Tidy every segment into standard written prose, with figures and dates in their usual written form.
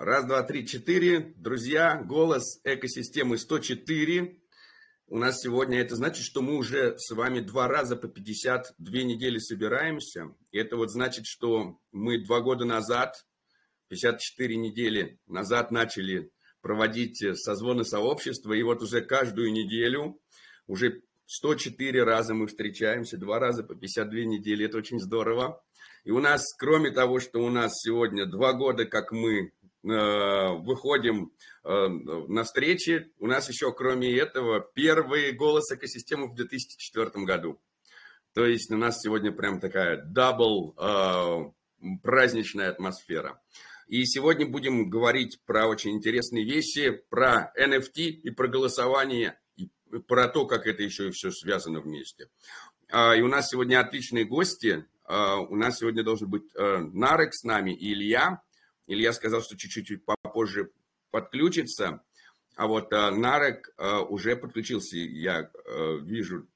Раз, два, три, четыре. Друзья, голос экосистемы 104. У нас сегодня это значит, что мы уже с вами два раза по 52 недели собираемся. И это вот значит, что мы 2 года назад, 54 недели назад начали проводить созвоны сообщества. И вот уже каждую неделю, уже 104 раза мы встречаемся, 2 раза по 52 недели. Это очень здорово. И у нас, кроме того, что у нас сегодня 2 года, как мы выходим на встречи, у нас еще, кроме этого, первый голос экосистемы в 2004 году. То есть у нас сегодня прям такая дабл праздничная атмосфера. И сегодня будем говорить про очень интересные вещи, про NFT и про голосование, и про то, как это еще и все связано вместе. И у нас сегодня отличные гости. У нас сегодня должен быть Нарек с нами и Илья. Илья сказал, что чуть-чуть попозже подключится. А вот Нарек уже подключился. Я вижу.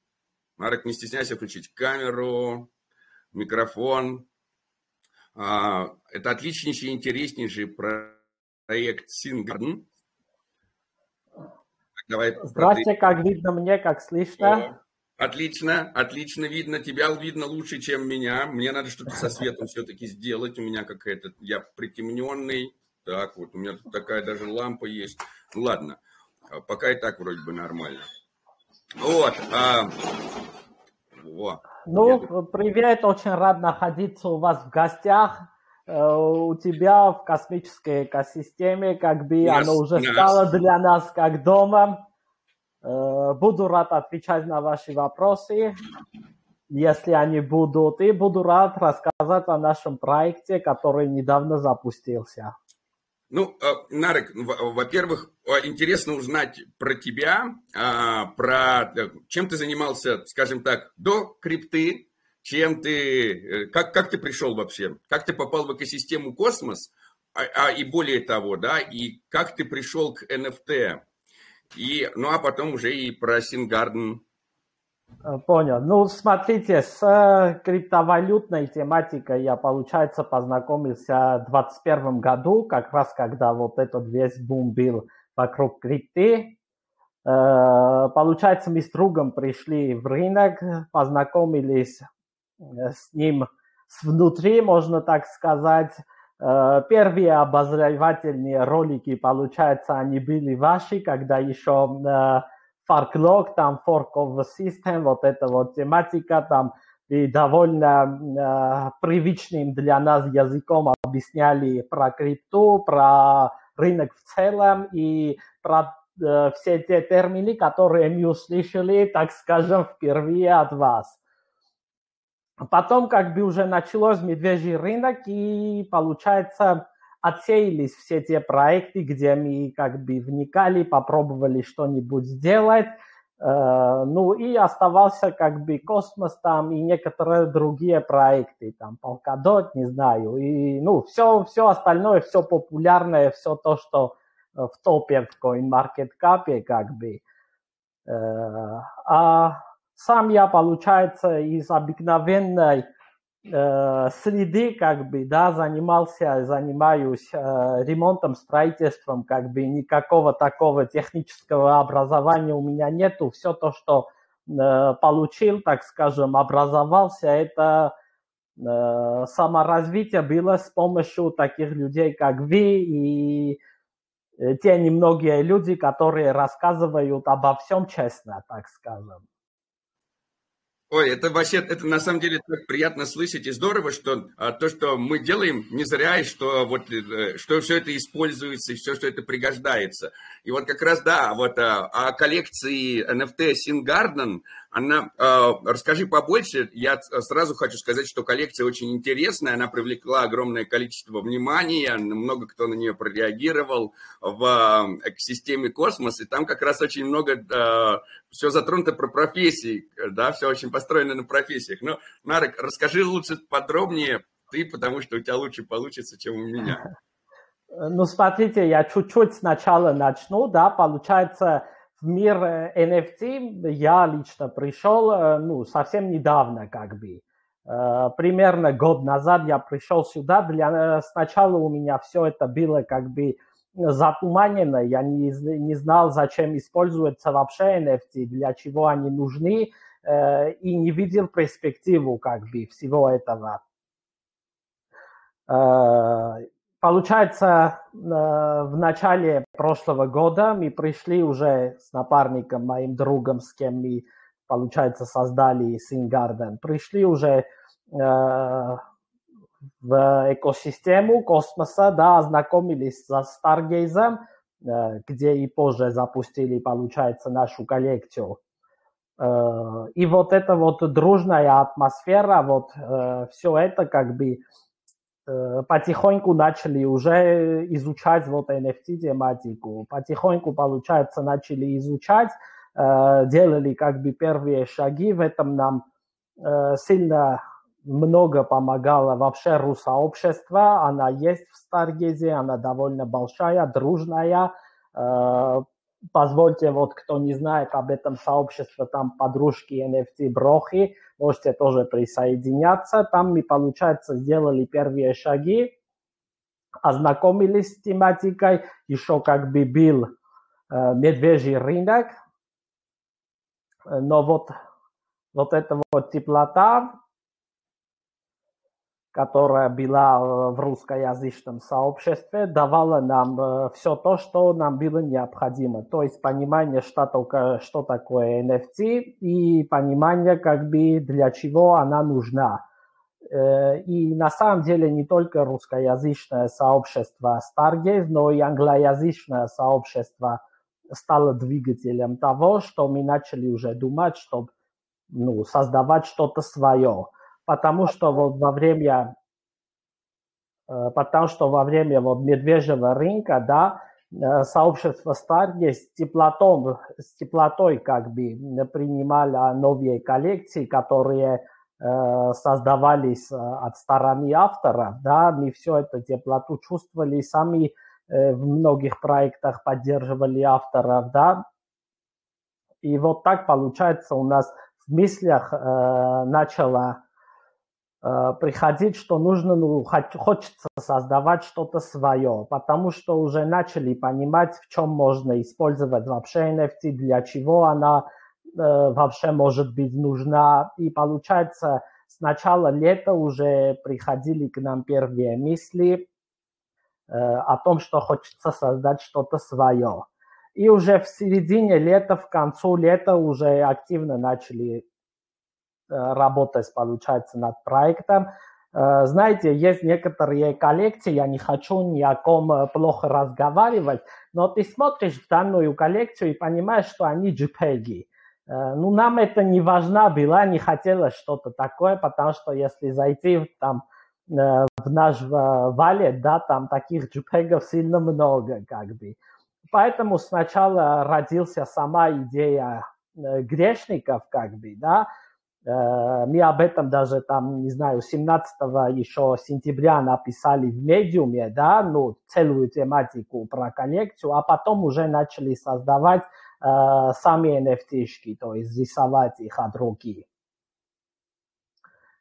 Нарек, не стесняйся включить камеру, микрофон. Это отличнейший, интереснейший проект Singarden. Давай. Здравствуйте, как видно мне, как слышно. Отлично, отлично видно. Тебя видно лучше, чем меня. Мне надо что-то со светом все-таки сделать. У меня какая-то... Я притемненный. Так, вот у меня тут такая даже лампа есть. Ладно, пока и так вроде бы нормально. Вот. Ну, привет. Очень рад находиться у вас в гостях. У тебя в космической экосистеме. Как бы оно уже стало для нас как дома. Буду рад отвечать на ваши вопросы, если они будут, и буду рад рассказать о нашем проекте, который недавно запустился. Ну, Нарек, во-первых, интересно узнать про тебя, про чем ты занимался, скажем так, до крипты, чем ты, как ты пришел вообще, как ты попал в экосистему Космос, и более того, да, и как ты пришел к NFT. И, ну, а потом уже и про Singarden. Понял. Ну, смотрите, с криптовалютной тематикой я, получается, познакомился в 2021 году, как раз когда вот этот весь бум был вокруг крипты. Получается, мы с другом пришли в рынок, познакомились с ним снутри, можно так сказать. Первые обозревательные ролики, получается, они были ваши, когда еще Forklog, там Fork of System, вот эта вот тематика, там и довольно привычным для нас языком объясняли про крипту, про рынок в целом и про все те термины, которые мы услышали, так скажем, впервые от вас. Потом как бы уже началось медвежий рынок и, получается, отсеялись все те проекты, где мы как бы вникали, попробовали что-нибудь сделать. Ну и оставался как бы Космос там и некоторые другие проекты, там Polkadot, не знаю. И ну все остальное, все популярное, все то, что в топе в CoinMarketCap как бы. Сам я, получается, из обыкновенной среды, как бы, да, занимаюсь ремонтом, строительством, как бы, никакого такого технического образования у меня нету. Все то, что получил, так скажем, образовался, это саморазвитие было с помощью таких людей, как вы, и те немногие люди, которые рассказывают обо всем честно, так скажем. Ой, это вообще, это на самом деле так приятно слышать и здорово, что то, что мы делаем, не зря, и что, вот, что все это используется, и все, что это пригождается. И вот как раз, да, вот о коллекции NFT Singarden, она, расскажи побольше. Я сразу хочу сказать, что коллекция очень интересная, она привлекла огромное количество внимания, много кто на нее прореагировал в экосистеме Космос, и там как раз очень много, все затронуто про профессии, да, все очень построено на профессиях. Но, Нарек, расскажи лучше подробнее ты, потому что у тебя лучше получится, чем у меня. Ну, смотрите, я чуть-чуть сначала начну, да, получается, в мир NFT я лично пришел, ну, совсем недавно, как бы. примерно год назад я пришел сюда, сначала у меня все это было как бы затуманено, я не знал, зачем используются вообще NFT, для чего они нужны, и не видел перспективу как бы всего этого. Получается, в начале прошлого года мы пришли уже с напарником, моим другом, с кем мы, получается, создали Singarden, пришли уже в экосистему космоса, да, ознакомились со Stargaze, где и позже запустили, получается, нашу коллекцию. И вот эта вот дружная атмосфера, вот все это как бы потихоньку начали уже изучать вот NFT-тематику, потихоньку, получается, начали изучать, делали как бы первые шаги, в этом нам сильно много помогало вообще ру-сообщество, она есть в Stargaze, она довольно большая, дружная, позвольте, вот кто не знает об этом сообществе, там подружки NFT Brohi, можете тоже присоединяться. Там мы, получается, сделали первые шаги, ознакомились с тематикой, еще как бы был медвежий рынок, но вот эта вот теплота, которая была в русскоязычном сообществе, давала нам все то, что нам было необходимо. То есть понимание, что такое NFT, и понимание, как бы, для чего она нужна. И на самом деле не только русскоязычное сообщество Stargaze, но и англоязычное сообщество стало двигателем того, что мы начали уже думать, чтобы создавать что-то свое. Потому что во время вот медвежьего рынка, да, сообщество Stargaze с теплотой как бы принимало новые коллекции, которые создавались от стороны авторов, да, мы всю эту теплоту чувствовали, сами в многих проектах поддерживали авторов, да, и вот так, получается, у нас в мыслях начало приходить, что нужно, хочется создавать что-то свое, потому что уже начали понимать, в чем можно использовать вообще NFT, для чего она вообще может быть нужна. И получается, с начала лета уже приходили к нам первые мысли о том, что хочется создать что-то свое. И уже в середине лета, в концу лета уже активно начали работать, получается, над проектом. Знаете, есть некоторые коллекции, я не хочу ни о ком плохо разговаривать, но ты смотришь в данную коллекцию и понимаешь, что они JPEG. Нам это не важно было, не хотелось что-то такое, потому что если зайти там в наш валет, да, там таких JPEG сильно много, как бы. Поэтому сначала родился сама идея грешников, как бы, да. Мы об этом даже там, не знаю, 17-го еще сентября написали в медиуме, да, целую тематику про коллекцию, а потом уже начали создавать сами NFT-шки, то есть рисовать их от руки.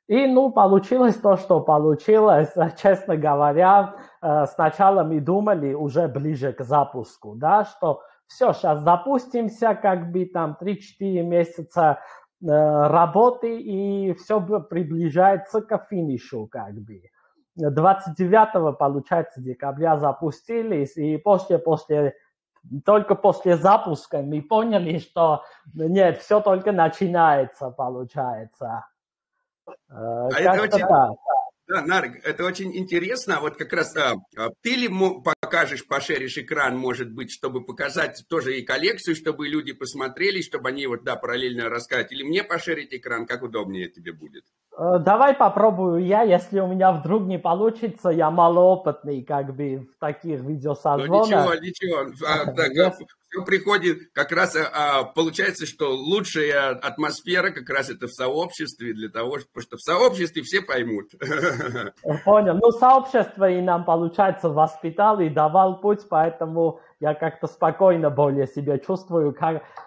И, получилось то, что получилось. Честно говоря, сначала мы думали уже ближе к запуску, да, что все, сейчас запустимся, как бы там 3-4 месяца работы, и все приближается к финишу, как бы. 29-го, получается, декабря запустились, и только после запуска мы поняли, что нет, все только начинается, получается. Да, Нарек, это очень интересно. Вот как раз ты ли покажешь, пошеришь экран, может быть, чтобы показать тоже и коллекцию, чтобы люди посмотрели, чтобы они вот, да, параллельно рассказать, или мне пошерить экран, как удобнее тебе будет? Давай попробую я, если у меня вдруг не получится, я малоопытный как бы в таких видеосозвонах. Ничего. Приходит, как раз получается, что лучшая атмосфера как раз это в сообществе, для того, что в сообществе все поймут. Понял. Сообщество и нам, получается, воспитало и давал путь, поэтому я как-то спокойно более себя чувствую,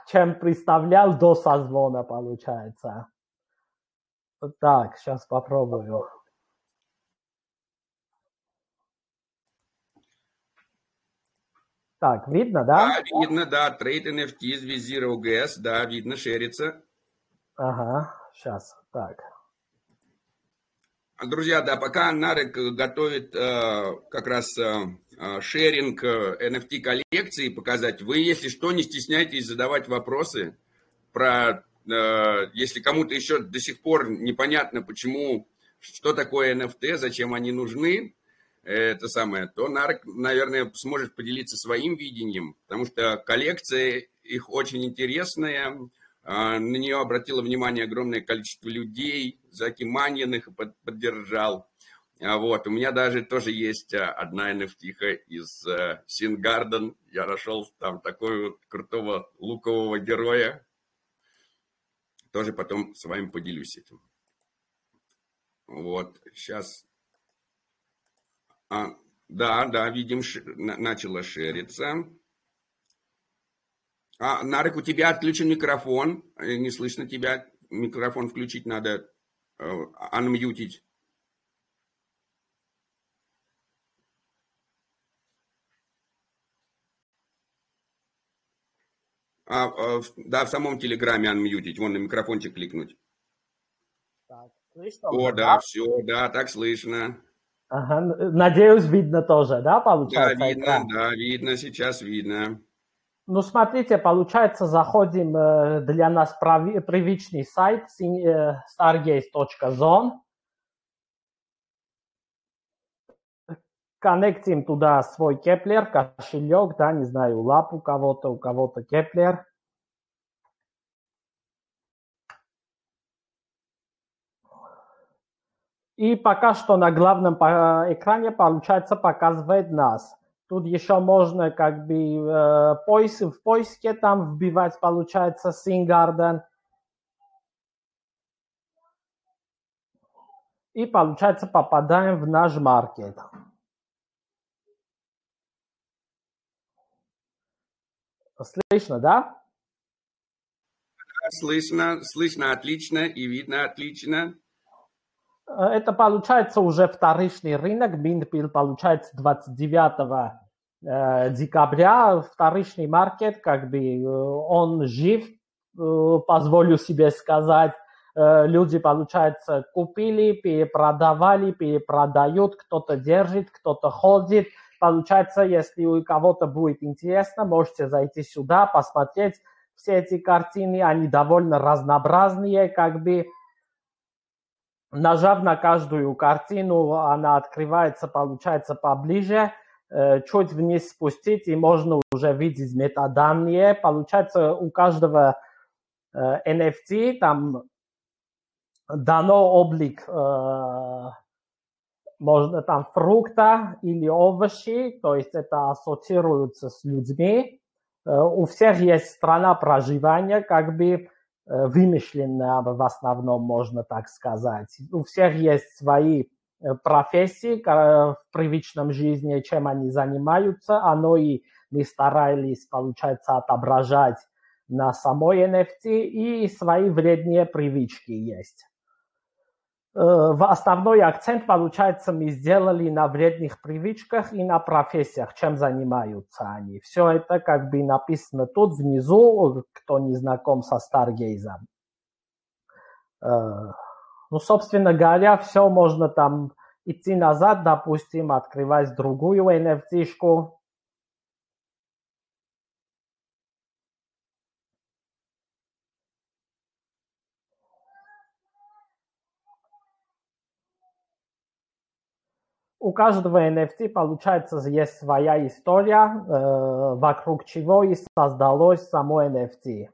чем представлял до созвона, получается. Так, сейчас попробую. Так, видно, да? Да, видно, да. Trade NFTs with Zero Gas, да, видно, шерится. Ага, сейчас, так. Друзья, да, пока Нарек готовит как раз шеринг NFT-коллекции показать, вы, если что, не стесняйтесь задавать вопросы про... Если кому-то еще до сих пор непонятно, почему, что такое NFT, зачем они нужны, это самое, то Нарек, наверное, сможет поделиться своим видением, потому что коллекция их очень интересная, на нее обратило внимание огромное количество людей, закиманенных и поддержал. Вот, у меня даже тоже есть одна NFT из Singarden, я нашел там такого вот крутого лукового героя. Тоже потом с вами поделюсь этим. Вот, сейчас. Да, да, видим, начало шериться. Нарек, у тебя отключен микрофон. Не слышно тебя. Микрофон включить надо, анмьютить. Да, в самом Телеграме анмьютить. Вон на микрофончик кликнуть. Так, слышно? О, да, да, все, да, так слышно. Ага, надеюсь, видно тоже, да, получается? Да, видно, экран? Да, видно, сейчас видно. Ну, смотрите, получается, заходим для нас привычный сайт stargaze.zone. Коннектим туда свой Кеплер, кошелек, да, не знаю, лап у кого-то Кеплер. И пока что на главном экране, получается, показывает нас. Тут еще можно как бы в поиске там вбивать, получается, Singarden. И, получается, попадаем в наш маркет. Слышно, да? Слышно, слышно отлично и видно отлично. Это получается уже вторичный рынок. Минпил получается 29 декабря. Вторичный маркет, как бы он жив, позволю себе сказать. Люди, получается, купили, перепродавали, перепродают. Кто-то держит, кто-то ходит. Получается, если у кого-то будет интересно, можете зайти сюда, посмотреть все эти картины. Они довольно разнообразные, как бы. Нажав на каждую картину, она открывается, получается, поближе. Чуть вниз спустить, и можно уже видеть метаданные. Получается, у каждого NFT там дано облик, можно там фрукта или овощи, то есть это ассоциируется с людьми. У всех есть страна проживания, как бы вымышленная в основном, можно так сказать. У всех есть свои профессии в привычном жизни, чем они занимаются. Оно и мы старались, получается, отображать на самой NFT, и свои вредные привычки есть. Основной акцент, получается, мы сделали на вредных привычках и на профессиях, чем занимаются они. Все это как бы написано тут внизу, кто не знаком со Stargaze. Ну, собственно говоря, все можно там идти назад, допустим, открывать другую NFT-шку. У каждого NFT, получается, есть своя история, вокруг чего и создалось само NFT.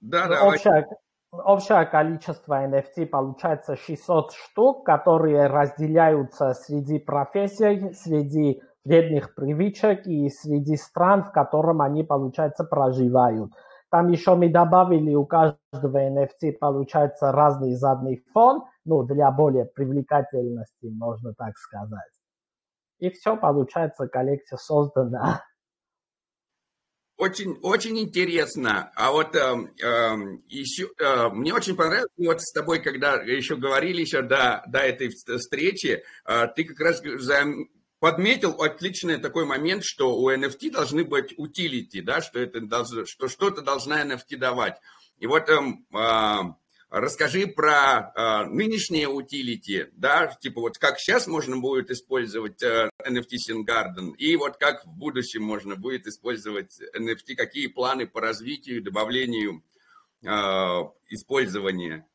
Да, да. Общее количество NFT, получается, 600 штук, которые разделяются среди профессий, среди вредных привычек и среди стран, в котором они, получается, проживают. Там еще мы добавили у каждого NFT, получается, разный задний фон, ну, для более привлекательности, можно так сказать. И все, получается, коллекция создана. Очень, очень интересно. А вот еще мне очень понравилось, вот с тобой, когда еще говорили еще до этой встречи, ты как раз подметил отличный такой момент, что у NFT должны быть утилити, да, что это что что-то должна NFT давать. И вот расскажи про нынешние утилити, да, типа вот как сейчас можно будет использовать NFT Singarden, и вот как в будущем можно будет использовать NFT, какие планы по развитию, добавлению, использования.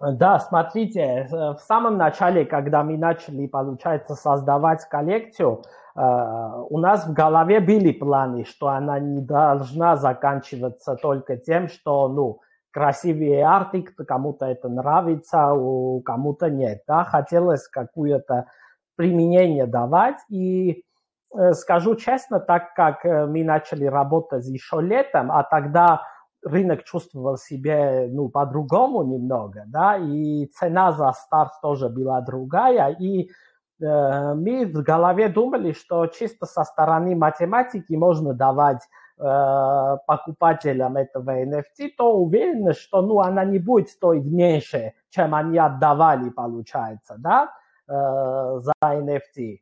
Да, смотрите, в самом начале, когда мы начали, получается, создавать коллекцию, у нас в голове были планы, что она не должна заканчиваться только тем, что, ну, красивые арты, кому-то это нравится, у кому-то нет. Да? Хотелось какое-то применение давать. И скажу честно, так как мы начали работать еще летом, а тогда рынок чувствовал себя, ну, по-другому немного, да, и цена за старт тоже была другая, и мы в голове думали, что чисто со стороны математики можно давать покупателям этого NFT, то уверены, что, ну, она не будет стоить меньше, чем они отдавали, получается, да, за NFT.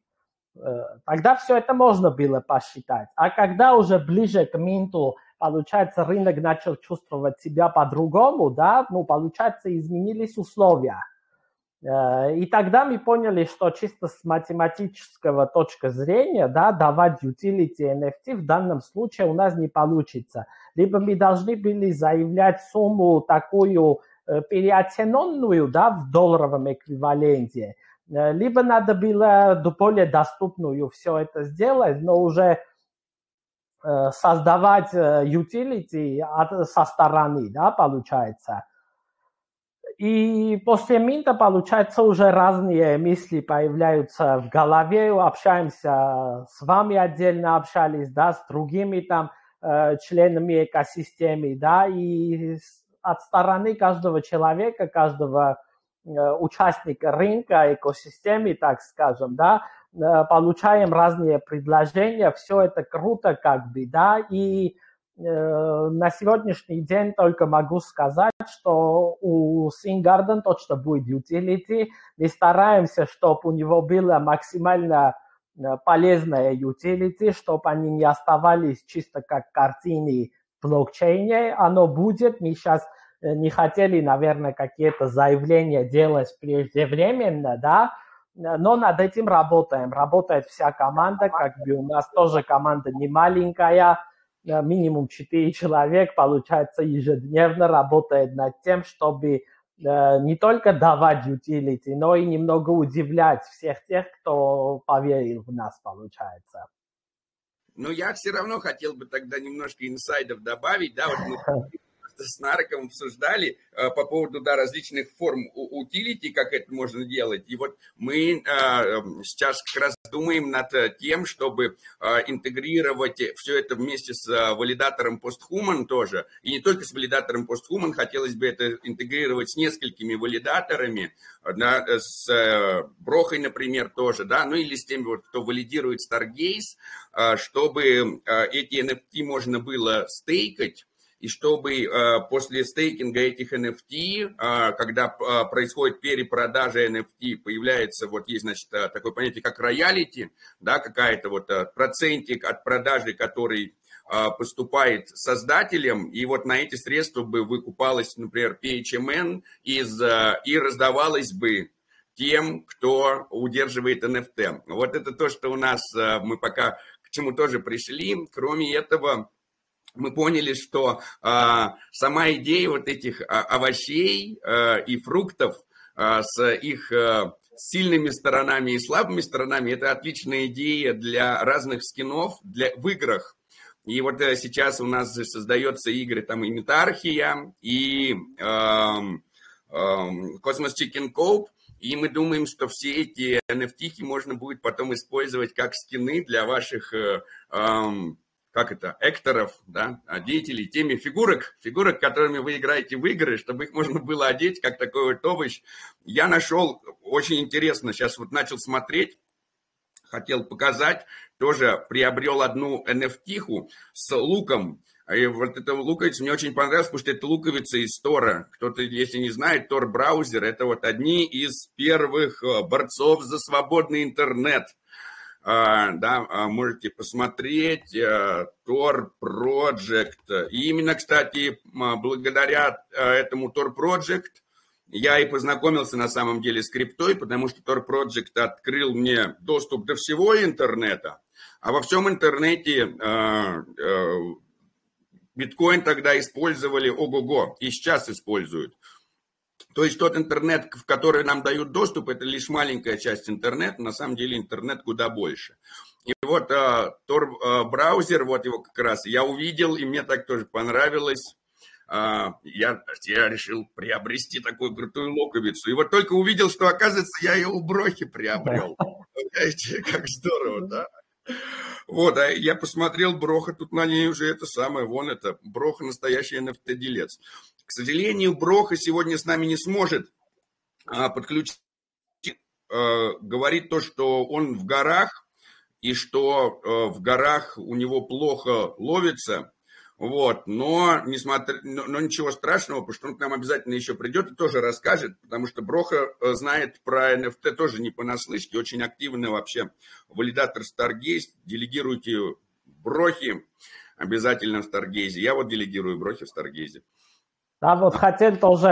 Тогда все это можно было посчитать. А когда уже ближе к минту, получается, рынок начал чувствовать себя по-другому, да, ну, получается, изменились условия. И тогда мы поняли, что чисто с математического точки зрения, да, давать utility NFT в данном случае у нас не получится. Либо мы должны были заявлять сумму такую переоцененную, да, в долларовом эквиваленте, либо надо было более доступную все это сделать, но уже создавать utility со стороны, да, получается. И после минта, получается, уже разные мысли появляются в голове, общаемся с вами отдельно, общались, да, с другими там членами экосистемы, да, и от стороны каждого человека, каждого участника рынка, экосистемы, так скажем, да, получаем разные предложения, все это круто как бы, да, и на сегодняшний день только могу сказать, что у Singarden точно будет utility. Мы стараемся, чтобы у него было максимально полезное utility, чтобы они не оставались чисто как картины в блокчейне. Оно будет. Мы сейчас не хотели, наверное, какие-то заявления делать преждевременно, да, но над этим работаем. Работает вся команда, как бы у нас тоже команда не маленькая, минимум 4 человек, получается, ежедневно работает над тем, чтобы не только давать utility, но и немного удивлять всех тех, кто поверил в нас, получается. Ну, я все равно хотел бы тогда немножко инсайдов добавить, да, вот мы с Нареком обсуждали по поводу, да, различных форм утилити, как это можно делать. И вот мы сейчас как раз думаем над тем, чтобы интегрировать все это вместе с валидатором PostHuman тоже. И не только с валидатором PostHuman, хотелось бы это интегрировать с несколькими валидаторами, да, с Brohi, например, тоже, да, ну или с теми, вот, кто валидирует Stargaze, чтобы эти NFT можно было стейкать, и чтобы после стейкинга этих NFT, когда происходит перепродажа NFT, появляется, вот есть, значит, такое понятие, как роялити, да, какая-то вот процентик от продажи, который поступает создателям, и вот на эти средства бы выкупалось, например, PHMN и раздавалось бы тем, кто удерживает NFT. Вот это то, что у нас мы пока к чему тоже пришли. Кроме этого, мы поняли, что сама идея вот этих овощей и фруктов с их сильными сторонами и слабыми сторонами – это отличная идея для разных скинов в играх. И вот сейчас у нас создаются игры там и Метархия, и Cosmos Chicken Coop. И мы думаем, что все эти NFT-хи можно будет потом использовать как скины для ваших экторов, да, деятелей, теми фигурок, которыми вы играете в игры, чтобы их можно было одеть, как такой вот овощ. Я нашел, очень интересно, сейчас вот начал смотреть, хотел показать, тоже приобрел одну NFT-ху с луком. И вот эта луковица мне очень понравилась, потому что это луковица из Тора. Кто-то, если не знает, Тор-браузер – это вот одни из первых борцов за свободный интернет. Да, можете посмотреть Tor Project. И именно, кстати, благодаря этому Tor Project я и познакомился на самом деле с криптой, потому что Tor Project открыл мне доступ до всего интернета, а во всем интернете биткоин тогда использовали ого-го, и сейчас используют. То есть тот интернет, в который нам дают доступ, это лишь маленькая часть интернета, на самом деле интернет куда больше. И вот Tor-браузер, вот его как раз я увидел, и мне так тоже понравилось. Я решил приобрести такую крутую луковицу. И вот только увидел, что, оказывается, я ее у Брохи приобрел. Понимаете, как здорово, да? Вот, а я посмотрел Броха, тут на ней уже это самое, вон это, Броха настоящий NFT-делец. К сожалению, Броха сегодня с нами не сможет подключить, говорит то, что он в горах, и что в горах у него плохо ловится, вот, но ничего страшного, потому что он к нам обязательно еще придет и тоже расскажет, потому что Броха знает про NFT тоже не понаслышке, очень активный вообще валидатор Stargaze, делегируйте Брохи обязательно в Stargaze, я вот делегирую Брохи в Stargaze. Да, вот хотели тоже,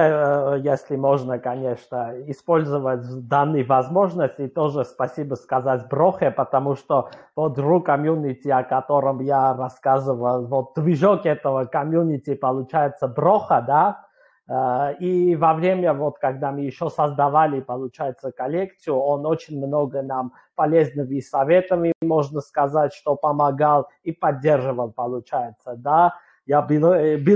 если можно, конечно, использовать данные возможности, и тоже спасибо сказать Брохе, потому что вот ру комьюнити, о котором я рассказывал, вот движок этого комьюнити получается Броха, да, и во время, вот когда мы еще создавали, получается, коллекцию, он очень много нам полезными советами, можно сказать, что помогал и поддерживал, получается, да. Я был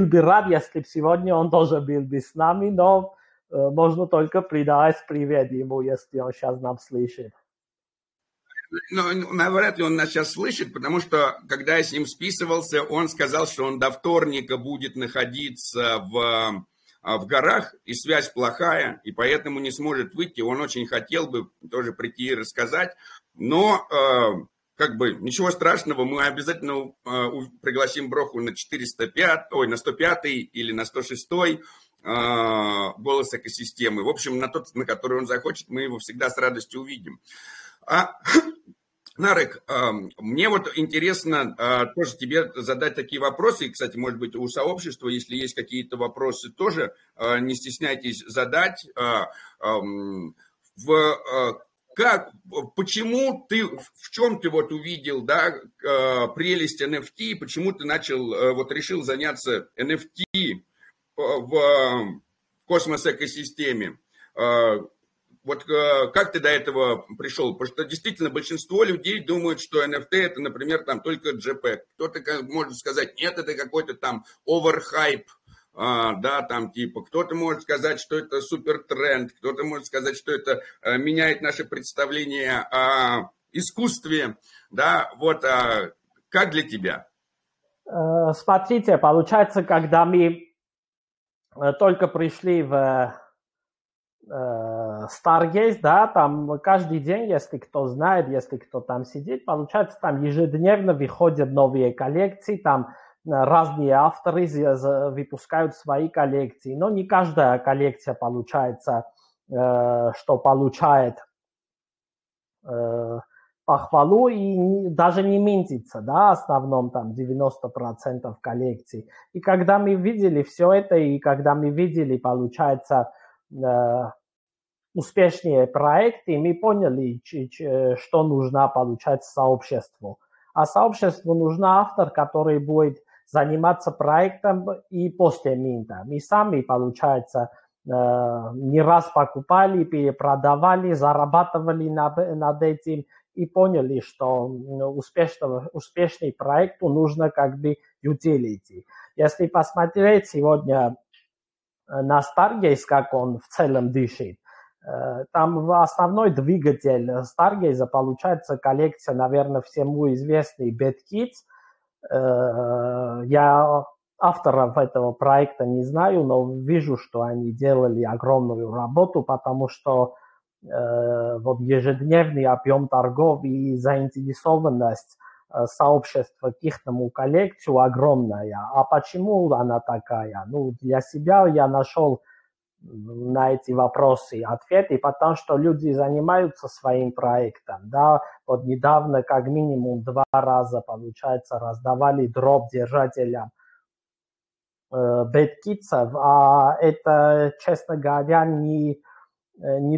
бы рад, если бы сегодня он тоже был бы с нами, но можно только передать привет ему, если он сейчас нам слышит. Ну, навряд ли он нас сейчас слышит, потому что, когда я с ним списывался, он сказал, что он до вторника будет находиться в горах, и связь плохая, и поэтому не сможет выйти. Он очень хотел бы тоже прийти и рассказать, но... Как бы ничего страшного, мы обязательно пригласим Броху на 105-й или на 106-й голос экосистемы. В общем, на тот, на который он захочет, мы его всегда с радостью увидим. Нарек, мне вот интересно тоже тебе задать такие вопросы. И, кстати, может быть, у сообщества, если есть какие-то вопросы, тоже не стесняйтесь задать. Почему ты, в чем ты вот увидел, да, прелесть NFT, почему ты начал, вот решил заняться NFT в космос-экосистеме? Вот как ты до этого пришел? Потому что действительно большинство людей думают, что NFT это, например, там только JPEG. Кто-то может сказать, нет, это какой-то там оверхайп. Да, там типа, кто-то может сказать, что это супертренд, кто-то может сказать, что это меняет наше представление о искусстве, да, вот, как для тебя? Смотрите, получается, когда мы только пришли в Stargaze, да, там каждый день, если кто знает, если кто там сидит, получается, там ежедневно выходят новые коллекции, там разные авторы выпускают свои коллекции, но не каждая коллекция получается, что получает похвалу и даже не минтится, да, в основном там 90% коллекций. И когда мы видели все это, и когда мы видели, получается, успешные проекты, мы поняли, что нужно, получается, сообществу. А сообществу нужен автор, который будет заниматься проектом и после минта. Мы сами, получается, не раз покупали, перепродавали, зарабатывали над этим и поняли, что успешный проекту нужно как бы utility. Если посмотреть сегодня на Stargaze, как он в целом дышит, там основной двигатель Stargaze, получается, коллекция, наверное, всему известный Bad Kids. Я авторов этого проекта не знаю, но вижу, что они делали огромную работу, потому что вот ежедневный объем торгов и заинтересованность сообщество к ихному коллективу огромное. А почему она такая? Ну, для себя я нашел на эти вопросы ответы, потому что люди занимаются своим проектом, да, вот недавно как минимум 2 раза, получается, раздавали дроп держателям BitKids, а это, честно говоря, не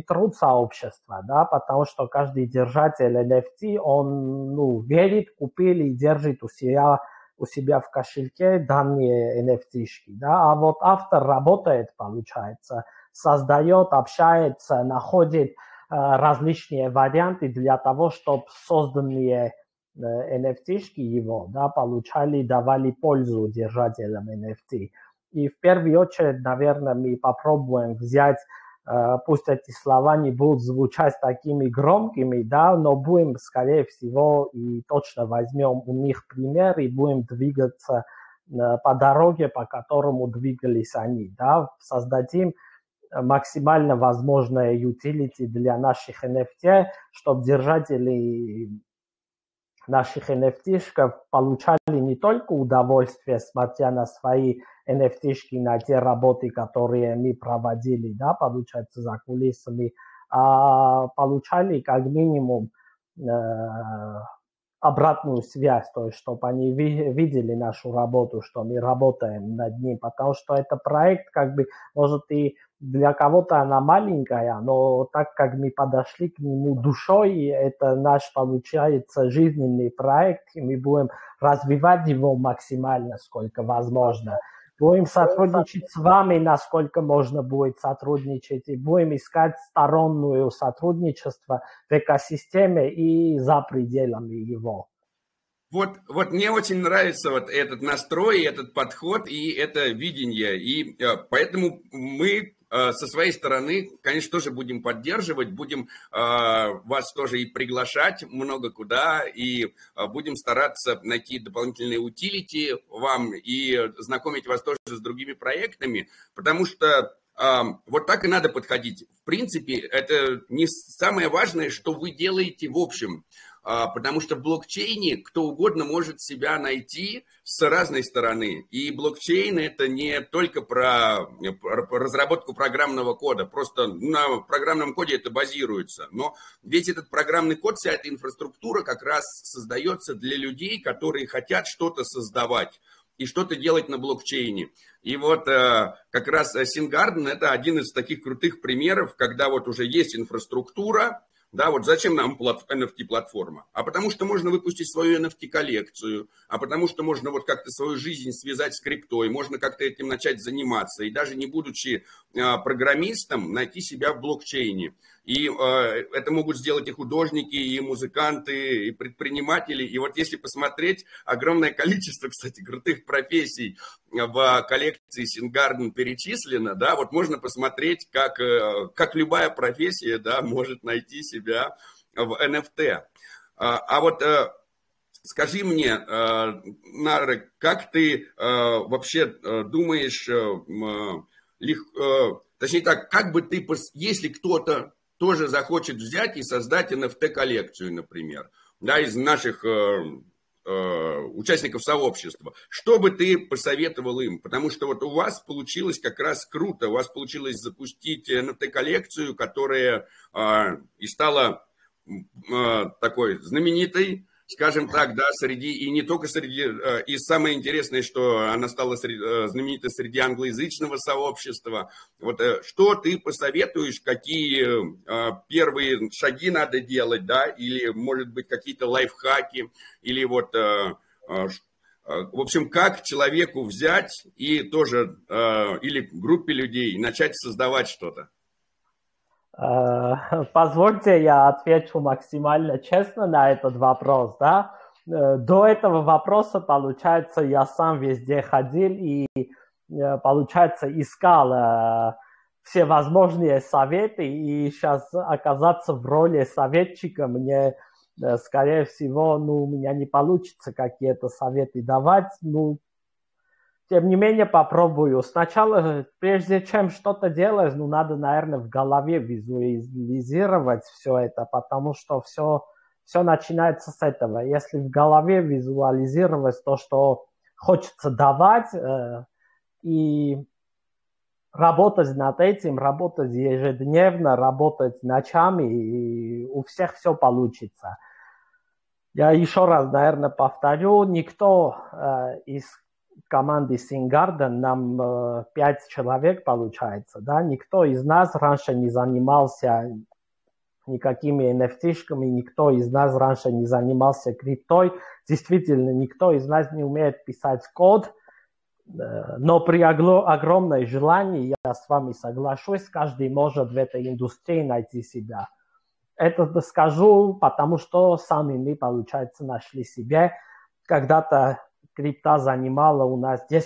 труд сообщества, да, потому что каждый держатель NFT, он, ну, верит, купил и держит у себя в кошельке данные NFT-шки, да, а вот автор работает, получается, создает, общается, находит различные варианты для того, чтобы созданные NFT-шки его, да, получали, давали пользу держателям NFT. И в первую очередь, наверное, мы попробуем взять, пусть эти слова не будут звучать такими громкими, да, но будем, скорее всего, и точно возьмем у них пример и будем двигаться по дороге, по которому двигались они, да, создадим максимально возможное utility для наших NFT, чтобы держатели наших NFT-шков получали не только удовольствие, смотря на свои NFT-шки, на те работы, которые мы проводили, да, получается, за кулисами, а получали как минимум обратную связь, то есть, чтобы они видели нашу работу, что мы работаем над ним, потому что это проект, как бы, может, и для кого-то она маленькая, но так как мы подошли к нему душой, это наш, получается, жизненный проект, и мы будем развивать его максимально, сколько возможно. Будем сотрудничать с вами, насколько можно будет сотрудничать, и будем искать стороннее сотрудничество в экосистеме и за пределами его. Вот мне очень нравится вот этот настрой, этот подход и это видение, и поэтому мы со своей стороны, конечно, тоже будем поддерживать, будем вас тоже и приглашать много куда, и будем стараться найти дополнительные утилити вам и знакомить вас тоже с другими проектами, потому что вот так и надо подходить. В принципе, это не самое важное, что вы делаете в общем, потому что в блокчейне кто угодно может себя найти с разной стороны. И блокчейн – это не только про разработку программного кода, просто на программном коде это базируется. Но ведь этот программный код, вся эта инфраструктура как раз создается для людей, которые хотят что-то создавать и что-то делать на блокчейне. И вот как раз Singarden – это один из таких крутых примеров, когда вот уже есть инфраструктура. Да, вот зачем нам NFT-платформа? А потому что можно выпустить свою NFT-коллекцию, а потому что можно вот как-то свою жизнь связать с криптой, можно как-то этим начать заниматься, и даже не будучи программистом, найти себя в блокчейне. И это могут сделать и художники, и музыканты, и предприниматели. И вот если посмотреть, огромное количество, кстати, крутых профессий в коллекции Singarden перечислено, да, вот можно посмотреть, как любая профессия, да, может найти себя в NFT. А вот скажи мне, Нарек, как ты вообще думаешь, точнее так, как бы ты, если кто-то тоже захочет взять и создать NFT-коллекцию, например, да, из наших участников сообщества. Что бы ты посоветовал им? Потому что вот у вас получилось как раз круто, у вас получилось запустить NFT-коллекцию, которая и стала такой знаменитой, скажем так, да, среди, и не только среди, и самое интересное, что она стала знаменитой среди англоязычного сообщества. Вот что ты посоветуешь, какие первые шаги надо делать, да, или, может быть, какие-то лайфхаки, или вот, в общем, как человеку взять и тоже, или группе людей начать создавать что-то? Позвольте, я отвечу максимально честно на этот вопрос, да. До этого вопроса, получается, я сам везде ходил и, получается, искал все возможные советы, и сейчас оказаться в роли советчика мне, скорее всего, ну, у меня не получится какие-то советы давать, ну, тем не менее, попробую. Сначала, прежде чем что-то делаешь, ну, надо, наверное, в голове визуализировать все это, потому что все, Все начинается с этого. Если в голове визуализировать то, что хочется давать, и работать над этим, работать ежедневно, работать ночами, и у всех все получится. Я еще раз, наверное, повторю, никто из команды Singarden, нам 5 человек получается, да, никто из нас раньше не занимался никакими NFT-шками, никто из нас раньше не занимался криптой, действительно, никто из нас не умеет писать код, но при огромном желании, я с вами соглашусь, каждый может в этой индустрии найти себя. Это скажу, потому что сами мы, получается, нашли себя. Когда-то крипта занимала у нас 10%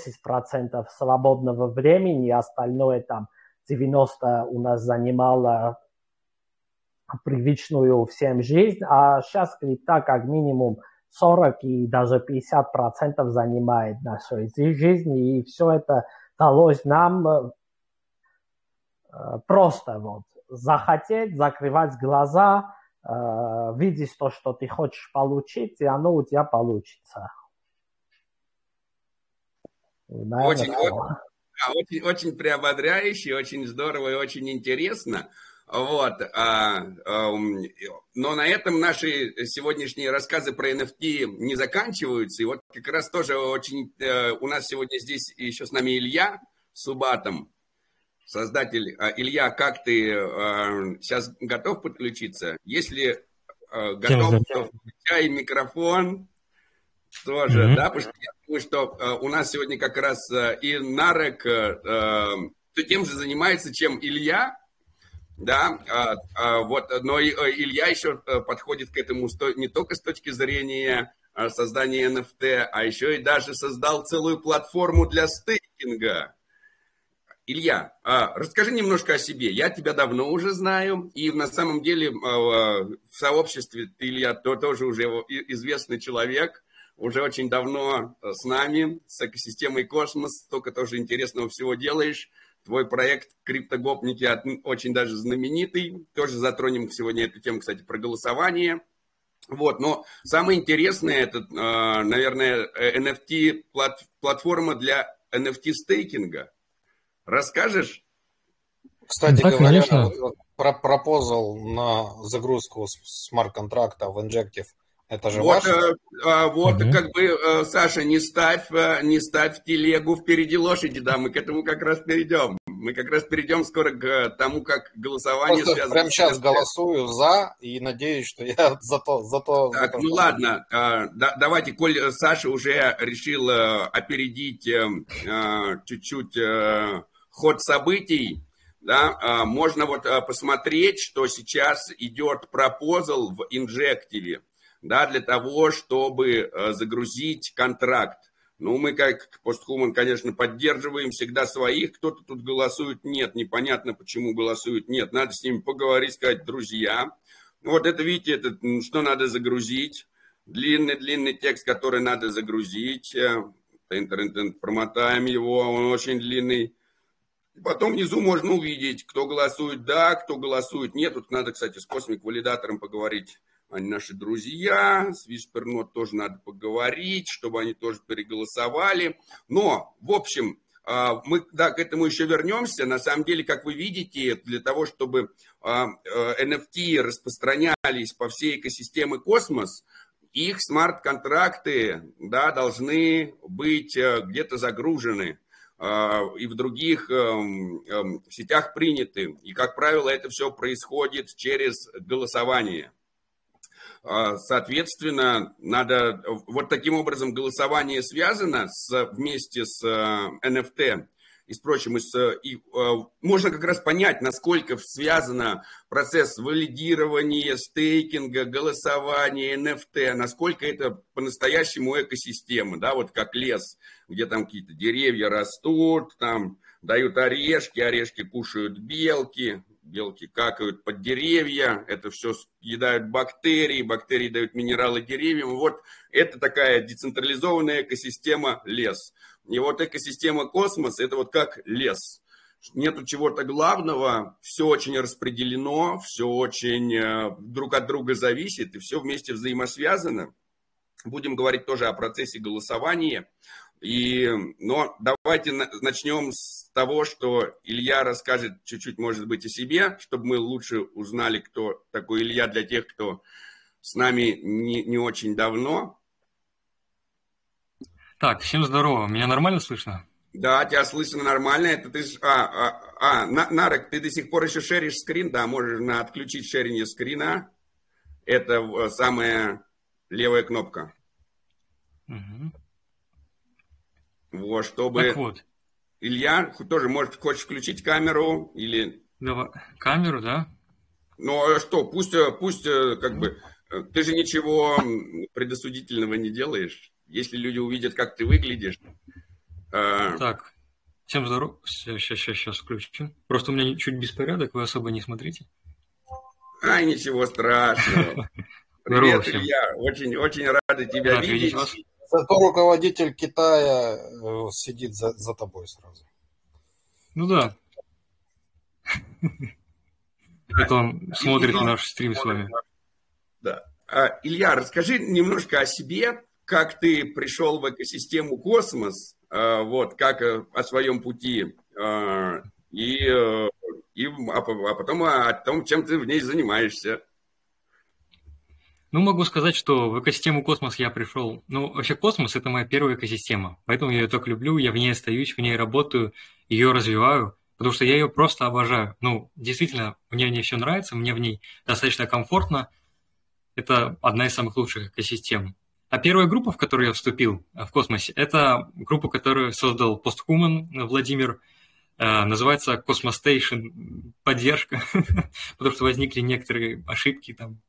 свободного времени, остальное там 90% у нас занимало привычную всем жизнь, а сейчас крипта как минимум 40 и даже 50% занимает нашей жизни, и все это далось нам просто вот захотеть, закрывать глаза, видеть то, что ты хочешь получить, и оно у тебя получится. Очень приободряюще, очень здорово и очень интересно. Вот, но на этом наши сегодняшние рассказы про NFT не заканчиваются. И вот как раз тоже очень у нас сегодня здесь еще с нами Илья Субатом, создатель. Илья, как ты сейчас готов подключиться? Если готов, то включай микрофон тоже, да, потому что я думаю, что у нас сегодня как раз и Нарек тем же занимается, чем Илья. Да, вот, но Илья еще подходит к этому не только с точки зрения создания NFT, а еще и даже создал целую платформу для стейкинга. Илья, расскажи немножко о себе. Я тебя давно уже знаю, и на самом деле в сообществе Илья тоже уже известный человек, уже очень давно с нами, с экосистемой Космос, столько тоже интересного всего делаешь. Твой проект «CryptoGopniks» очень даже знаменитый. Тоже затронем сегодня эту тему, кстати, про голосование. Вот, но самое интересное, это, наверное, NFT-платформа для NFT-стейкинга. Расскажешь? Кстати говоря, пропозал на загрузку смарт-контракта в Injective. Это же вот, как бы, Саша, не ставь телегу впереди лошади, да, мы к этому как раз перейдем. Мы как раз перейдем скоро к тому, как голосование связано. Прямо сейчас голосую за и надеюсь, что я за то. Так, ну ладно, давайте, коль Саша уже решил опередить чуть-чуть ход событий, да, можно вот посмотреть, что сейчас идет пропозал в Injective. Да, для того, чтобы загрузить контракт. Ну, мы как PostHuman, конечно, поддерживаем всегда своих. Кто-то тут голосует нет, непонятно, почему голосуют нет. Надо с ними поговорить, сказать, друзья. Вот это, видите, это, что надо загрузить. Длинный текст, который надо загрузить. Промотаем его, он очень длинный. Потом внизу можно увидеть, кто голосует да, кто голосует нет. Тут надо, кстати, с космик-валидатором поговорить. Они наши друзья, с Виспернот тоже надо поговорить, чтобы они тоже переголосовали. Но, в общем, мы к этому еще вернемся. На самом деле, как вы видите, для того, чтобы NFT распространялись по всей экосистеме Космос, их смарт-контракты, да, должны быть где-то загружены и в других сетях приняты. И, как правило, это все происходит через голосование. Соответственно, надо вот таким образом голосование связано вместе с NFT и с прочим. Можно как раз понять, насколько связан процесс валидирования, стейкинга, голосования, NFT, насколько это по-настоящему экосистема, да, вот как лес, где там какие-то деревья растут, там дают орешки, орешки кушают белки. Белки какают под деревья, это все съедают бактерии, бактерии дают минералы деревьям. Вот это такая децентрализованная экосистема лес. И вот экосистема космос – это вот как лес. нету чего-то главного, все очень распределено, все очень друг от друга зависит, и все вместе взаимосвязано. Будем говорить тоже о процессе голосования. Но давайте начнем с того, что Илья расскажет чуть-чуть, может быть, о себе, чтобы мы лучше узнали, кто такой Илья, для тех, кто с нами не очень давно. Так, всем здорово. Меня нормально слышно? Да, тебя слышно нормально. Это ты... Нарек, ты до сих пор еще шеришь скрин? Да, можешь отключить шеринг скрина. Это самая левая кнопка. Угу. Вот, чтобы... Так вот. Илья, тоже, может, хочешь включить камеру или... Давай. Камеру, да? Ну, что, пусть как бы... Ты же ничего предосудительного не делаешь. Если люди увидят, как ты выглядишь... Так, всем здоров... Сейчас включим. Просто у меня чуть беспорядок, вы особо не смотрите. Ай, ничего страшного. Привет, Илья, очень рады тебя видеть. Зато руководитель Китая сидит за тобой сразу. Ну да. Потом смотрит наш стрим с вами. Да. Илья, расскажи немножко о себе, как ты пришел в экосистему Космос, вот, как о своем пути, и а потом о том, чем ты в ней занимаешься. Ну, могу сказать, что в экосистему Космос я пришел. Ну, вообще Космос – это моя первая экосистема, поэтому я ее так люблю, я в ней остаюсь, в ней работаю, ее развиваю, потому что я ее просто обожаю. Ну, действительно, мне в ней все нравится, мне в ней достаточно комфортно. Это одна из самых лучших экосистем. А первая группа, в которую я вступил в Космосе, это группа, которую создал PostHuman Владимир. Называется CosmosStation поддержка, потому что возникли некоторые ошибки там.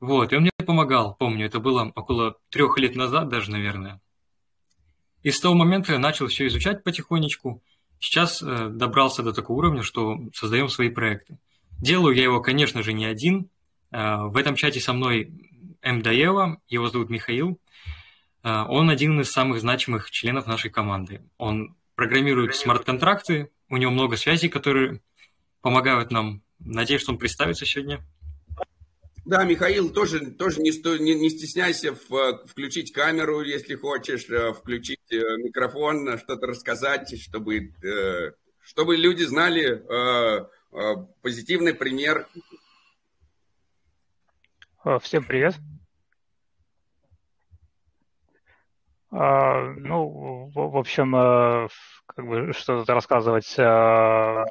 Вот, и он мне помогал, помню, это было около 3 лет назад даже, наверное. И с того момента я начал все изучать потихонечку. Сейчас добрался до такого уровня, что создаем свои проекты. Делаю я его, конечно же, не один. В этом чате со мной МДАЕВА, его зовут Михаил. Он один из самых значимых членов нашей команды. Он программирует смарт-контракты, у него много связей, которые помогают нам. Надеюсь, что он представится сегодня. Да, Михаил, тоже не стесняйся включить камеру, если хочешь, включить микрофон, что-то рассказать, чтобы люди знали позитивный пример. Всем привет. Ну, в общем, как бы что-то рассказывать... В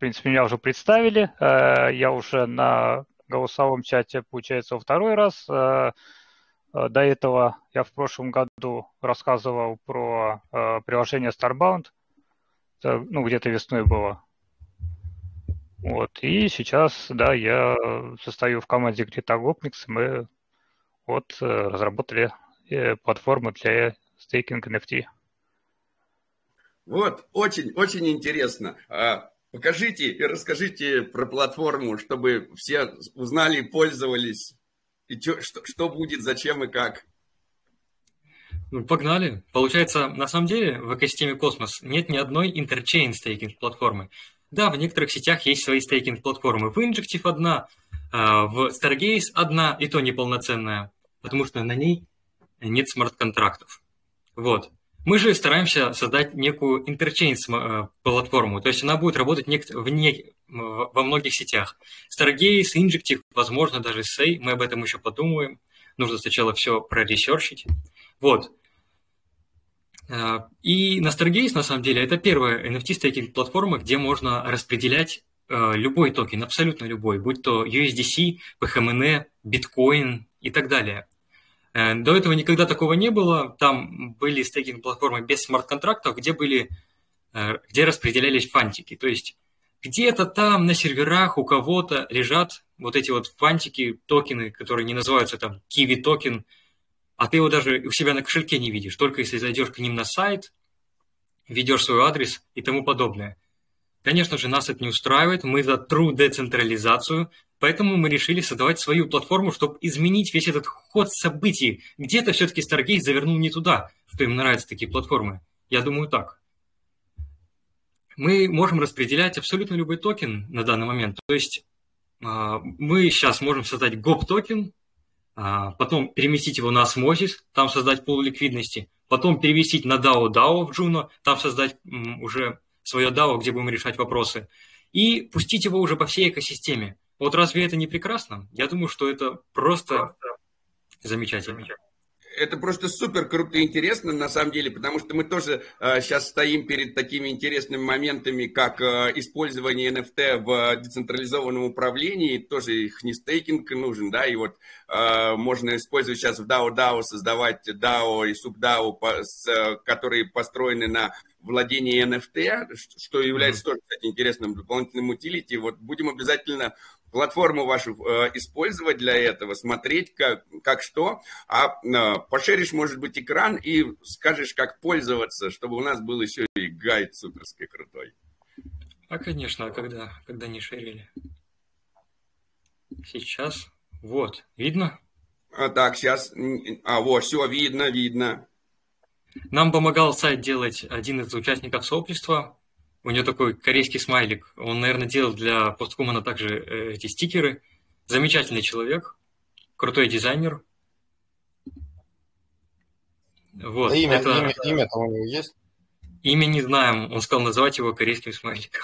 принципе, меня уже представили. Я уже на голосовом чате, получается, во 2-й раз. До этого я в прошлом году рассказывал про приложение Starbound. Ну, где-то весной было. Вот, и сейчас, да, я состою в команде CryptoGopniks, мы вот разработали платформу для стейкинга NFT. Вот, очень интересно. Покажите и расскажите про платформу, чтобы все узнали, пользовались, и что будет, зачем и как. Ну, погнали. Получается, на самом деле в экосистеме Космос нет ни одной интерчейн стейкинг-платформы. Да, в некоторых сетях есть свои стейкинг-платформы. В Injective одна, в Stargaze одна, и то неполноценная, потому что на ней нет смарт-контрактов. Вот. Мы же стараемся создать некую интерчейн-платформу, то есть она будет работать во многих сетях. Stargaze, Injective, возможно, даже Say, мы об этом еще подумаем. Нужно сначала все проресерчить. Вот. И на Stargaze, на самом деле, это первая NFT-стейкинг-платформа, где можно распределять любой токен, абсолютно любой, будь то USDC, PHMN, биткоин и так далее. До этого никогда такого не было. Там были стейкинг-платформы без смарт-контрактов, где распределялись фантики. То есть где-то там на серверах у кого-то лежат вот эти вот фантики, токены, которые не называются там Kiwi-токен, а ты его даже у себя на кошельке не видишь, только если зайдешь к ним на сайт, введешь свой адрес и тому подобное. Конечно же, нас это не устраивает, мы за true децентрализацию, поэтому мы решили создавать свою платформу, чтобы изменить весь этот ход событий. Где-то все-таки Stargaze завернул не туда, что им нравятся такие платформы. Я думаю, так. мы можем распределять абсолютно любой токен на данный момент. То есть мы сейчас можем создать гоп-токен, потом переместить его на Osmosis, там создать пул ликвидности, потом перевестить на DAO-DAO в Juno, там создать уже свое DAO, где будем решать вопросы, и пустить его уже по всей экосистеме. Вот разве это не прекрасно? Я думаю, что это просто замечательно. Это просто супер круто и интересно, на самом деле, потому что мы тоже сейчас стоим перед такими интересными моментами, как использование NFT в децентрализованном управлении, тоже их не стейкинг нужен, да, и вот можно использовать сейчас в DAO-DAO, создавать DAO и суб-DAO, которые построены на владении NFT, что является тоже, кстати, интересным дополнительным утилити. Вот будем обязательно платформу вашу использовать для этого, смотреть как что, пошеришь, может быть, экран и скажешь, как пользоваться, чтобы у нас был еще и гайд суперский крутой. А, конечно, когда не шерили. Сейчас, вот, видно? Так, сейчас, вот, все, видно. Нам помогал сайт делать один из участников сообщества. У него такой корейский смайлик. Он, наверное, делал для PostHuman также эти стикеры. Замечательный человек, крутой дизайнер. Вот. А имя-то у него есть? Имя не знаем. Он сказал называть его корейским смайликом.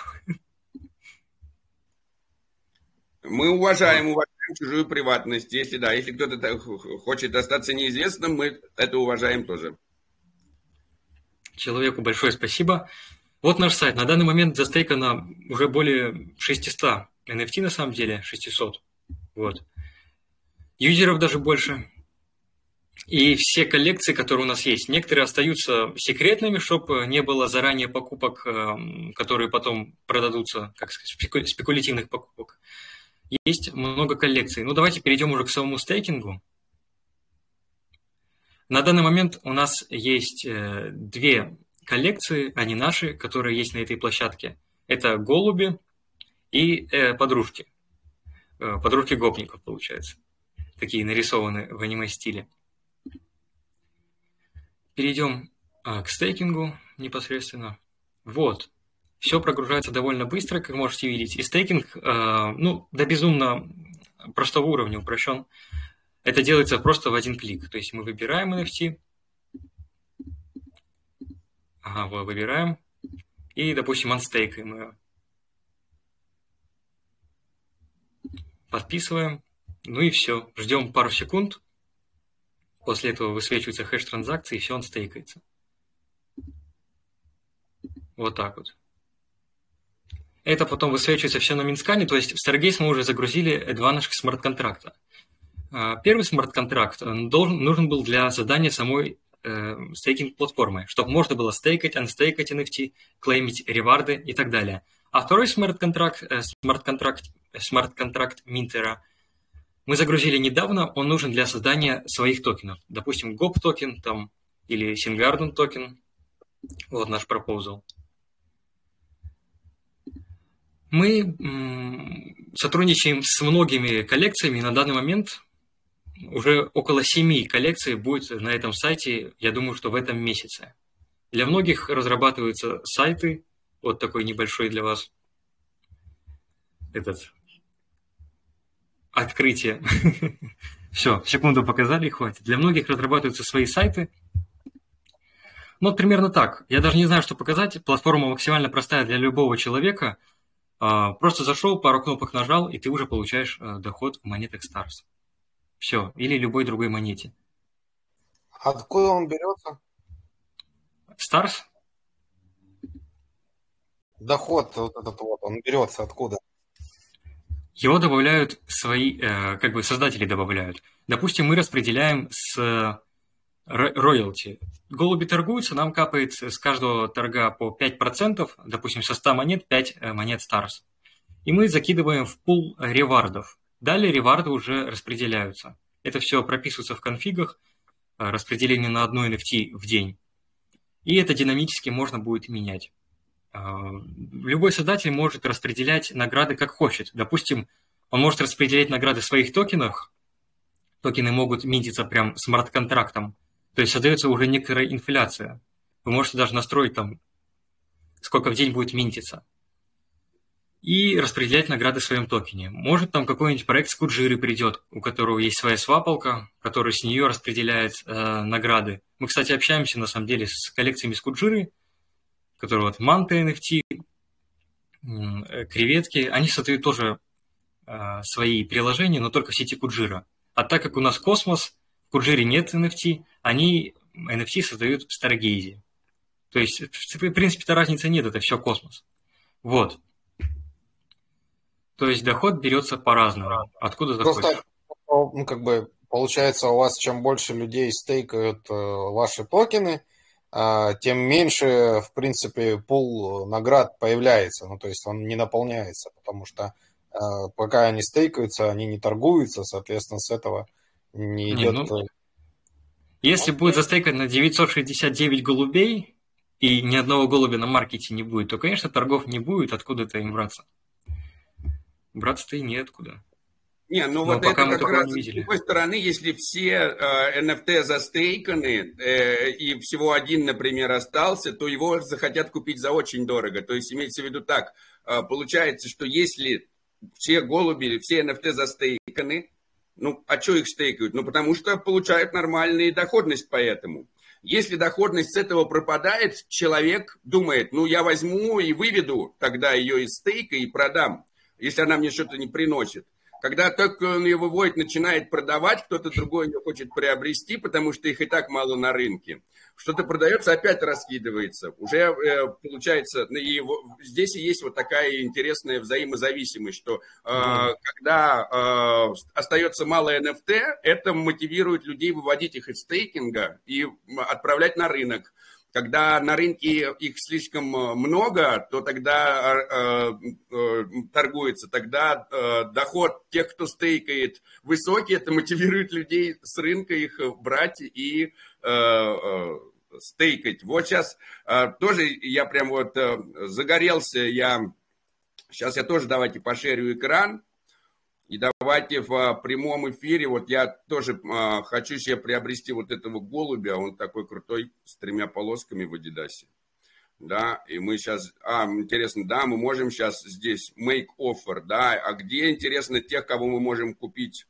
Мы уважаем чужую приватность. Если кто-то хочет остаться неизвестным, мы это уважаем тоже. Человеку большое спасибо. Вот наш сайт. На данный момент застейкано уже более 600 NFT, на самом деле, 600. Вот. Юзеров даже больше. И все коллекции, которые у нас есть, некоторые остаются секретными, чтобы не было заранее покупок, которые потом продадутся, как сказать, спекулятивных покупок. Есть много коллекций. Ну, давайте перейдем уже к самому стейкингу. На данный момент у нас есть две коллекции, они наши, которые есть на этой площадке. Это голуби и подружки. Подружки гопников, получается. Такие нарисованы в аниме-стиле. Перейдем к стейкингу непосредственно. Вот. Все прогружается довольно быстро, как можете видеть. И стейкинг, до безумно простого уровня упрощен. Это делается просто в один клик. То есть мы выбираем NFT. Ага, выбираем. И, допустим, анстейкаем ее. Подписываем. Ну и все. Ждем пару секунд. После этого высвечивается хэш транзакции, и все анстейкается. Вот так вот. Это потом высвечивается все на Минскане. То есть в Stargaze мы уже загрузили два наших смарт-контракта. Первый смарт-контракт нужен был для задания самой стейкинг-платформы, чтобы можно было стейкать, анстейкать NFT, клеймить реварды и так далее. А второй смарт-контракт Минтера мы загрузили недавно, он нужен для создания своих токенов. Допустим, GOP токен там, или Singarden токен. Вот наш пропозал. Мы сотрудничаем с многими коллекциями на данный момент. Уже около 7 коллекций будет на этом сайте, я думаю, что в этом месяце. Для многих разрабатываются сайты, вот такой небольшой для вас открытие. Все, секунду показали, хватит. Для многих разрабатываются свои сайты. Ну, примерно так. Я даже не знаю, что показать. Платформа максимально простая для любого человека. Просто зашел, пару кнопок нажал, и ты уже получаешь доход в монетах Stars. Все. Или любой другой монете. Откуда он берется? Stars? Доход вот этот вот, он берется откуда? Его добавляют свои, создатели добавляют. Допустим, мы распределяем с роялти. Голуби торгуются, нам капает с каждого торга по 5%, допустим, со 100 монет 5 монет Stars. И мы закидываем в пул ревардов. Далее реварды уже распределяются. Это все прописывается в конфигах, распределение на одну NFT в день. И это динамически можно будет менять. Любой создатель может распределять награды как хочет. Допустим, он может распределять награды в своих токенах. Токены могут минтиться прям смарт-контрактом. То есть создается уже некоторая инфляция. Вы можете даже настроить там сколько в день будет минтиться, и распределять награды в своем токене. Может, там какой-нибудь проект с Куджиры придет, у которого есть своя свапалка, который с нее распределяет награды. Мы, кстати, общаемся, на самом деле, с коллекциями с Куджиры, которые вот манты NFT, креветки, они создают тоже свои приложения, но только в сети Куджира. А так как у нас Космос, в Куджире нет NFT, они NFT создают в Stargaze. То есть, в принципе-то разницы нет, это все Космос. Вот. То есть доход берется по-разному. Откуда захочешь? Просто, ну, как бы, получается, у вас чем больше людей стейкают ваши токены, тем меньше, в принципе, пул наград появляется. Ну, то есть он не наполняется, потому что пока они стейкаются, они не торгуются, соответственно, с этого не идет... Ну, если будет застейкано 969 голубей, и ни одного голубя на маркете не будет, то, конечно, торгов не будет, откуда-то им браться. Браться-то и неоткуда. Не, ну вот это как раз с другой стороны, если все NFT застейканы и всего один, например, остался, то его захотят купить за очень дорого. То есть имеется в виду так, получается, что если все голуби, все NFT застейканы, ну а что их стейкают? Ну потому что получают нормальную доходность поэтому. Если доходность с этого пропадает, человек думает, ну я возьму и выведу тогда ее из стейка и продам, если она мне что-то не приносит. Когда только он ее выводит, начинает продавать, кто-то другой ее хочет приобрести, потому что их и так мало на рынке. Что-то продается, опять раскидывается. Уже получается, и здесь и есть вот такая интересная взаимозависимость, что когда остается мало NFT, это мотивирует людей выводить их из стейкинга и отправлять на рынок. Когда на рынке их слишком много, то тогда торгуется. Тогда доход тех, кто стейкает, высокий. Это мотивирует людей с рынка их брать и стейкать. Вот сейчас тоже я прям вот загорелся. Сейчас я тоже давайте пошерю экран. И давайте в прямом эфире, вот я тоже хочу себе приобрести вот этого голубя, он такой крутой, с тремя полосками в Адидасе. Да, и мы сейчас, интересно, да, мы можем сейчас здесь make offer, да, а где, интересно, тех, кого мы можем купить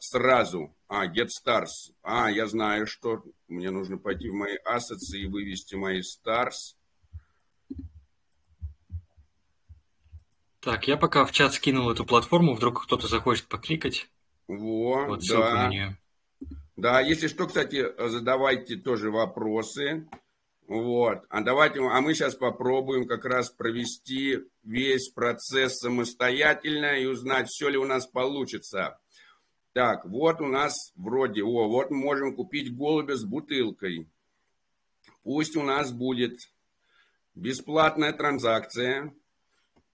сразу? Get Stars, я знаю, что мне нужно пойти в мои assets и вывести мои Stars. Так, я пока в чат скинул эту платформу, вдруг кто-то захочет покликать. Вот ссылка на нее. Да, если что, кстати, задавайте тоже вопросы. Вот. А мы сейчас попробуем как раз провести весь процесс самостоятельно и узнать, все ли у нас получится. Так, вот у нас вроде, вот мы можем купить голубя с бутылкой. Пусть у нас будет бесплатная транзакция.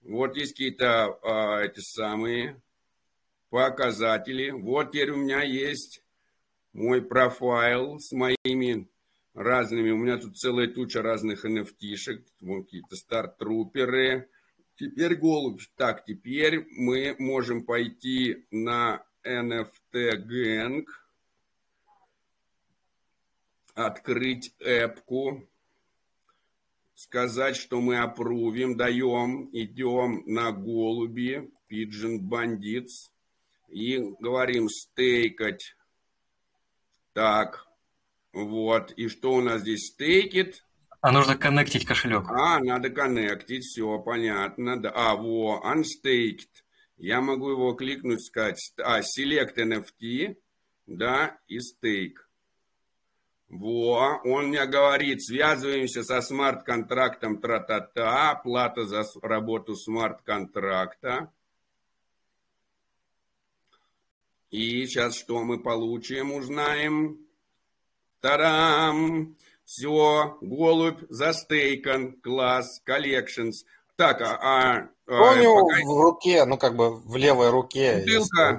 Вот есть какие-то эти самые показатели. Вот теперь у меня есть мой профайл с моими разными. У меня тут целая туча разных NFT-шек. Вот какие-то старт-труперы. Теперь голубь. Так, теперь мы можем пойти на NFT-гэнг. Открыть эпку. Сказать, что мы опрувим, даем, идем на голуби, Pigeon Bandits, и говорим стейкать. Так, вот, и что у нас здесь стейкит? А нужно коннектить кошелек. Надо коннектить, все, понятно. Да. Unstacked. Я могу его кликнуть, сказать, select NFT, да, и стейк. Он мне говорит, связываемся со смарт-контрактом, тра-та-та, плата за работу смарт-контракта. И сейчас что мы получим, узнаем. Та-дам! Все, голубь застейкан, класс, collections. Так, у него в руке, ну как бы в левой руке.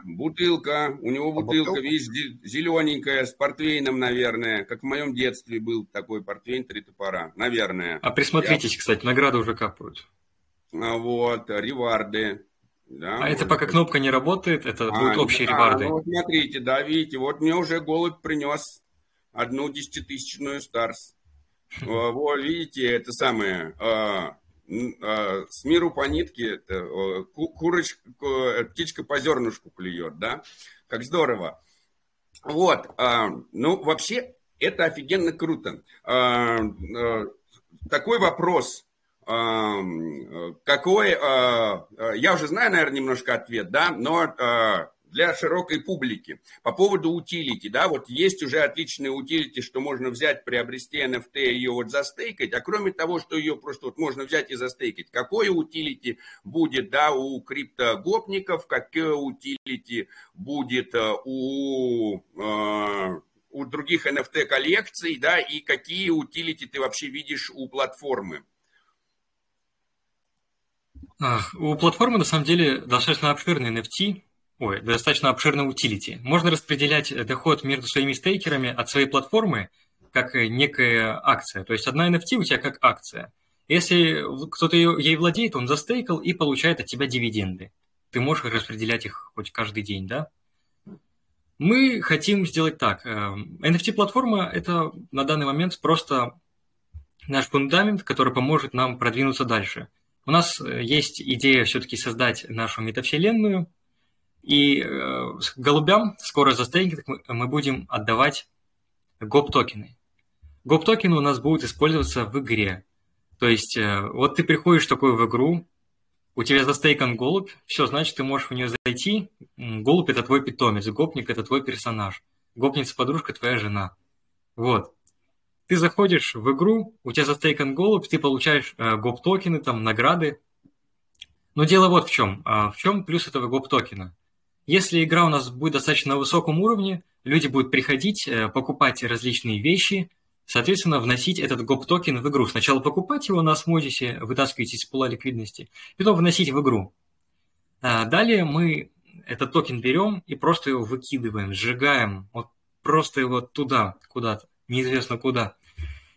Бутылка. У него бутылка, видишь, зелененькая, с портвейном, наверное. Как в моем детстве был такой портвейн, 3 топора, наверное. Присмотритесь, кстати, награды уже капают. Реварды. Да, это пока кнопка не работает, это будут общие реварды. Ну, смотрите, видите, вот мне уже голубь принес 1 10-тысячную Старс. Вот, видите, это самое, с миру по нитке, птичка по зернышку клюет, да? Как здорово. Вот, ну, вообще, это офигенно круто. Такой вопрос, какой, я уже знаю, наверное, немножко ответ, да, но... для широкой публики. По поводу утилити, да, вот есть уже отличные утилити, что можно взять, приобрести NFT и ее вот застейкать, а кроме того, что ее просто вот можно взять и застейкать, какое утилити будет, да, у криптогопников, какое утилити будет у других NFT-коллекций, да, и какие утилити ты вообще видишь у платформы? У платформы, на самом деле, достаточно обширный NFT, достаточно обширный утилити. Можно распределять доход между своими стейкерами от своей платформы как некая акция. То есть одна NFT у тебя как акция. Если кто-то ей владеет, он застейкал и получает от тебя дивиденды. Ты можешь распределять их хоть каждый день, да? Мы хотим сделать так. NFT-платформа – это на данный момент просто наш фундамент, который поможет нам продвинуться дальше. У нас есть идея все-таки создать нашу метавселенную, и голубям скоро за стейкинг мы будем отдавать гоп-токены. Гоп-токены у нас будут использоваться в игре. То есть вот ты приходишь такой в игру, у тебя застейкан голубь, все, значит, ты можешь в нее зайти. Голубь – это твой питомец, гопник – это твой персонаж, гопница-подружка – твоя жена. Вот. Ты заходишь в игру, у тебя застейкан голубь, ты получаешь гоп-токены, там, награды. Но дело вот в чем. В чем плюс этого гоп-токена? Если игра у нас будет достаточно на высоком уровне, люди будут приходить, покупать различные вещи, соответственно, вносить этот гоп-токен в игру. Сначала покупать его на осмозисе, вытаскивать из пула ликвидности, потом вносить в игру. Далее мы этот токен берем и просто его выкидываем, сжигаем, вот просто его туда, куда-то, неизвестно куда.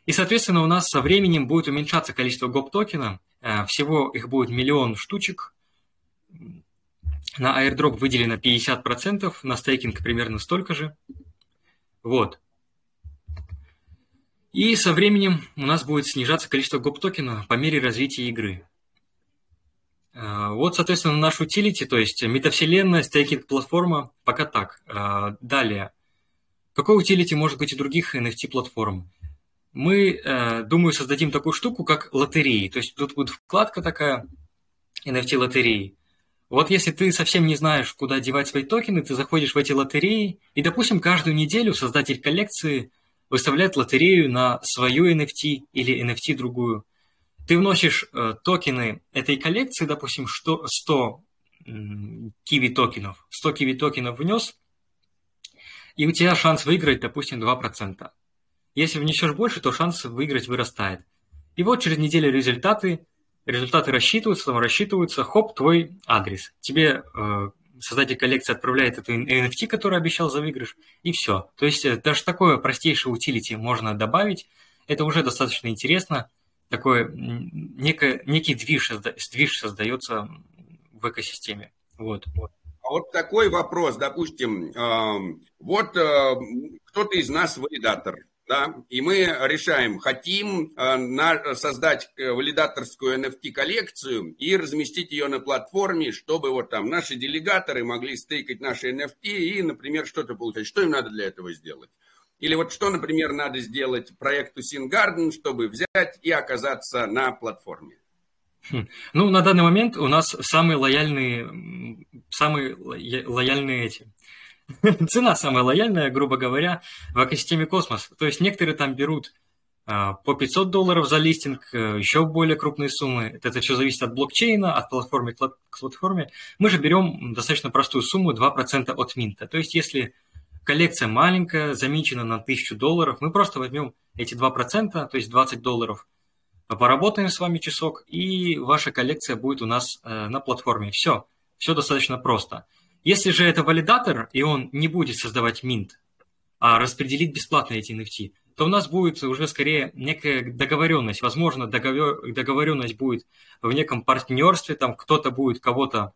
И, соответственно, у нас со временем будет уменьшаться количество гоп-токена, всего их будет 1 000 000 штучек, на airdrop выделено 50%, на стейкинг примерно столько же. Вот. И со временем у нас будет снижаться количество гоп-токена по мере развития игры. Вот, соответственно, наш утилити, то есть метавселенная, стейкинг-платформа, пока так. Далее. Какой утилити может быть у других NFT-платформ? Мы, думаю, создадим такую штуку, как лотереи. То есть тут будет вкладка такая, NFT-лотереи. Вот если ты совсем не знаешь, куда девать свои токены, ты заходишь в эти лотереи, и, допустим, каждую неделю создатель коллекции выставляет лотерею на свою NFT или NFT другую. Ты вносишь токены этой коллекции, допустим, 100 киви-токенов. 100 киви-токенов внес, и у тебя шанс выиграть, допустим, 2%. Если внесешь больше, то шанс выиграть вырастает. И вот через неделю результаты рассчитываются, там рассчитываются, хоп, твой адрес. Тебе создатель коллекции отправляет эту NFT, которую обещал за выигрыш, и все. То есть даже такое простейшее утилити можно добавить. Это уже достаточно интересно. Такое, некий движ создается в экосистеме. Вот. А вот такой вопрос, допустим, вот кто-то из нас валидатор. Да, и мы решаем, хотим создать валидаторскую NFT-коллекцию и разместить ее на платформе, чтобы вот там наши делегаторы могли стейкать наши NFT и, например, что-то получать. Что им надо для этого сделать? Или вот что, например, надо сделать проекту Singarden, чтобы взять и оказаться на платформе? Ну, на данный момент у нас самые лояльные эти... Цена самая лояльная, грубо говоря, в экосистеме Космос. То есть некоторые там берут по $500 за листинг, еще более крупные суммы. Это все зависит от блокчейна, от платформы к платформе. Мы же берем достаточно простую сумму, 2% от минта. То есть если коллекция маленькая, замечена на $1000, мы просто возьмем эти 2%, то есть $20, поработаем с вами часок, и ваша коллекция будет у нас на платформе. Все достаточно просто. Если же это валидатор, и он не будет создавать минт, а распределит бесплатно эти NFT, то у нас будет уже скорее некая договоренность. Возможно, договоренность будет в неком партнерстве, там кто-то будет кого-то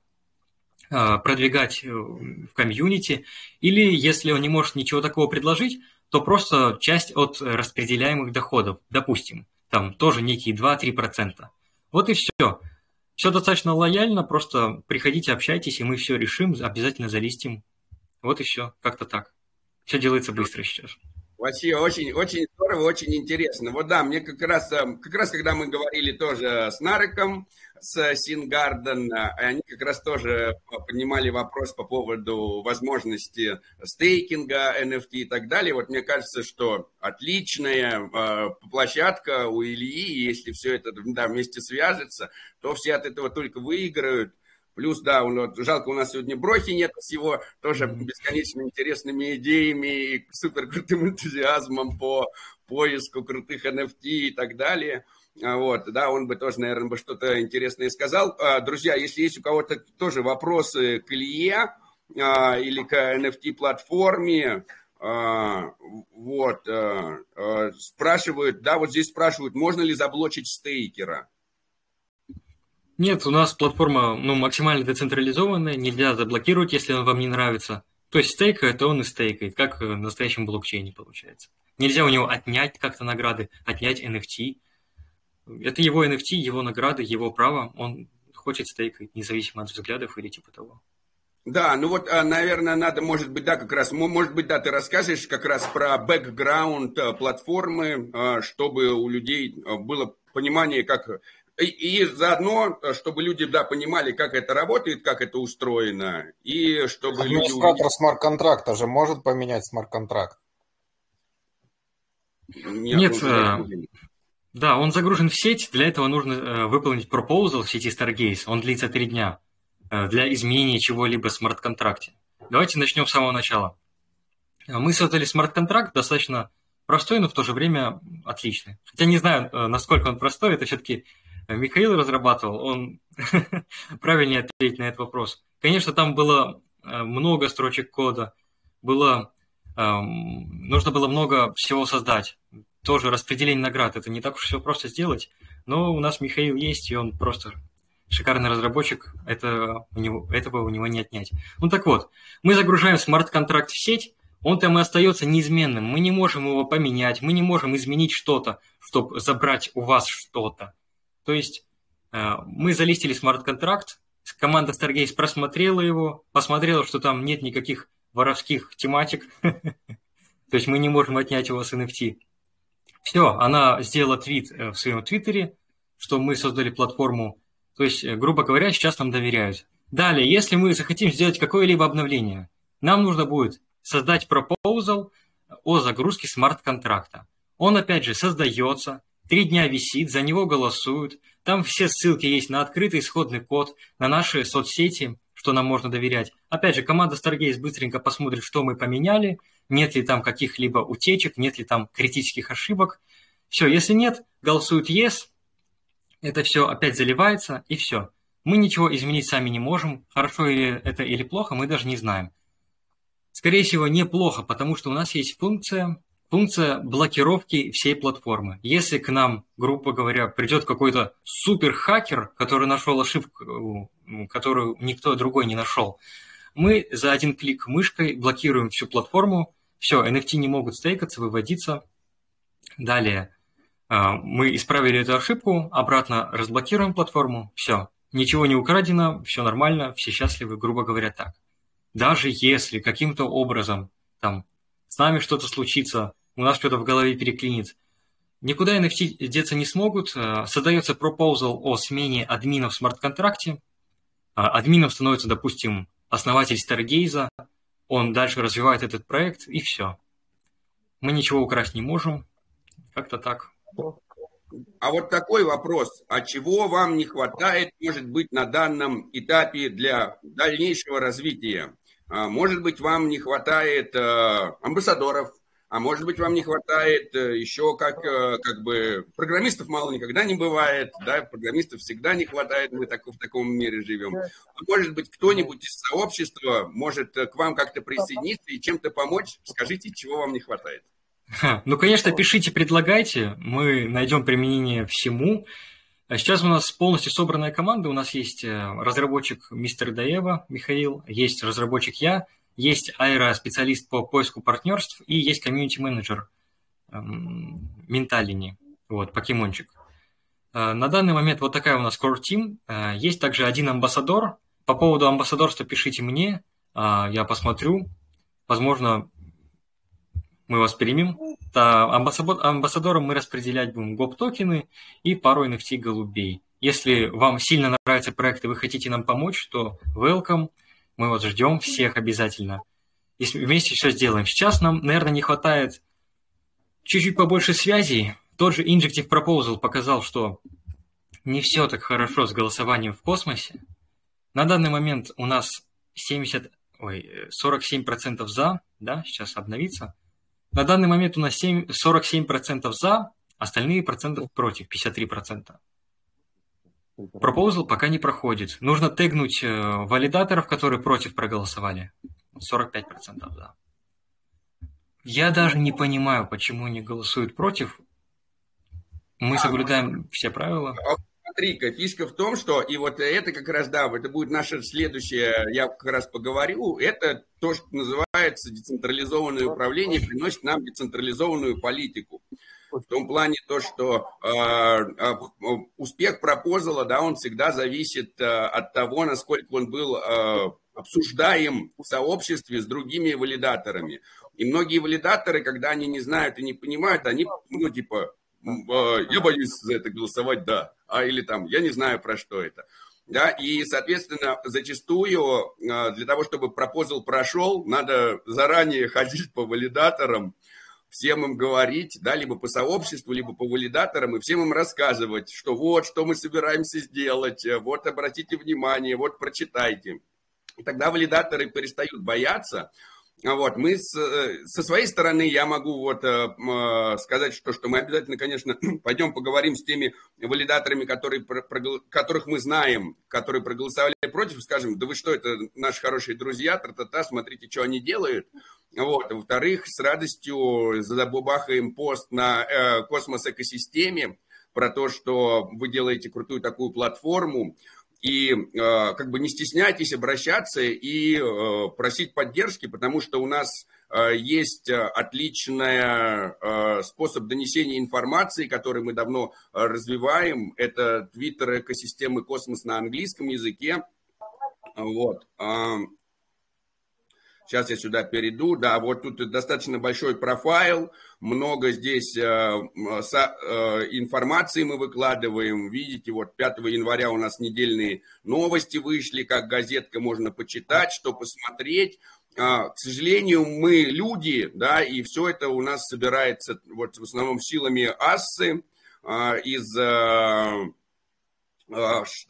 продвигать в комьюнити, или если он не может ничего такого предложить, то просто часть от распределяемых доходов, допустим, там тоже некие 2-3%. Вот и все. Все достаточно лояльно, просто приходите, общайтесь, и мы все решим, обязательно залистим. Вот и все, как-то так. Все делается быстро сейчас. Вообще очень, очень здорово, очень интересно. Вот да, мне как раз когда мы говорили тоже с Нареком, с Singarden, они как раз тоже поднимали вопрос по поводу возможности стейкинга, NFT и так далее. Вот мне кажется, что отличная площадка у Ильи, если все это да, вместе свяжется, то все от этого только выиграют. Плюс, да, жалко, у нас сегодня Брохи нет с его тоже бесконечно интересными идеями и супер крутым энтузиазмом по поиску крутых NFT и так далее. Вот, да, он бы тоже, наверное, бы что-то интересное сказал. Друзья, если есть у кого-то тоже вопросы к Илье или к NFT-платформе, вот, спрашивают, да, вот здесь спрашивают, можно ли заблочить стейкера? Нет, у нас платформа максимально децентрализованная, нельзя заблокировать, если он вам не нравится. То есть стейкает, то он и стейкает, как в настоящем блокчейне получается. Нельзя у него отнять как-то награды, отнять NFT. Это его NFT, его награды, его право, он хочет стейкать, независимо от взглядов или типа того. Да, ну вот, наверное, надо, может быть, да, как раз, может быть, да, ты расскажешь как раз про бэкграунд платформы, чтобы у людей было понимание, как... И заодно, чтобы люди, да, понимали, как это работает, как это устроено, и чтобы люди... Администратор смарт-контракта же может поменять смарт-контракт? Нет, да, он загружен в сеть, для этого нужно выполнить пропоузал в сети Stargaze, он длится 3 дня для изменения чего-либо в смарт-контракте. Давайте начнем с самого начала. Мы создали смарт-контракт, достаточно простой, но в то же время отличный. Хотя не знаю, насколько он простой, это все-таки... Михаил разрабатывал, он правильнее ответит на этот вопрос. Конечно, там было много строчек кода, нужно было много всего создать. Тоже распределение наград, это не так уж все просто сделать, но у нас Михаил есть, и он просто шикарный разработчик, этого у него не отнять. Ну так вот, мы загружаем смарт-контракт в сеть, он там и остается неизменным, мы не можем его поменять, мы не можем изменить что-то, чтобы забрать у вас что-то. То есть мы залистили смарт-контракт, команда Stargaze просмотрела его, посмотрела, что там нет никаких воровских тематик, то есть мы не можем отнять его с NFT. Все, она сделала твит в своем твиттере, что мы создали платформу, то есть, грубо говоря, сейчас нам доверяют. Далее, если мы захотим сделать какое-либо обновление, нам нужно будет создать пропоузал о загрузке смарт-контракта. Он, опять же, создается, 3 дня висит, за него голосуют. Там все ссылки есть на открытый исходный код, на наши соцсети, что нам можно доверять. Опять же, команда Stargaze быстренько посмотрит, что мы поменяли, нет ли там каких-либо утечек, нет ли там критических ошибок. Все, если нет, голосуют yes, это все опять заливается, и все. Мы ничего изменить сами не можем, хорошо это или плохо, мы даже не знаем. Скорее всего, неплохо, потому что у нас есть функция блокировки всей платформы. Если к нам, грубо говоря, придет какой-то супер-хакер, который нашел ошибку, которую никто другой не нашел, мы за один клик мышкой блокируем всю платформу, все, NFT не могут стейкаться, выводиться. Далее мы исправили эту ошибку, обратно разблокируем платформу, все, ничего не украдено, все нормально, все счастливы, грубо говоря, так. Даже если каким-то образом там с нами что-то случится, у нас что-то в голове переклинит. Никуда NFT деться не смогут. Создается пропоузал о смене админов в смарт-контракте. Админом становится, допустим, основатель Stargaze. Он дальше развивает этот проект, и все. Мы ничего украсть не можем. Как-то так. А вот такой вопрос. А чего вам не хватает, может быть, на данном этапе для дальнейшего развития? Может быть, вам не хватает амбассадоров, а может быть, вам не хватает еще как бы программистов мало никогда не бывает, да, программистов всегда не хватает, мы в таком мире живем. Может быть, кто-нибудь из сообщества может к вам как-то присоединиться и чем-то помочь? Скажите, чего вам не хватает. Ну, конечно, пишите, предлагайте, мы найдем применение всему. Сейчас у нас полностью собранная команда, у нас есть разработчик мистер Даева Михаил, есть разработчик я, Есть Аира, специалист по поиску партнерств, и есть комьюнити-менеджер Менталини, вот, покемончик. На данный момент вот такая у нас core team. Есть также один амбассадор. По поводу амбассадорства пишите мне, я посмотрю. Возможно, мы вас примем. Амбассадорам мы распределять будем гоп-токены и пару NFT-голубей. Если вам сильно нравится проект и вы хотите нам помочь, то welcome. Мы вас ждем всех обязательно. И вместе все сделаем. Сейчас нам, наверное, не хватает чуть-чуть побольше связей. Тот же Injective Proposal показал, что не все так хорошо с голосованием в космосе. На данный момент у нас 47% за, да, сейчас обновится. На данный момент у нас 47% за, остальные процентов против, 53%. Пропозал пока не проходит. Нужно тегнуть валидаторов, которые против проголосовали. 45% за. Я даже не понимаю, почему они голосуют против. Мы соблюдаем все правила. Смотри-ка, фишка в том, что, и вот это как раз, да, это будет наше следующее, я как раз поговорю, это то, что называется децентрализованное управление, приносит нам децентрализованную политику. В том плане то, что успех пропозала, да, он всегда зависит от того, насколько он был обсуждаем в сообществе с другими валидаторами. И многие валидаторы, когда они не знают и не понимают, они, ну, типа, я боюсь за это голосовать, да, а или там, я не знаю, про что это. Да, и, соответственно, зачастую для того, чтобы пропозал прошел, надо заранее ходить по валидаторам, всем им говорить, да, либо по сообществу, либо по валидаторам, и всем им рассказывать, что вот, что мы собираемся сделать, вот, обратите внимание, вот, прочитайте. И тогда валидаторы перестают бояться. Вот, мы со своей стороны, я могу вот сказать, что мы обязательно, конечно, пойдем поговорим с теми валидаторами, которых мы знаем, которые проголосовали против, скажем, да вы что, это наши хорошие друзья, тра-та-та, смотрите, что они делают. Вот. Во-вторых, с радостью забабахаем пост на космос-экосистеме про то, что вы делаете крутую такую платформу, и как бы не стесняйтесь обращаться и просить поддержки, потому что у нас есть отличный способ донесения информации, который мы давно развиваем. Это Twitter экосистемы «Космос» на английском языке. Вот. Сейчас я сюда перейду. Да, вот тут достаточно большой профайл. Много здесь информации мы выкладываем. Видите, вот 5 января у нас недельные новости вышли, как газетка, можно почитать, что посмотреть. К сожалению, мы люди, да, и все это у нас собирается вот в основном силами ассы из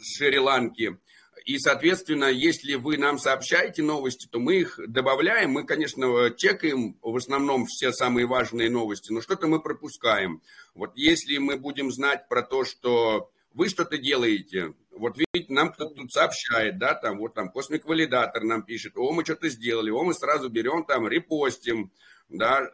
Шри-Ланки. И, соответственно, если вы нам сообщаете новости, то мы их добавляем. Мы, конечно, чекаем в основном все самые важные новости, но что-то мы пропускаем. Вот если мы будем знать про то, что вы что-то делаете, вот видите, нам кто-то тут сообщает, да, там вот там космик-валидатор нам пишет, о, мы что-то сделали, о, мы сразу берем, там, репостим, да,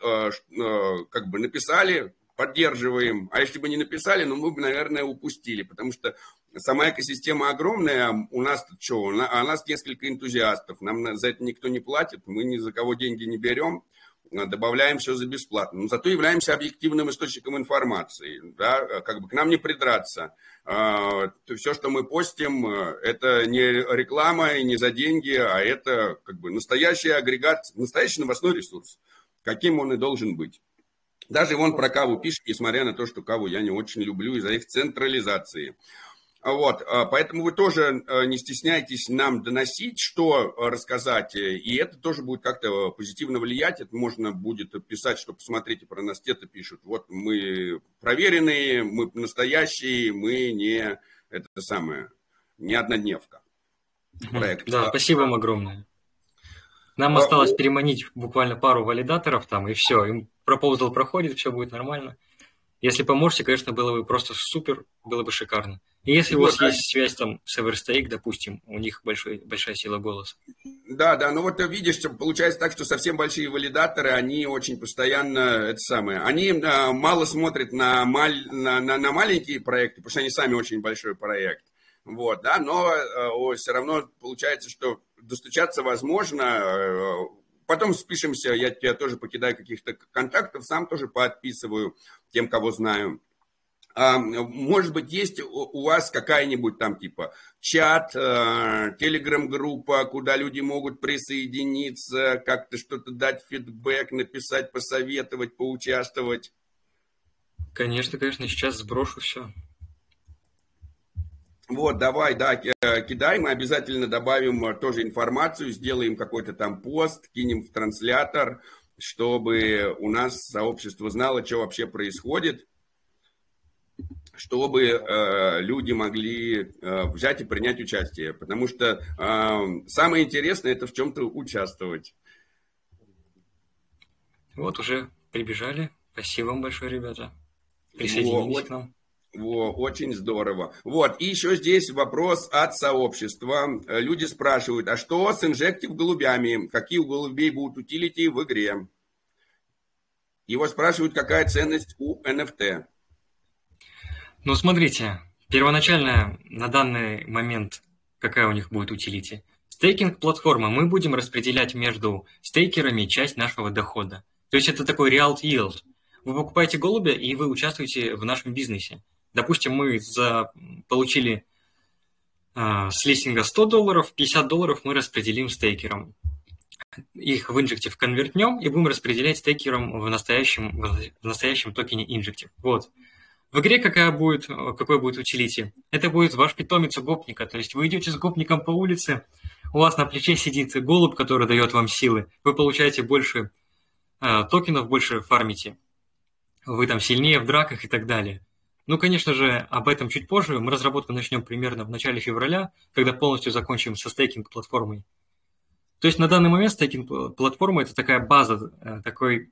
как бы написали, поддерживаем. А если бы не написали, ну, мы бы, наверное, упустили, потому что сама экосистема огромная, у нас что, у нас несколько энтузиастов, нам за это никто не платит, мы ни за кого деньги не берем, добавляем все за бесплатно, но зато являемся объективным источником информации, да, как бы к нам не придраться, все, что мы постим, это не реклама и не за деньги, а это как бы настоящий агрегат, настоящий новостной ресурс, каким он и должен быть. Даже вон про каву пишет, несмотря на то, что каву я не очень люблю из-за их централизации. Вот, поэтому вы тоже не стесняйтесь нам доносить, что рассказать, и это тоже будет как-то позитивно влиять, это можно будет писать, что посмотрите, про нас те-то пишут, вот мы проверенные, мы настоящие, мы не, это самое, не однодневка. Проект. Да, спасибо вам огромное. Нам осталось переманить буквально пару валидаторов там, и все, им пропозал проходит, все будет нормально. Если поможете, конечно, было бы просто супер, было бы шикарно. И если у вас есть связь там с Эверстейк, допустим, у них большая сила голоса. Да, да, ну вот ты видишь, получается так, что совсем большие валидаторы, они очень постоянно, это самое, они мало смотрят на маленькие проекты, потому что они сами очень большой проект. Вот, да, но все равно получается, что достучаться возможно, Потом спишемся, я тебя тоже покидаю каких-то контактов, сам тоже поотписываю тем, кого знаю. Может быть, есть у вас какая-нибудь там типа чат, телеграм-группа, куда люди могут присоединиться, как-то что-то дать фидбэк, написать, посоветовать, поучаствовать? Конечно, конечно, сейчас сброшу все. Вот, давай, да, кидай, мы обязательно добавим тоже информацию, сделаем какой-то там пост, кинем в транслятор, чтобы у нас сообщество знало, что вообще происходит, чтобы люди могли взять и принять участие, потому что самое интересное – это в чем-то участвовать. Вот уже прибежали. Спасибо вам большое, ребята. Присоединились вот к нам. Во, очень здорово. Вот, и еще здесь вопрос от сообщества. Люди спрашивают, а что с Injective голубями? Какие у голубей будут утилити в игре? Его спрашивают, какая ценность у NFT? Ну, смотрите, первоначально на данный момент какая у них будет утилити? Стейкинг платформы. Мы будем распределять между стейкерами часть нашего дохода. То есть это такой real yield. Вы покупаете голубя, и вы участвуете в нашем бизнесе. Допустим, мы получили с листинга $100, $50 мы распределим стейкерам. Их в Injective конвертнем и будем распределять стейкерам в настоящем токене Injective. Вот. В игре какой будет утилити? Это будет ваш питомец у гопника. То есть вы идете с гопником по улице, у вас на плече сидит голубь, который дает вам силы. Вы получаете больше токенов, больше фармите. Вы там сильнее в драках и так далее. Ну, конечно же, об этом чуть позже. Мы разработку начнем примерно в начале февраля, когда полностью закончим со стейкинг-платформой. То есть на данный момент стейкинг-платформа – это такая база, такой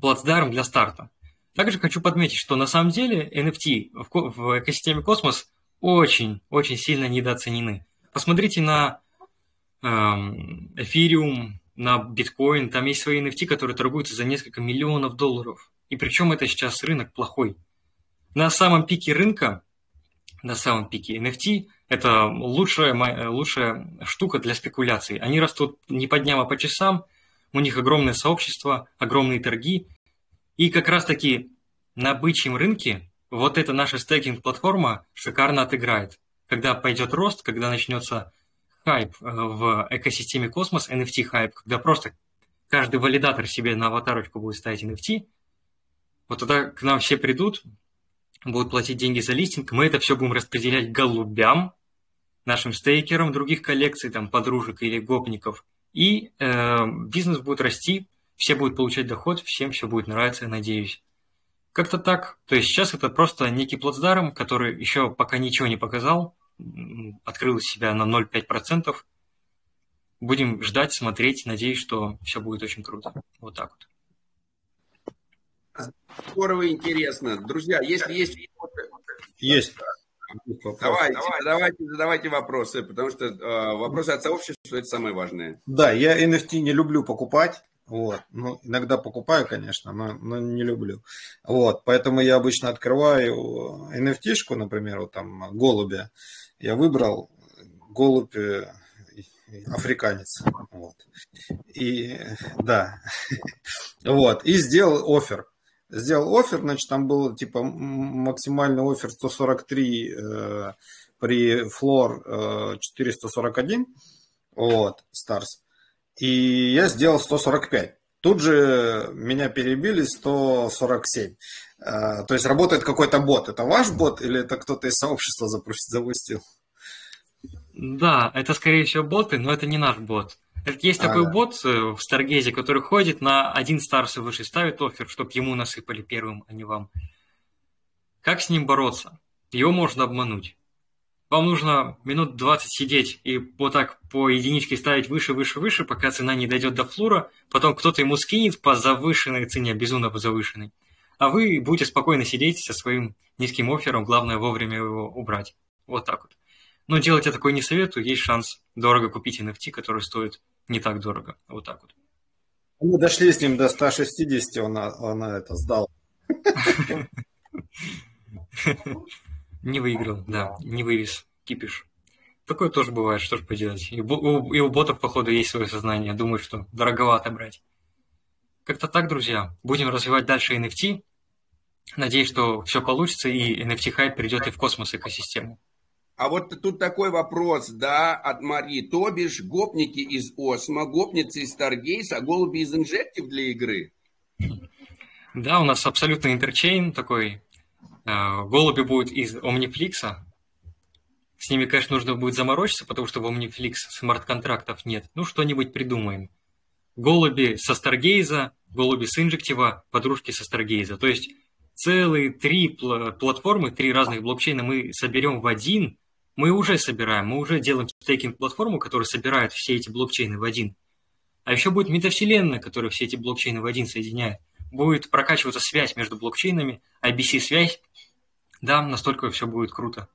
плацдарм для старта. Также хочу подметить, что на самом деле NFT в экосистеме Космос очень-очень сильно недооценены. Посмотрите на эфириум, на биткоин, там есть свои NFT, которые торгуются за несколько миллионов $. И причем это сейчас рынок плохой. На самом пике рынка, на самом пике NFT, это лучшая штука для спекуляций. Они растут не по дням, а по часам, у них огромное сообщество, огромные торги. И как раз-таки на бычьем рынке вот эта наша стейкинг-платформа шикарно отыграет. Когда пойдет рост, когда начнется хайп в экосистеме Космос, NFT хайп, когда просто каждый валидатор себе на аватарочку будет ставить NFT, вот тогда к нам все придут, будут платить деньги за листинг, мы это все будем распределять голубям, нашим стейкерам других коллекций, там, подружек или гопников, и бизнес будет расти, все будут получать доход, всем все будет нравиться, я надеюсь. Как-то так. То есть сейчас это просто некий плацдарм, который еще пока ничего не показал, открыл себя на 0,5%. Будем ждать, смотреть, надеюсь, что все будет очень круто. Вот так вот. Здорово, интересно. Друзья, если есть... Есть. Давайте вопросы, потому что вопросы от сообщества – это самое важное. Да, я NFT не люблю покупать. Вот. Ну, иногда покупаю, конечно, но не люблю. Вот. Поэтому я обычно открываю NFT-шку, например, вот там голубя. Я выбрал голубь африканец. Вот. И да. Вот. И сделал оффер. Сделал оффер, значит, там был типа максимальный оффер 143 при флор 441. Вот, Старс. И я сделал 145. Тут же меня перебили 147. То есть работает какой-то бот. Это ваш бот или это кто-то из сообщества запустил? Да, это скорее всего боты, но это не наш бот. Есть такой бот в Stargaze, который ходит на один старс и выше, ставит оффер, чтобы ему насыпали первым, а не вам. Как с ним бороться? Его можно обмануть. Вам нужно минут 20 сидеть и вот так по единичке ставить выше, выше, выше, пока цена не дойдет до флура. Потом кто-то ему скинет по завышенной цене, безумно по завышенной. А вы будете спокойно сидеть со своим низким оффером, главное вовремя его убрать. Вот так вот. Но делать я такое не советую, есть шанс дорого купить NFT, который стоит не так дорого. Вот так вот. Мы дошли с ним до 160, он это сдал. Не выиграл, да, не вывез, кипиш. Такое тоже бывает, что же поделать. И у ботов, походу, есть свое сознание. Думаю, что дороговато брать. Как-то так, друзья. Будем развивать дальше NFT. Надеюсь, что все получится, и NFT-хайп придет и в космос-экосистему. А вот тут такой вопрос, да, от Марии. То бишь, гопники из Осмо, гопницы из Stargaze, а голуби из Injective для игры? Да, у нас абсолютно интерчейн такой. Голуби будут из Omniflix. С ними, конечно, нужно будет заморочиться, потому что в Omniflix смарт-контрактов нет. Ну, что-нибудь придумаем. Голуби со Stargaze, голуби с Injective, подружки со Stargaze. То есть целые три платформы, три разных блокчейна мы соберем в один. Мы уже собираем, мы уже делаем стейкинг-платформу, которая собирает все эти блокчейны в один. А еще будет метавселенная, которая все эти блокчейны в один соединяет. Будет прокачиваться связь между блокчейнами, IBC-связь. Да, настолько все будет круто.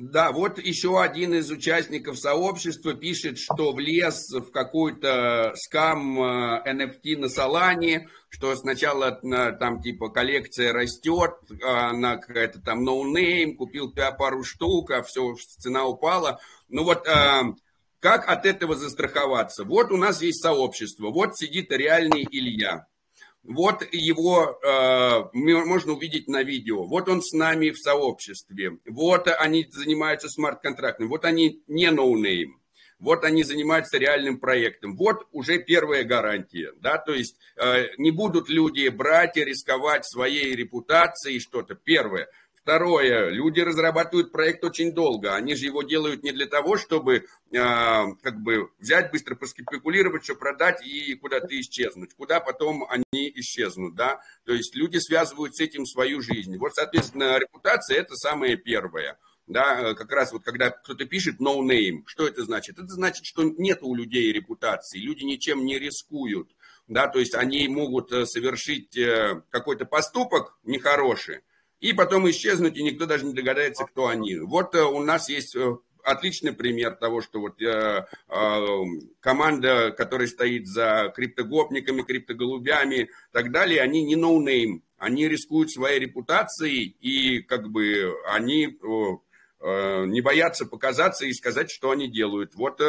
Да, вот еще один из участников сообщества пишет, что влез в какой-то скам NFT на Солане, что сначала там типа коллекция растет, на какая-то там ноунейм, купил пару штук, а все, цена упала. Ну вот как от этого застраховаться? Вот у нас есть сообщество, вот сидит реальный Илья. Вот его можно увидеть на видео. Вот он с нами в сообществе. Вот они занимаются смарт-контрактами. Вот они не ноунейм. Вот они занимаются реальным проектом. Вот уже первая гарантия. Да? То есть не будут люди брать и рисковать своей репутацией что-то. Первое. Второе. Люди разрабатывают проект очень долго. Они же его делают не для того, чтобы как бы взять, быстро поспекулировать, что продать и куда-то исчезнуть. Куда потом они исчезнут, да? То есть люди связывают с этим свою жизнь. Вот, соответственно, репутация – это самое первое. Да, как раз вот когда кто-то пишет no name, что это значит? Это значит, что нет у людей репутации, люди ничем не рискуют. Да? То есть они могут совершить какой-то поступок нехороший, и потом исчезнуть, и никто даже не догадается, кто они. Вот у нас есть отличный пример того, что вот команда, которая стоит за криптогопниками, криптоголубями и так далее, они не ноунейм. Они рискуют своей репутацией, и как бы они не боятся показаться и сказать, что они делают. Вот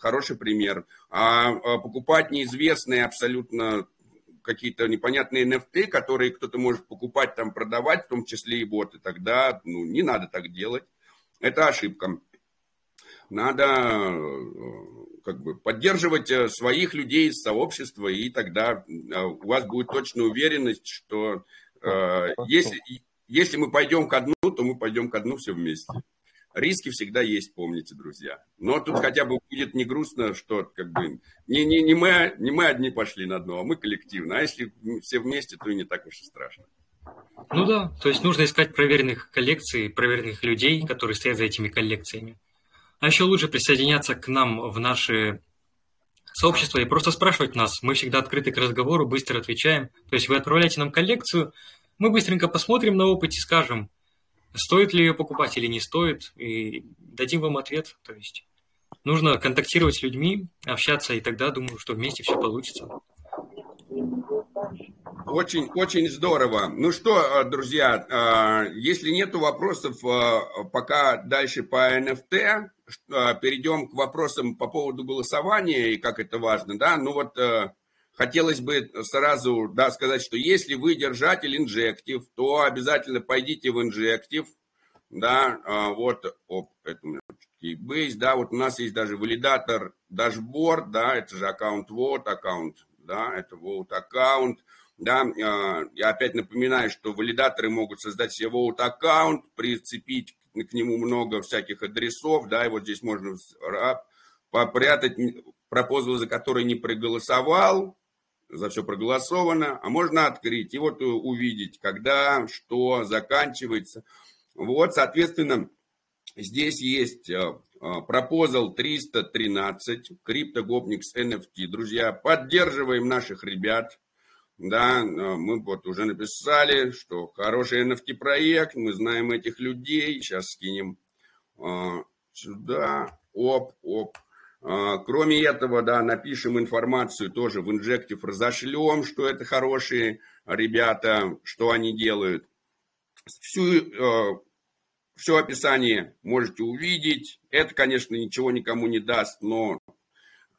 хороший пример. А покупать неизвестные абсолютно какие-то непонятные NFT, которые кто-то может покупать, там, продавать, в том числе и боты, тогда ну, не надо так делать. Это ошибка. Надо как бы поддерживать своих людей из сообщества, и тогда у вас будет точная уверенность, что если мы пойдем ко дну, то мы пойдем ко дну все вместе. Риски всегда есть, помните, друзья. Но тут хотя бы будет не грустно, что как бы не мы одни пошли на дно, а мы коллективно. А если все вместе, то и не так уж и страшно. Ну да, то есть нужно искать проверенных коллекций, проверенных людей, которые стоят за этими коллекциями. А еще лучше присоединяться к нам в наши сообщества и просто спрашивать нас. Мы всегда открыты к разговору, быстро отвечаем. То есть вы отправляете нам коллекцию, мы быстренько посмотрим на опыт и скажем, стоит ли ее покупать или не стоит, и дадим вам ответ. То есть нужно контактировать с людьми, общаться, и тогда, думаю, что вместе все получится. Очень, очень здорово. Ну что, друзья, если нет вопросов пока дальше по NFT, перейдем к вопросам по поводу голосования и как это важно, да, ну вот... Хотелось бы сразу сказать, что если вы держатель Injective, то обязательно пойдите в Injective. Да, вот, это у меня Keybase, да, вот у нас есть даже валидатор дашборд, да, это же аккаунт, да, это вот аккаунт, да. Я опять напоминаю, что валидаторы могут создать себе вот аккаунт, прицепить к нему много всяких адресов, да, и вот здесь можно попрятать пропозал, за который не проголосовал, за все проголосовано, а можно открыть и вот увидеть, когда, что заканчивается. Вот, соответственно, здесь есть пропозал 313, CryptoGopniks NFT. Друзья, поддерживаем наших ребят. Да, мы вот уже написали, что хороший NFT проект, мы знаем этих людей. Сейчас скинем сюда, Кроме этого, да, напишем информацию тоже в Injective, разошлем, что это хорошие ребята, что они делают. Всю все описание можете увидеть. Это, конечно, ничего никому не даст, но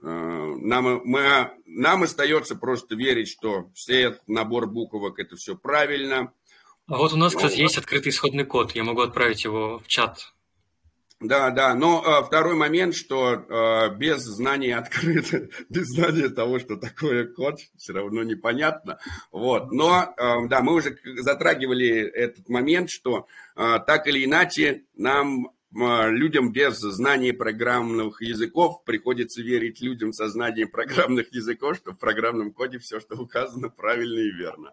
нам остается просто верить, что все этот набор буквок – это все правильно. А вот у нас, кстати, есть открытый исходный код. Я могу отправить его в чат. Да, да. Но второй момент, что без знания без знания того, что такое код, все равно непонятно. Вот. Но да, мы уже затрагивали этот момент, что так или иначе нам, людям без знания программных языков, приходится верить людям со знанием программных языков, что в программном коде все, что указано, правильно и верно.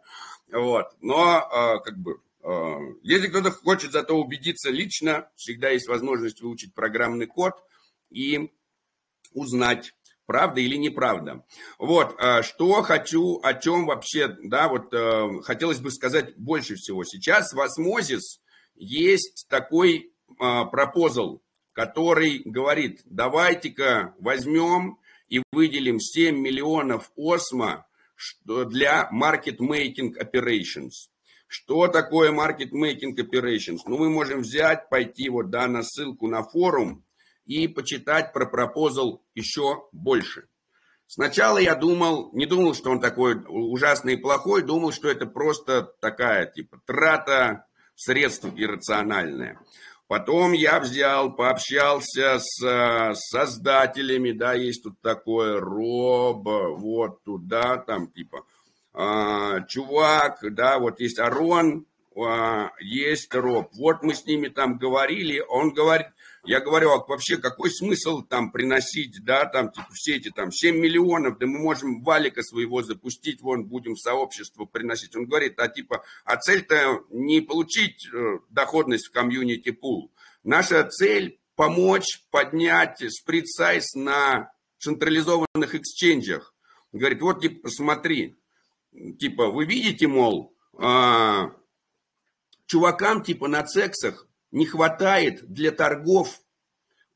Вот. Но как бы... Если кто-то хочет зато убедиться лично, всегда есть возможность выучить программный код и узнать, правда или неправда. Вот, что хочу, о чем вообще, да, вот хотелось бы сказать больше всего. Сейчас в Osmosis есть такой пропозал, который говорит, давайте-ка возьмем и выделим 7 миллионов осмо для market making operations. Что такое market making operations? Ну, мы можем взять, пойти вот, да, на ссылку на форум и почитать про пропозал еще больше. Сначала я не думал, что он такой ужасный и плохой, думал, что это просто такая, типа, трата средств иррациональная. Потом я взял, пообщался с создателями, да, есть тут такое, Роб, вот туда, там, типа... чувак, да, вот есть Арон, есть Роб. Вот мы с ними там говорили, он говорит, я говорю, а вообще какой смысл там приносить, да, там типа, все эти там 7 миллионов, да мы можем валика своего запустить, вон будем в сообщество приносить. Он говорит, а цель-то не получить доходность в комьюнити пул. Наша цель помочь поднять сприт-сайз на централизованных эксченджах. Он говорит, вот типа посмотри. Типа, вы видите, мол, чувакам типа на цексах не хватает для торгов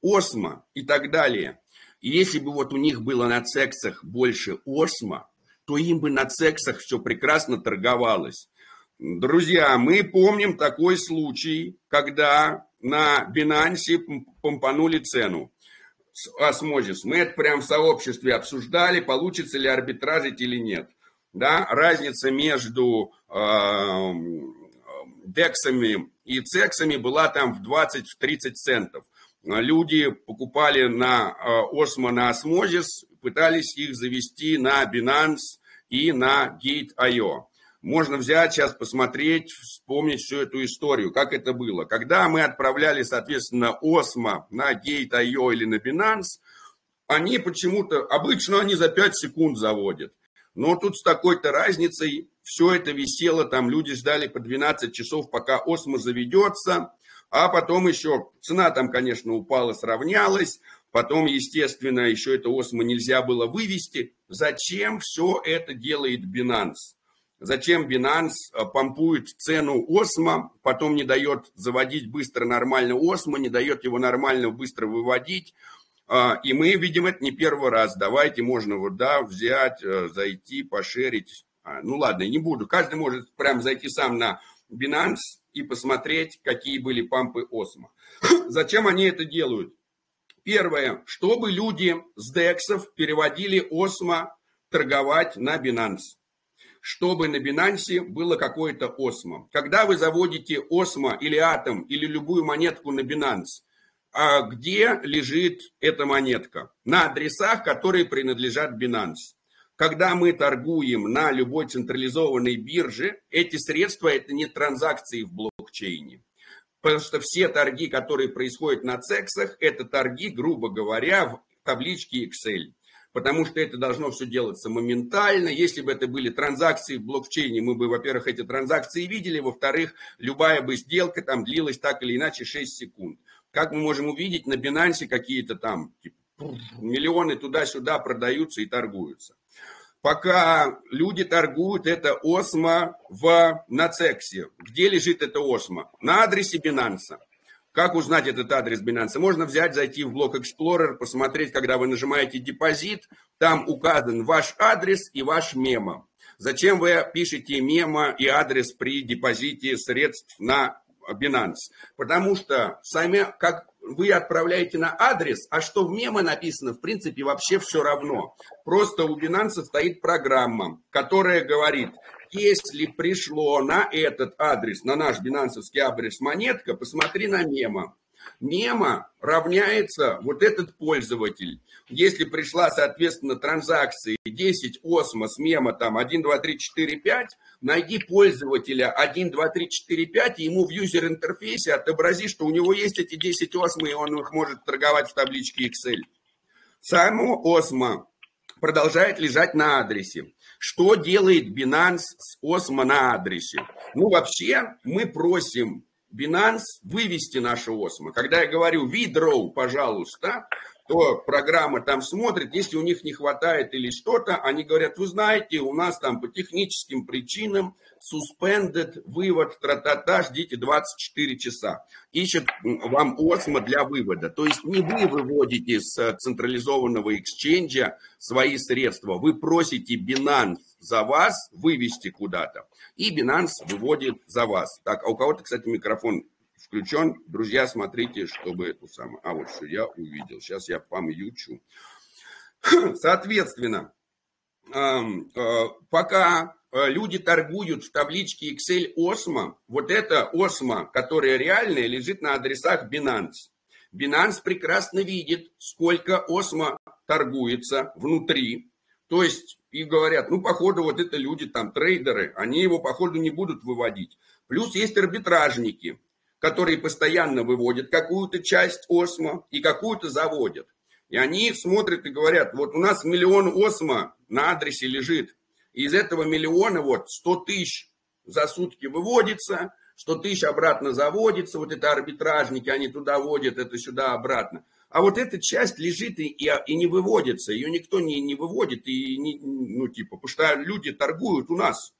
осмо и так далее. И если бы вот у них было на цексах больше осмо, то им бы на цексах все прекрасно торговалось. Друзья, мы помним такой случай, когда на Binance помпанули цену. Осмозис. Мы это прям в сообществе обсуждали, получится ли арбитражить или нет. Да, разница между дексами и цексами была там в 20-30 центов. Люди покупали на Osmo, на Osmosis, пытались их завести на Binance и на Gate.io. Можно взять сейчас, посмотреть, вспомнить всю эту историю, как это было. Когда мы отправляли, соответственно, Osmo на Gate.io или на Binance, они почему-то, обычно они за 5 секунд заводят. Но тут с такой-то разницей все это висело, там люди ждали по 12 часов, пока осмо заведется, а потом еще цена там, конечно, упала, сравнялась, потом, естественно, еще это осмо нельзя было вывести. Зачем все это делает Binance? Зачем Binance помпует цену осмо, потом не дает заводить быстро нормально осмо, не дает его нормально быстро выводить? И мы видим это не первый раз. Давайте можно вот, да, взять, зайти, пошерить. Ну ладно, не буду. Каждый может прям зайти сам на Binance и посмотреть, какие были пампы Осмо. Зачем они это делают? Первое, чтобы люди с дексов переводили Осмо торговать на Binance. Чтобы на Binance было какое-то Осмо. Когда вы заводите Осмо или Атом или любую монетку на Binance, а где лежит эта монетка? На адресах, которые принадлежат Binance. Когда мы торгуем на любой централизованной бирже, эти средства – это не транзакции в блокчейне. Потому что все торги, которые происходят на цексах, это торги, грубо говоря, в табличке Excel. Потому что это должно все делаться моментально. Если бы это были транзакции в блокчейне, мы бы, во-первых, эти транзакции видели, во-вторых, любая бы сделка там длилась так или иначе 6 секунд. Как мы можем увидеть, на Binance какие-то там типа, миллионы туда-сюда продаются и торгуются. Пока люди торгуют это осмо на цексе. Где лежит это осмо? На адресе Binance. Как узнать этот адрес Binance? Можно взять, зайти в блок Explorer, посмотреть, когда вы нажимаете депозит, там указан ваш адрес и ваш мемо. Зачем вы пишете мемо и адрес при депозите средств на Binance, потому что сами, как вы отправляете на адрес, а что в мемо написано, в принципе, вообще все равно. Просто у Binance стоит программа, которая говорит, если пришло на этот адрес, на наш бинансовский адрес монетка, посмотри на мемо. Мемо равняется вот этот пользователь. Если пришла, соответственно, транзакции 10, осмос, мемо, там 1, 2, 3, 4, 5, найди пользователя 1, 2, 3, 4, 5, и ему в юзер-интерфейсе отобрази, что у него есть эти 10 осмо, и он их может торговать в табличке Excel. Само осмо продолжает лежать на адресе. Что делает Binance с осмо на адресе? Ну, вообще, мы просим Binance вывести наше осмо. Когда я говорю withdraw, пожалуйста, то программа там смотрит, если у них не хватает или что-то, они говорят, вы знаете, у нас там по техническим причинам suspended, вывод, тра-та-та, ждите 24 часа. Ищет вам осмо для вывода. То есть не вы выводите с централизованного эксченджа свои средства, вы просите Binance за вас вывести куда-то. И Binance выводит за вас. Так, а у кого-то, кстати, микрофон включен. Друзья, смотрите, чтобы эту самую... А вот что я увидел. Сейчас я помьючу. Соответственно, пока люди торгуют в табличке Excel осмо, вот это осмо, которое реальное, лежит на адресах Binance. Binance прекрасно видит, сколько осмо торгуется внутри. То есть, и говорят, ну, походу, вот это люди там, трейдеры, они его, походу, не будут выводить. Плюс есть арбитражники, которые постоянно выводят какую-то часть осмо и какую-то заводят. И они смотрят и говорят, вот у нас 1 000 000 осмо на адресе лежит. И из этого 1 000 000 вот 100 000 за сутки выводится, 100 000 обратно заводится. Вот это арбитражники, они туда водят, это сюда обратно. А вот эта часть лежит и не выводится. Ее никто не выводит. И не, ну, типа, потому что люди торгуют у нас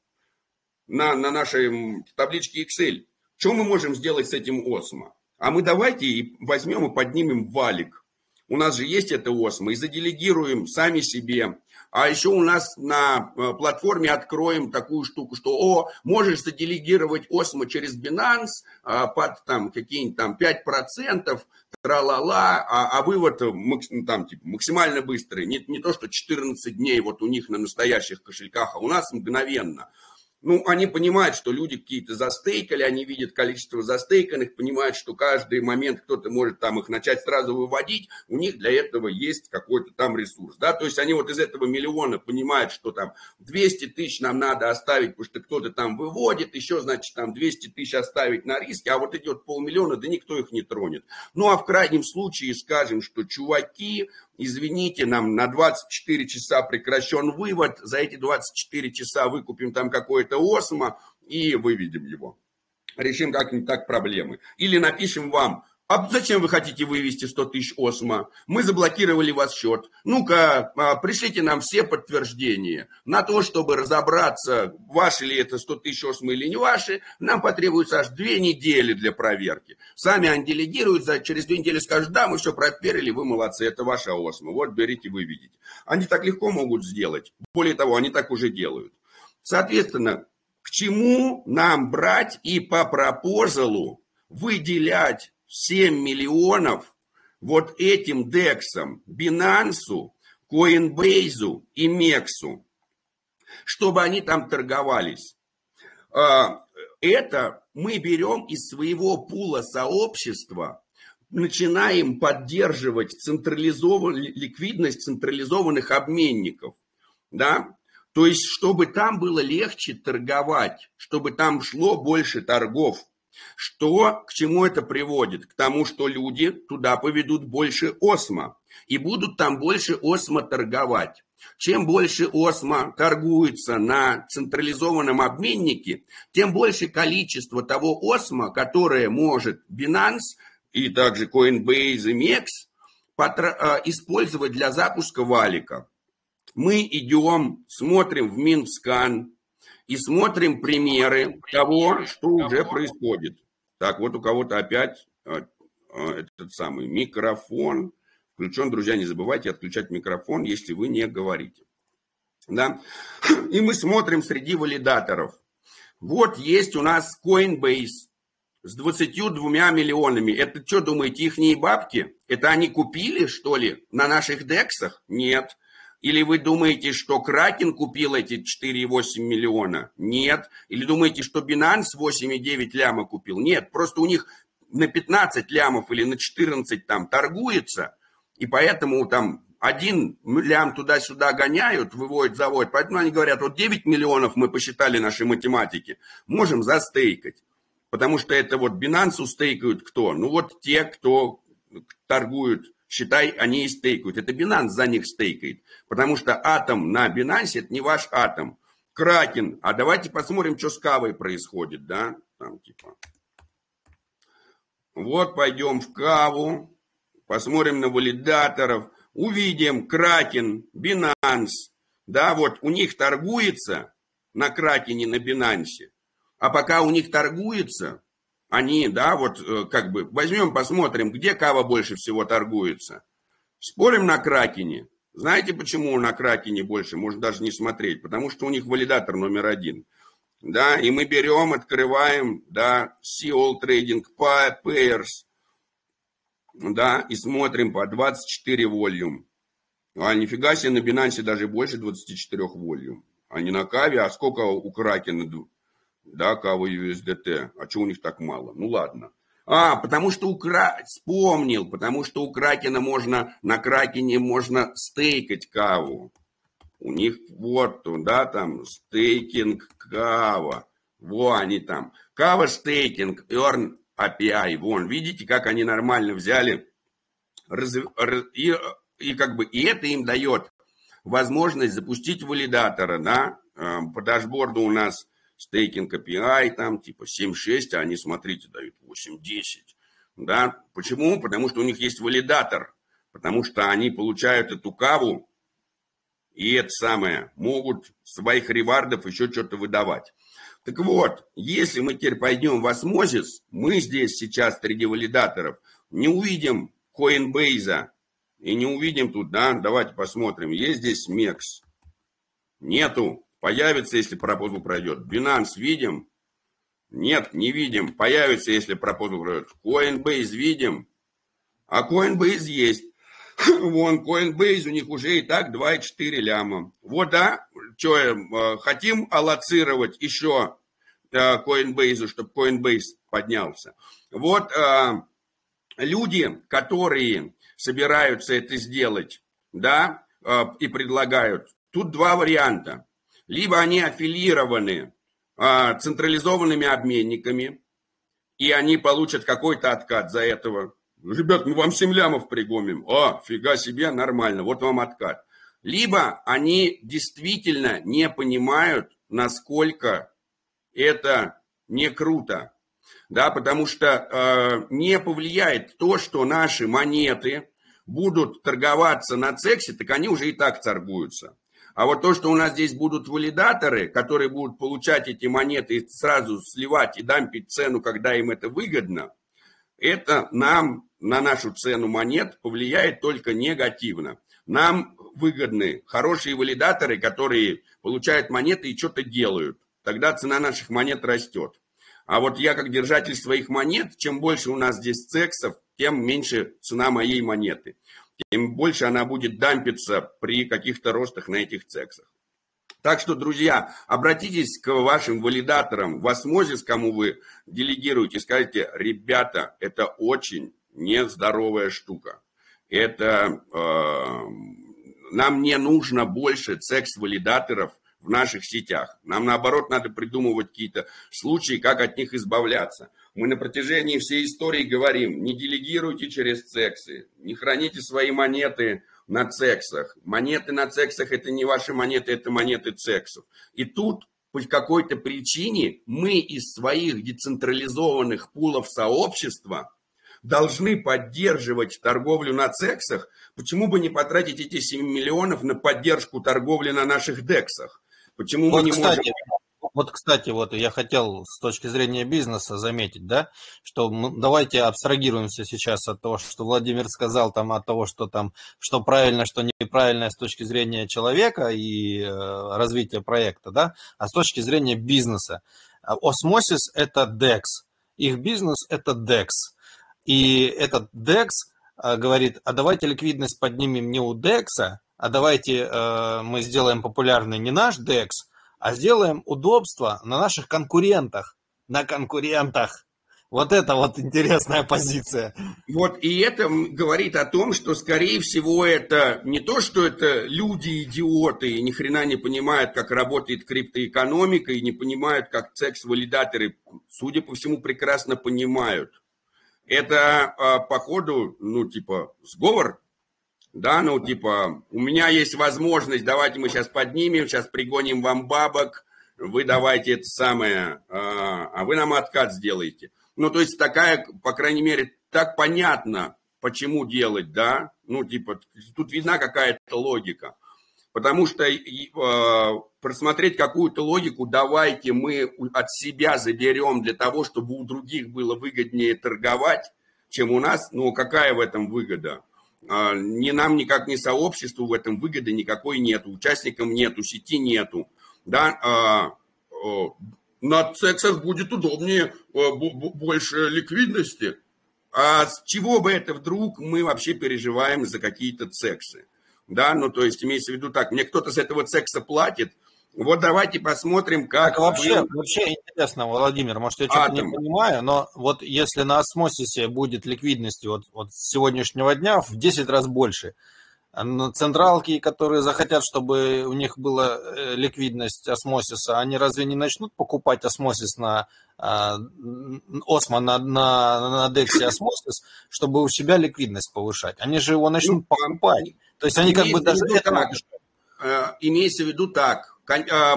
на нашей табличке Excel. Что мы можем сделать с этим осмо? А мы давайте и возьмем и поднимем валик. У нас же есть это осмо. И заделегируем сами себе. А еще у нас на платформе откроем такую штуку, что можешь заделегировать осмо через Binance под там какие-нибудь там 5%, тра-ла-ла, а вывод там, типа, максимально быстрый. Не то, что 14 дней вот у них на настоящих кошельках, а у нас мгновенно. Ну, они понимают, что люди какие-то застейкали, они видят количество застейканных, понимают, что каждый момент кто-то может там их начать сразу выводить, у них для этого есть какой-то там ресурс, да, то есть они вот из этого 1 000 000 понимают, что там 200 000 нам надо оставить, потому что кто-то там выводит, еще, значит, там 200 000 оставить на риски, а вот идет 500 000, да никто их не тронет. Ну, а в крайнем случае скажем, что чуваки, извините, нам на 24 часа прекращен вывод, за эти 24 часа выкупим там какое-то осмо и выведем его. Решим как-нибудь так проблемы. Или напишем вам, а зачем вы хотите вывести 100 000 осмо? Мы заблокировали ваш счет. Ну-ка, пришлите нам все подтверждения. На то, чтобы разобраться, ваши ли это 100 000 осмо или не ваши, нам потребуется аж 2 недели для проверки. Сами они делегируют, через 2 недели скажут, да, мы все проверили, вы молодцы, это ваша осмо. Вот, берите, выведите. Они так легко могут сделать. Более того, они так уже делают. Соответственно, к чему нам брать и по пропозалу выделять 7 000 000 вот этим дексам, Binance, Coinbase и MEXC, чтобы они там торговались. Это мы берем из своего пула сообщества, начинаем поддерживать централизованную ликвидность централизованных обменников, да? То есть, чтобы там было легче торговать, чтобы там шло больше торгов. Что, к чему это приводит? К тому, что люди туда поведут больше осмо и будут там больше осмо торговать. Чем больше осмо торгуется на централизованном обменнике, тем больше количество того осмо, которое может Binance и также Coinbase и MEXC использовать для запуска валика. Мы идем, смотрим в Mintscan. И смотрим примеры того, что уже происходит. Так, вот у кого-то опять этот самый микрофон включен. Друзья, не забывайте отключать микрофон, если вы не говорите. Да? И мы смотрим среди валидаторов. Вот есть у нас Coinbase, с 22 миллионами. Это что, думаете, ихние бабки? Это они купили, что ли, на наших дексах? Нет. Или вы думаете, что Kraken купил эти 4,8 миллиона? Нет. Или думаете, что Binance 8,9 ляма купил? Нет. Просто у них на 15 лямов или на 14 там торгуется, и поэтому там 1 лям туда-сюда гоняют, выводят, заводят. Поэтому они говорят, вот 9 миллионов мы посчитали наши математики, можем застейкать. Потому что это вот Binance стейкают кто? Ну вот те, кто торгуют. Считай, они и стейкают. Это Binance за них стейкает. Потому что атом на Binance – это не ваш атом. Кракен. А давайте посмотрим, что с Кавой происходит. Да? Там, типа. Вот пойдем в Каву. Посмотрим на валидаторов. Увидим Кракен, Binance. Да, вот у них торгуется на Кракене, на Binance. А пока у них торгуется... Они, да, вот как бы, возьмем, посмотрим, где Кава больше всего торгуется. Спорим на Кракене. Знаете, почему на Кракене больше? Можно даже не смотреть, потому что у них валидатор номер один. Да, и мы берем, открываем, да, Seal Trading Pairs, да, и смотрим по 24 волюм. А нифига себе, на Binance даже больше 24 волюм. А не на Каве, а сколько у Кракена... Да, Кава USDT. А что у них так мало? Ну ладно. Потому что вспомнил, потому что у Кракена можно, на Кракене можно стейкать Каву. У них вот, да, там, стейкинг Кава. Во они там. Кава стейкинг, Earn API. Вон, видите, как они нормально взяли. И как бы, и это им дает возможность запустить валидатора, да. По дашборду у нас стейкинг API, там типа 7.6, а они, смотрите, дают 8.10. Да? Почему? Потому что у них есть валидатор. Потому что они получают эту Каву и это самое, могут своих ревардов еще что-то выдавать. Так вот, если мы теперь пойдем в Osmosis, мы здесь сейчас среди валидаторов не увидим Coinbase и не увидим тут, да, давайте посмотрим, есть здесь MEXC? Нету. Появится, если пропозал пройдет. Binance видим? Нет, не видим. Появится, если пропозал пройдет. Coinbase видим? А Coinbase есть. Вон, Coinbase у них уже и так 2,4 ляма. Вот, да, что, хотим аллоцировать еще Coinbase, чтобы Coinbase поднялся. Вот люди, которые собираются это сделать, да, и предлагают. Тут два варианта. Либо они аффилированы централизованными обменниками, и они получат какой-то откат за этого. Ребят, мы вам 7 лямов пригоним. Фига себе, нормально, вот вам откат. Либо они действительно не понимают, насколько это не круто. Да, потому что не повлияет то, что наши монеты будут торговаться на CEX, так они уже и так торгуются. А вот то, что у нас здесь будут валидаторы, которые будут получать эти монеты и сразу сливать и дампить цену, когда им это выгодно, это нам, на нашу цену монет, повлияет только негативно. Нам выгодны хорошие валидаторы, которые получают монеты и что-то делают. Тогда цена наших монет растет. А вот я, как держатель своих монет, чем больше у нас здесь CEX, тем меньше цена моей монеты. Тем больше она будет дампиться при каких-то ростах на этих цексах. Так что, друзья, обратитесь к вашим валидаторам в Osmosis, кому вы делегируете, скажите, ребята, это очень нездоровая штука. Это нам не нужно больше цекс-валидаторов в наших сетях. Нам, наоборот, надо придумывать какие-то случаи, как от них избавляться. Мы на протяжении всей истории говорим, не делегируйте через цексы, не храните свои монеты на цексах. Монеты на цексах – это не ваши монеты, это монеты цексов. И тут по какой-то причине мы из своих децентрализованных пулов сообщества должны поддерживать торговлю на цексах. Почему бы не потратить эти 7 миллионов на поддержку торговли на наших дексах? Почему мы не можем... Вот, кстати, вот я хотел с точки зрения бизнеса заметить, да, что давайте абстрагируемся сейчас от того, что Владимир сказал, там, от того, что там, что правильно, что неправильно с точки зрения человека и развития проекта, да, а с точки зрения бизнеса. Osmosis – это DEX. их бизнес – это DEX. И этот DEX говорит, а давайте ликвидность поднимем не у DEX, а давайте мы сделаем популярный не наш DEX, а сделаем удобство на наших конкурентах. На конкурентах. Вот это вот интересная позиция. Вот, и это говорит о том, что, скорее всего, это не то, что это люди-идиоты и ни хрена не понимают, как работает криптоэкономика, и не понимают, как секс-валидаторы, судя по всему, прекрасно понимают. Это, походу, сговор. Да, у меня есть возможность, давайте мы сейчас поднимем, сейчас пригоним вам бабок, вы давайте это самое, а вы нам откат сделаете. То есть такая, по крайней мере, так понятно, почему делать, да? Тут видна какая-то логика. Потому что просмотреть какую-то логику, давайте мы от себя заберем для того, чтобы у других было выгоднее торговать, чем у нас. Какая в этом выгода? Ни нам, никак, ни сообществу в этом выгоды никакой нету. Участникам нету, сети нету. Да? На сексах будет удобнее, больше ликвидности. А с чего бы это вдруг мы вообще переживаем за какие-то сексы? Да, имеется в виду так, мне кто-то с этого секса платит, вот давайте посмотрим, как... Вообще интересно, Владимир, может, я что-то не понимаю, но вот если на Осмосисе будет ликвидности вот с сегодняшнего дня в 10 раз больше, централки, которые захотят, чтобы у них была ликвидность осмосиса, они разве не начнут покупать осмосис на дексе осмосис, чтобы у себя ликвидность повышать? Они же его начнут покупать. То есть они Имеется в виду так.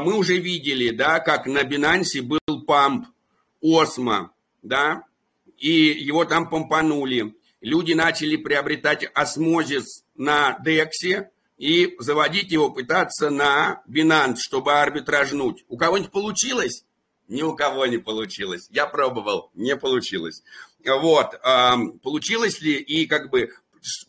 Мы уже видели, да, как на Binance был памп Осмо, да, и его там помпанули. Люди начали приобретать осмозис на DEX и заводить его, пытаться на Binance, чтобы арбитражнуть. У кого-нибудь получилось? Ни у кого не получилось. Я пробовал, не получилось. Вот, получилось ли и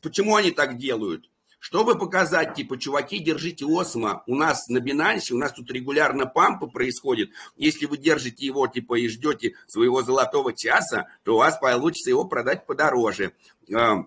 почему они так делают? Чтобы показать, чуваки, держите Осмо, у нас на Binance, у нас тут регулярно пампы происходит. Если вы держите его, и ждете своего золотого часа, то у вас получится его продать подороже.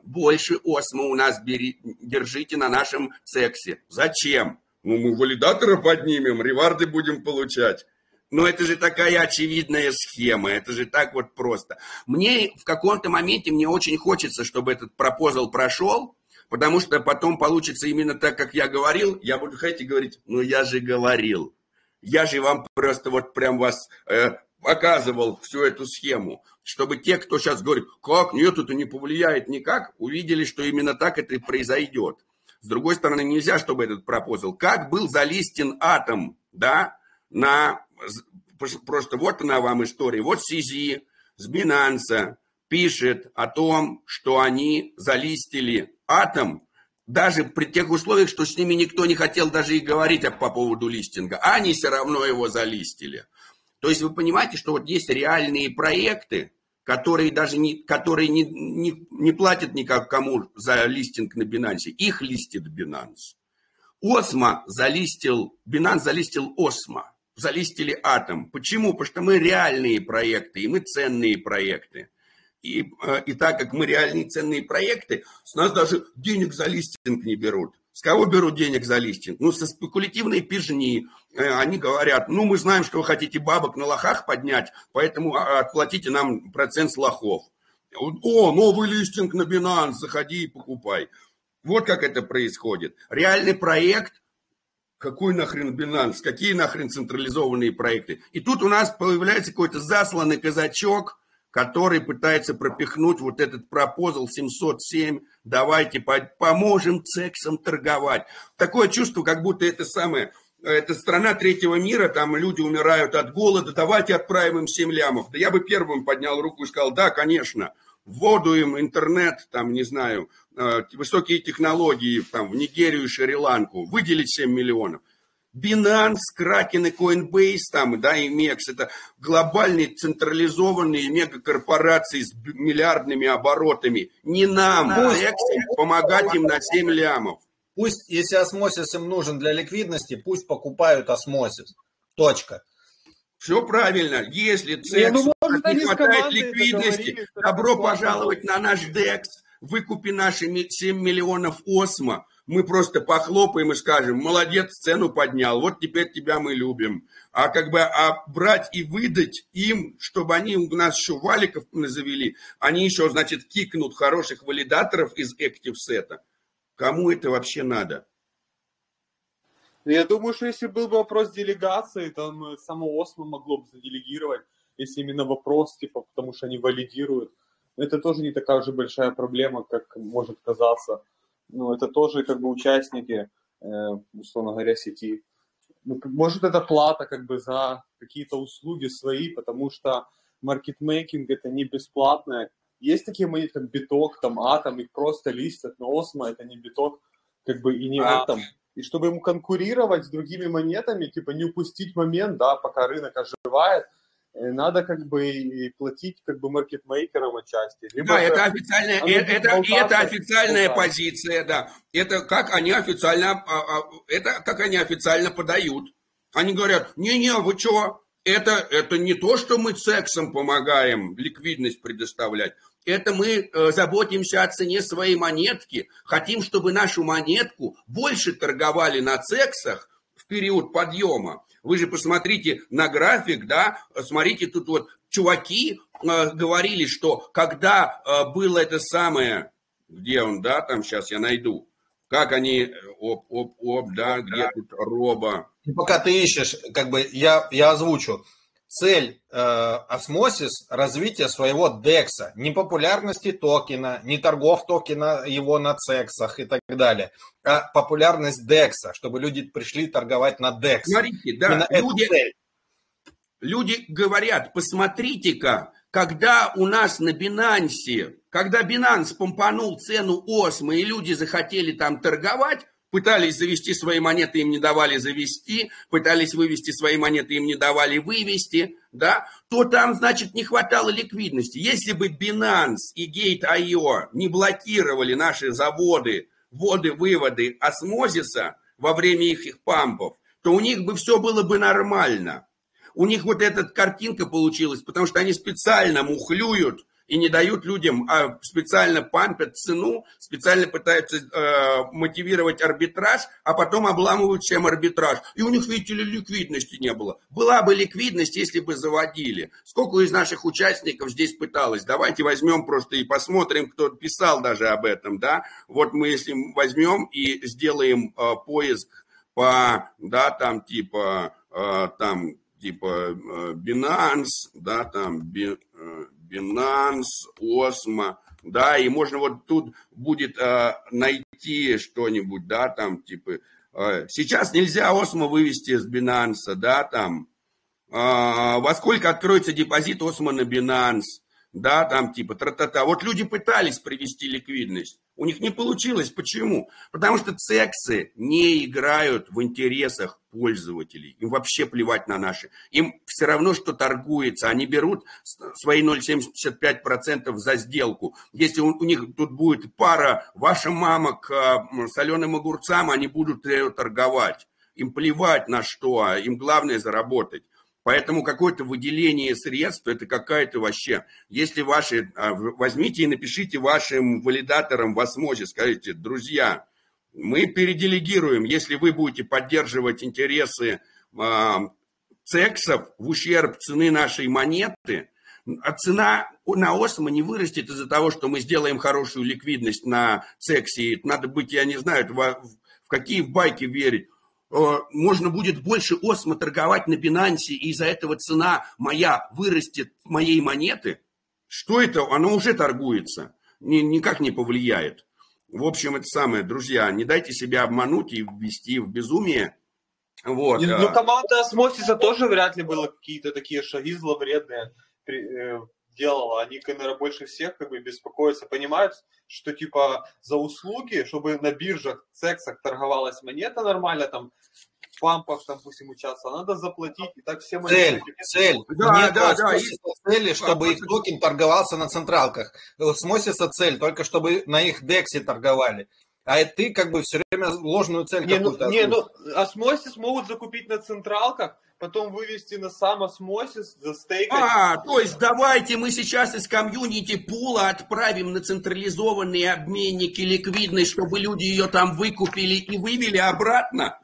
Больше Осмо у нас держите на нашем сексе. Зачем? Мы валидатора поднимем, реварды будем получать. Это же такая очевидная схема, это же так вот просто. Мне в каком-то моменте, мне очень хочется, чтобы этот пропозал прошел, потому что потом получится именно так, как я говорил. Я буду хотите говорить, я же говорил. Я же вам просто показывал всю эту схему. Чтобы те, кто сейчас говорит, как, нет, это не повлияет никак, увидели, что именно так это и произойдет. С другой стороны, нельзя, чтобы этот пропозал. Как был залистен атом, да, просто вот она вам история. Вот CZ с Binance пишет о том, что они залистили атом, даже при тех условиях, что с ними никто не хотел даже и говорить по поводу листинга, они все равно его залистили. То есть вы понимаете, что вот есть реальные проекты, которые даже не платят никому за листинг на Binance, их листит Binance. Binance залистил Осмо, залистили атом. Почему? Потому что мы реальные проекты, и мы ценные проекты. И так как мы реальные ценные проекты, с нас даже денег за листинг не берут. С кого берут денег за листинг? Со спекулятивной пижни. Они говорят, мы знаем, что вы хотите бабок на лохах поднять, поэтому отплатите нам процент с лохов. Новый листинг на Binance, заходи и покупай. Вот как это происходит. Реальный проект. Какой нахрен Binance? Какие нахрен централизованные проекты? И тут у нас появляется какой-то засланный казачок, который пытается пропихнуть вот этот пропозал 707, давайте поможем сексом торговать. Такое чувство, как будто это страна третьего мира, там люди умирают от голода, давайте отправим им 7 лямов. Да я бы первым поднял руку и сказал, да, конечно, в воду им, интернет, высокие технологии, в Нигерию и Шри-Ланку, выделить 7 миллионов. Binance, Kraken и Coinbase, и MEXC, это глобальные централизованные мегакорпорации с миллиардными оборотами. Не нам, помогать им на 7 лямов. Пусть, если осмосис им нужен для ликвидности, пусть покупают осмосис. Точка. Все правильно. Если ЦЕКСу не хватает ликвидности, добро пожаловать на наш ДЭКС, выкупи наши 7 миллионов осмо. Мы просто похлопаем и скажем: молодец, цену поднял, вот теперь тебя мы любим. А как бы брать и выдать им, чтобы они у нас еще валиков назавели, они еще, значит, кикнут хороших валидаторов из Active Set. Кому это вообще надо? Я думаю, что если был бы вопрос делегации, то само Осмо могло бы заделегировать, если именно вопрос, типа, потому что они валидируют. Это тоже не такая же большая проблема, как может казаться. Ну, это тоже как бы участники, условно говоря, сети. Ну, может, это плата как бы за какие-то услуги свои, потому что маркетмейкинг это не бесплатное. Есть такие монеты, как биток, там атом, их просто листят, но осмо это не биток, как бы и не атом. И чтобы ему конкурировать с другими монетами, типа не упустить момент, да, пока рынок оживает, надо как бы и платить как бы маркетмейкерам отчасти. Либо да, это официальная, это официальная позиция, да. Это как они официально подают. Они говорят: не-не, вы что, это не то, что мы сексом помогаем ликвидность предоставлять. Это мы заботимся о цене своей монетки, хотим, чтобы нашу монетку больше торговали на сексах в период подъема. Вы же посмотрите на график, да, смотрите, тут вот чуваки говорили, что когда было это самое, где он, да, там сейчас я найду, как они, да, где тут Роба. Пока ты ищешь, как бы я озвучу. Цель Osmosis – развитие своего DEX, не популярности токена, не торгов токена его на сексах и так далее, а популярность DEX, чтобы люди пришли торговать на DEX. Смотрите, да, люди говорят: посмотрите-ка, когда у нас на Binance, когда Binance помпанул цену Осмо и люди захотели там торговать, пытались завести свои монеты, им не давали завести, пытались вывести свои монеты, им не давали вывести, да, то там, значит, не хватало ликвидности. Если бы Binance и Gate.io не блокировали наши заводы, вводы-выводы Osmosis во время их пампов, то у них бы все было бы нормально. У них вот эта картинка получилась, потому что они специально мухлюют и не дают людям, а специально пампят цену, специально пытаются мотивировать арбитраж, а потом обламывают всем арбитраж. И у них, видите ли, ликвидности не было. Была бы ликвидность, если бы заводили. Сколько из наших участников здесь пыталось? Давайте возьмем просто и посмотрим, кто писал даже об этом, да? Вот мы, если возьмем и сделаем поиск по, да, там типа, Binance, да, там Binance, Осмо, да, и можно вот тут будет найти что-нибудь, да, там, типа, сейчас нельзя Осмо вывести с Binance, да, там, во сколько откроется депозит Осмо на Binance, да, там, типа, тра-та-та. Вот люди пытались привести ликвидность, у них не получилось. Почему? Потому что сексы не играют в интересах пользователей. Им вообще плевать на наши. Им все равно, что торгуется. Они берут свои 0,75% за сделку. Если у них тут будет пара «Ваша мама к соленым огурцам», они будут ее торговать. Им плевать на что, им главное заработать. Поэтому какое-то выделение средств, это какая-то вообще... Если ваши... Возьмите и напишите вашим валидаторам в Osmosis, скажите: друзья, мы переделегируем, если вы будете поддерживать интересы сексов в ущерб цены нашей монеты, а цена на Осмо не вырастет из-за того, что мы сделаем хорошую ликвидность на сексе. Надо быть, я не знаю, в какие байки верить. Можно будет больше Осмо торговать на Binance, и из-за этого цена моя вырастет, моей монеты. Что это? Оно уже торгуется. Никак не повлияет. В общем, это самое, друзья, не дайте себя обмануть и ввести в безумие. Вот. Ну, команда Осмосиса тоже вряд ли было какие-то такие шаги зловредные делала. Они, наверное, больше всех как бы беспокоятся, понимают, что типа за услуги, чтобы на биржах, сексах торговалась монета нормально, там в пампах, там, пусть им учатся, надо заплатить, и так все монеты. Цель. Цели, чтобы их токен торговался на централках. Осмосиса цель, только чтобы на их дексе торговали. а ты как бы все время ложную цель какую-то... Осмосис могут закупить на централках, потом вывести на сам Осмосис, застейкать. То есть давайте мы сейчас из комьюнити пула отправим на централизованные обменники ликвидной, чтобы люди ее там выкупили и вывели обратно.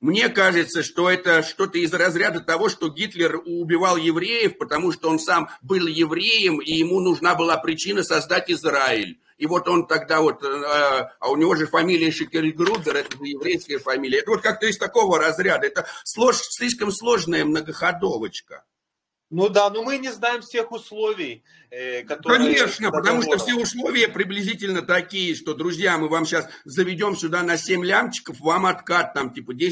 Мне кажется, что это что-то из разряда того, что Гитлер убивал евреев, потому что он сам был евреем, и ему нужна была причина создать Израиль. И вот он тогда вот, а у него же фамилия Шекельгрубер, это же еврейская фамилия. Это вот как-то из такого разряда. Это слишком сложная многоходовочка. Ну да, но мы не знаем всех условий, которые... Конечно, потому что все условия приблизительно такие, что, друзья, мы вам сейчас заведем сюда на 7 лямчиков, вам откат там типа 10%.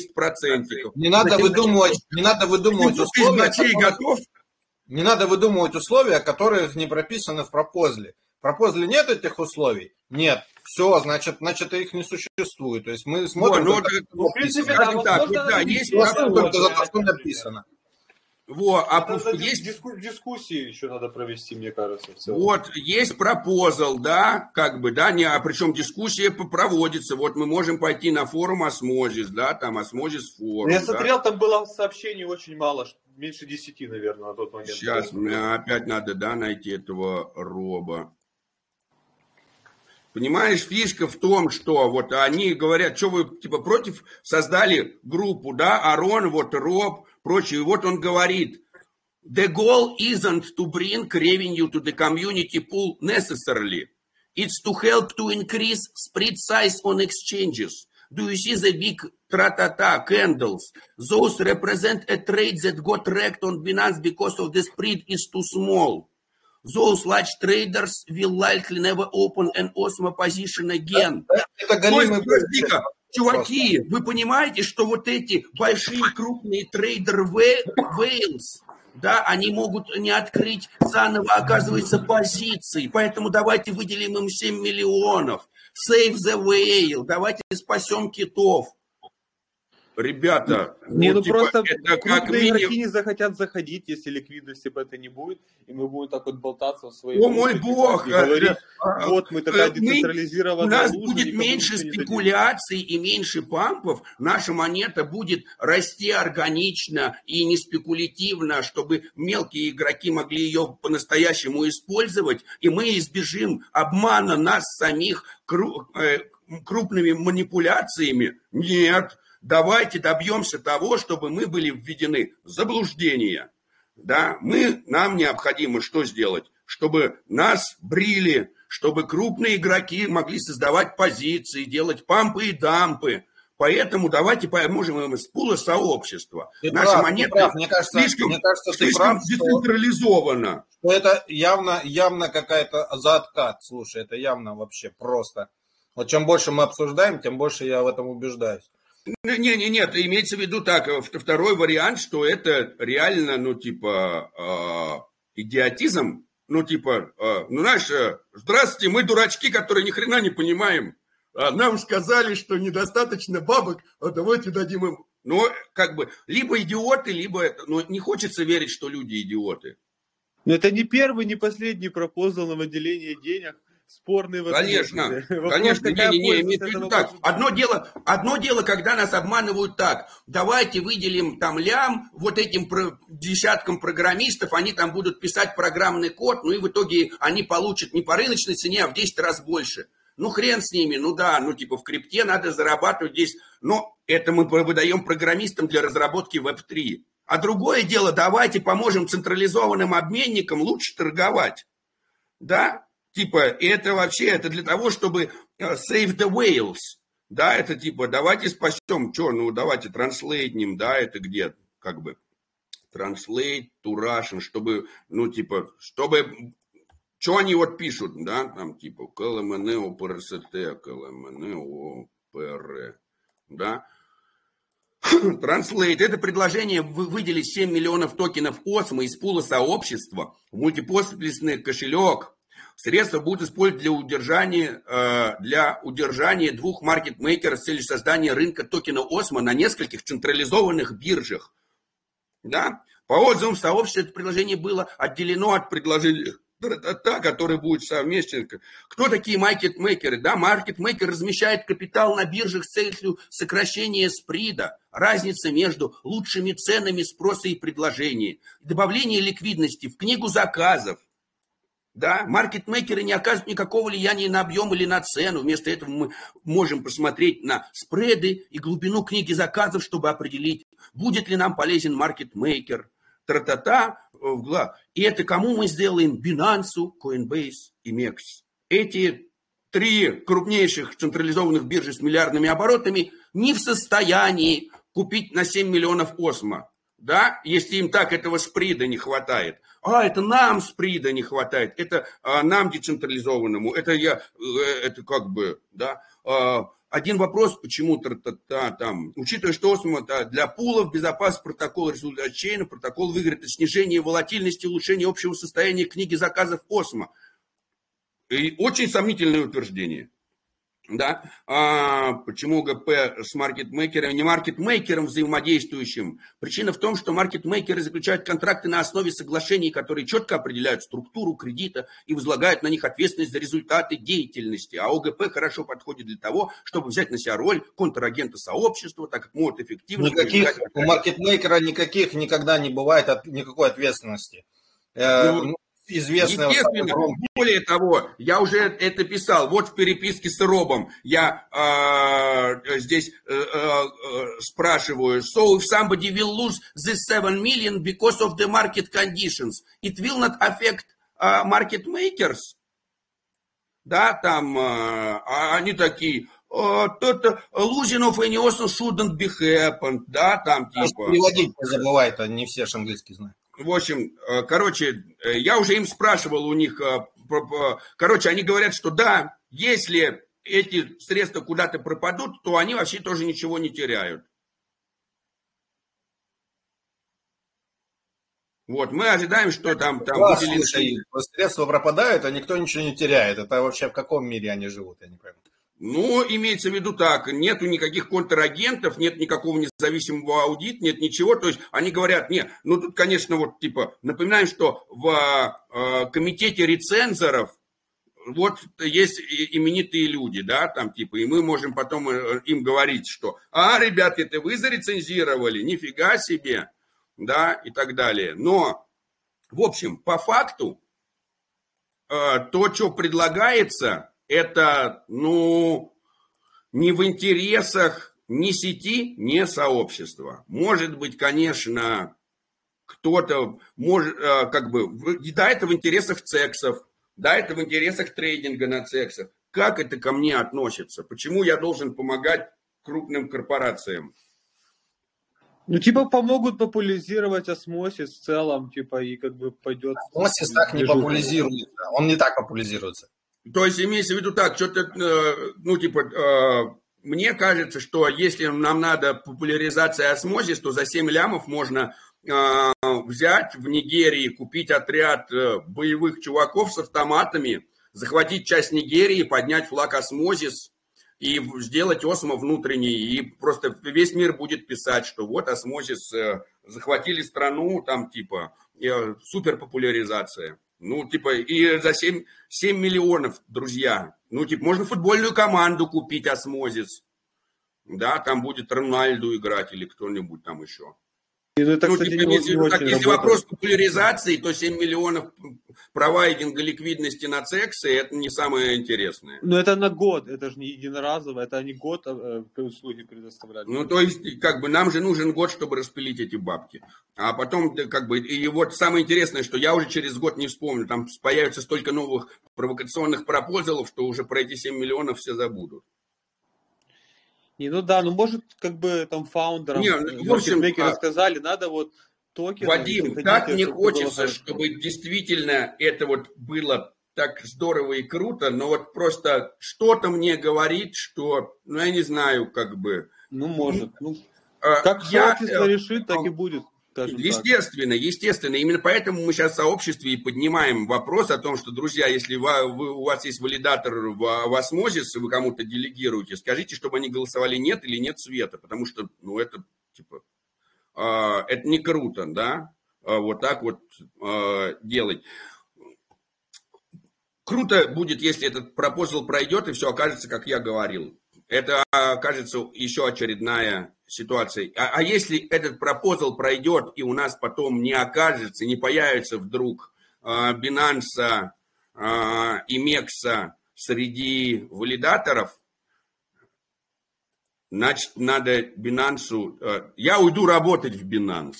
Не надо выдумывать условия, которые не прописаны в пропозле. В пропозле нет этих условий? Нет. Все, значит, их не существует. То есть мы смотрим... В принципе, да, есть только за то, что написано. Вот, есть дискуссии еще надо провести, мне кажется. Вот, есть пропозал, да, как бы, да, не, а причем дискуссия проводится. Вот мы можем пойти на форум Осмозис, да, там Осмозис форум. Я смотрел, там было сообщений очень мало, меньше 10, наверное, на тот момент. Сейчас мне опять надо, да, найти этого Роба. Понимаешь, фишка в том, что вот они говорят, что вы, типа, против, создали группу, да, Арон, вот Роб, прочее. И вот он говорит, the goal isn't to bring revenue to the community pool necessarily. It's to help to increase spread size on exchanges. Do you see the big tra-ta-ta candles? Those represent a trade that got wrecked on Binance because of the spread is too small. Those large traders will likely never open an Osmo position again. Чуваки, вы понимаете, что вот эти большие крупные трейдеры Wales, да, они могут не открыть заново, оказывается, позиции. Поэтому давайте выделим им 7 миллионов. Save the whale. Давайте спасем китов. Ребята, просто крупные игроки не захотят заходить, если ликвидности бета не будет, и мы будем так вот болтаться в своей... О, мой бог! Говорить, вот мы такая децентрализированная... У нас будет меньше спекуляций и меньше пампов, наша монета будет расти органично и не спекулятивно, чтобы мелкие игроки могли ее по-настоящему использовать, и мы избежим обмана нас самих крупными манипуляциями. Нет! Давайте добьемся того, чтобы мы были введены в заблуждение. Да? Нам необходимо что сделать? Чтобы нас брили, чтобы крупные игроки могли создавать позиции, делать пампы и дампы. Поэтому давайте поможем им из пула сообщества. Наша монета слишком децентрализована. Это явно какая-то за откат. Слушай, это явно вообще просто. Вот чем больше мы обсуждаем, тем больше я в этом убеждаюсь. Нет, имеется в виду так, второй вариант, что это реально, идиотизм, здравствуйте, мы дурачки, которые ни хрена не понимаем, нам сказали, что недостаточно бабок, а давайте дадим им, либо идиоты, либо это, не хочется верить, что люди идиоты. Но это не первый, не последний пропозал на выделение денег. Спорный вопрос. Конечно, не так. Одно дело, когда нас обманывают так. Давайте выделим там лям вот этим десяткам программистов, они там будут писать программный код, и в итоге они получат не по рыночной цене, а в 10 раз больше. Хрен с ними, в крипте надо зарабатывать здесь. Но это мы выдаем программистам для разработки Web3. А другое дело, давайте поможем централизованным обменникам лучше торговать. Да? Это для того, чтобы save the whales, да, это давайте спасем, давайте транслейтнем, да, это где, транслейт to Russian, чтобы, что они вот пишут, да, там, КЛМНОПРСТ, да. Транслейт. Это предложение выделить 7 миллионов токенов Осмо из пула сообщества в мультиподписный кошелек. Средства будут использовать для удержания двух маркетмейкеров с целью создания рынка токена Осмо на нескольких централизованных биржах. Да? По отзывам сообщества это предложение было отделено от предложения та, который будет совместен. Кто такие маркетмейкеры? Да, маркетмейкер размещает капитал на биржах с целью сокращения сприда, разницы между лучшими ценами спроса и предложения, добавление ликвидности в книгу заказов. Да, маркетмейкеры не оказывают никакого влияния на объем или на цену. Вместо этого мы можем посмотреть на спреды и глубину книги заказов, чтобы определить, будет ли нам полезен маркетмейкер. И это кому мы сделаем? Binance, Coinbase и MEXC. Эти три крупнейших централизованных биржи с миллиардными оборотами не в состоянии купить на 7 миллионов осмо. Да, если им так этого сприда не хватает. А, это нам сприда не хватает. Это нам децентрализованному. Это как бы, да. Один вопрос, почему там. Учитывая, что осмо для пулов, безопасный протокол результатчейна, протокол выиграет от снижения волатильности, улучшения общего состояния книги заказов осмо. И очень сомнительное утверждение. Да? Почему ГП с маркетмейкером, не маркетмейкером взаимодействующим? Причина в том, что маркетмейкеры заключают контракты на основе соглашений, которые четко определяют структуру кредита и возлагают на них ответственность за результаты деятельности. А ОГП хорошо подходит для того, чтобы взять на себя роль контрагента сообщества, так как могут эффективно... Никаких, у маркетмейкера никаких никогда не бывает никакой ответственности. Известного. Более того, я уже это писал, вот в переписке с Робом я здесь спрашиваю, so if somebody will lose this 7 million because of the market conditions, it will not affect market makers? Да, там они такие, losing of any also shouldn't be happened, да, там типа... Переводить не забывает, не все же английский знают. В общем, короче, я уже им спрашивал у них, короче, они говорят, что да, если эти средства куда-то пропадут, то они вообще тоже ничего не теряют. Вот, мы ожидаем, что там да, слушай, средства пропадают, а никто ничего не теряет. Это вообще в каком мире они живут, я не понимаю. Ну, имеется в виду так, нету никаких контрагентов, нет никакого независимого аудита, нет ничего, то есть они говорят, нет, ну тут, конечно, вот типа, напоминаем, что в комитете рецензоров вот есть именитые люди, да, там типа, и мы можем потом им говорить, что, ребят, это вы зарецензировали, нифига себе, да, и так далее, но, в общем, по факту, то, что предлагается... Это, ну, не в интересах ни сети, ни сообщества. Может быть, конечно, кто-то может, как бы, да, это в интересах цексов, да, это в интересах трейдинга на цексах. Как это ко мне относится? Почему я должен помогать крупным корпорациям? Ну, типа, помогут популяризировать осмосис в целом, типа, и как бы пойдет... Осмосис так не популяризируется, он не так популяризируется. То есть, имеется в виду так, что-то, ну, типа, мне кажется, что если нам надо популяризация осмозис, то за 7 лямов можно взять в Нигерии, купить отряд боевых чуваков с автоматами, захватить часть Нигерии, поднять флаг осмозис и сделать осмо внутренний. И просто весь мир будет писать, что вот осмозис, захватили страну, там, типа, суперпопуляризация. Ну, типа, и за 7 миллионов, друзья. Ну, типа, можно футбольную команду купить, осмозис. Да, там будет Рональду играть или кто-нибудь там еще. Это, ну, кстати, типа, если вопрос популяризации, то 7 миллионов провайдинга ликвидности на цексе, это не самое интересное. Но это на год, это же не единоразово, это они год услуги предоставляют. Ну, то есть, как бы, нам же нужен год, чтобы распилить эти бабки. А потом, как бы, и вот самое интересное, что я уже через год не вспомню, там появится столько новых провокационных пропозалов, что уже про эти 7 миллионов все забудут. И, ну да, ну может как бы там фаундерам, маркетмейкеры сказали, надо вот токены. Вадим, так мне хочется, чтобы действительно это вот было так здорово и круто, но вот просто что-то мне говорит, что, ну я не знаю, как бы. Ну может, ну как сообщество решит, так и будет. Естественно. Именно поэтому мы сейчас в сообществе и поднимаем вопрос о том, что, друзья, если у вас есть валидатор в осмозис, вы кому-то делегируете, скажите, чтобы они голосовали нет или нет цвета, потому что, ну, это, типа, это не круто, да, вот так вот делать. Круто будет, если этот пропозал пройдет и все окажется, как я говорил. Это окажется еще очередная ситуация. А если этот пропозал пройдет и у нас потом не окажется, не появится вдруг Binance и MEXC среди валидаторов, значит, надо Binance... Я уйду работать в Binance.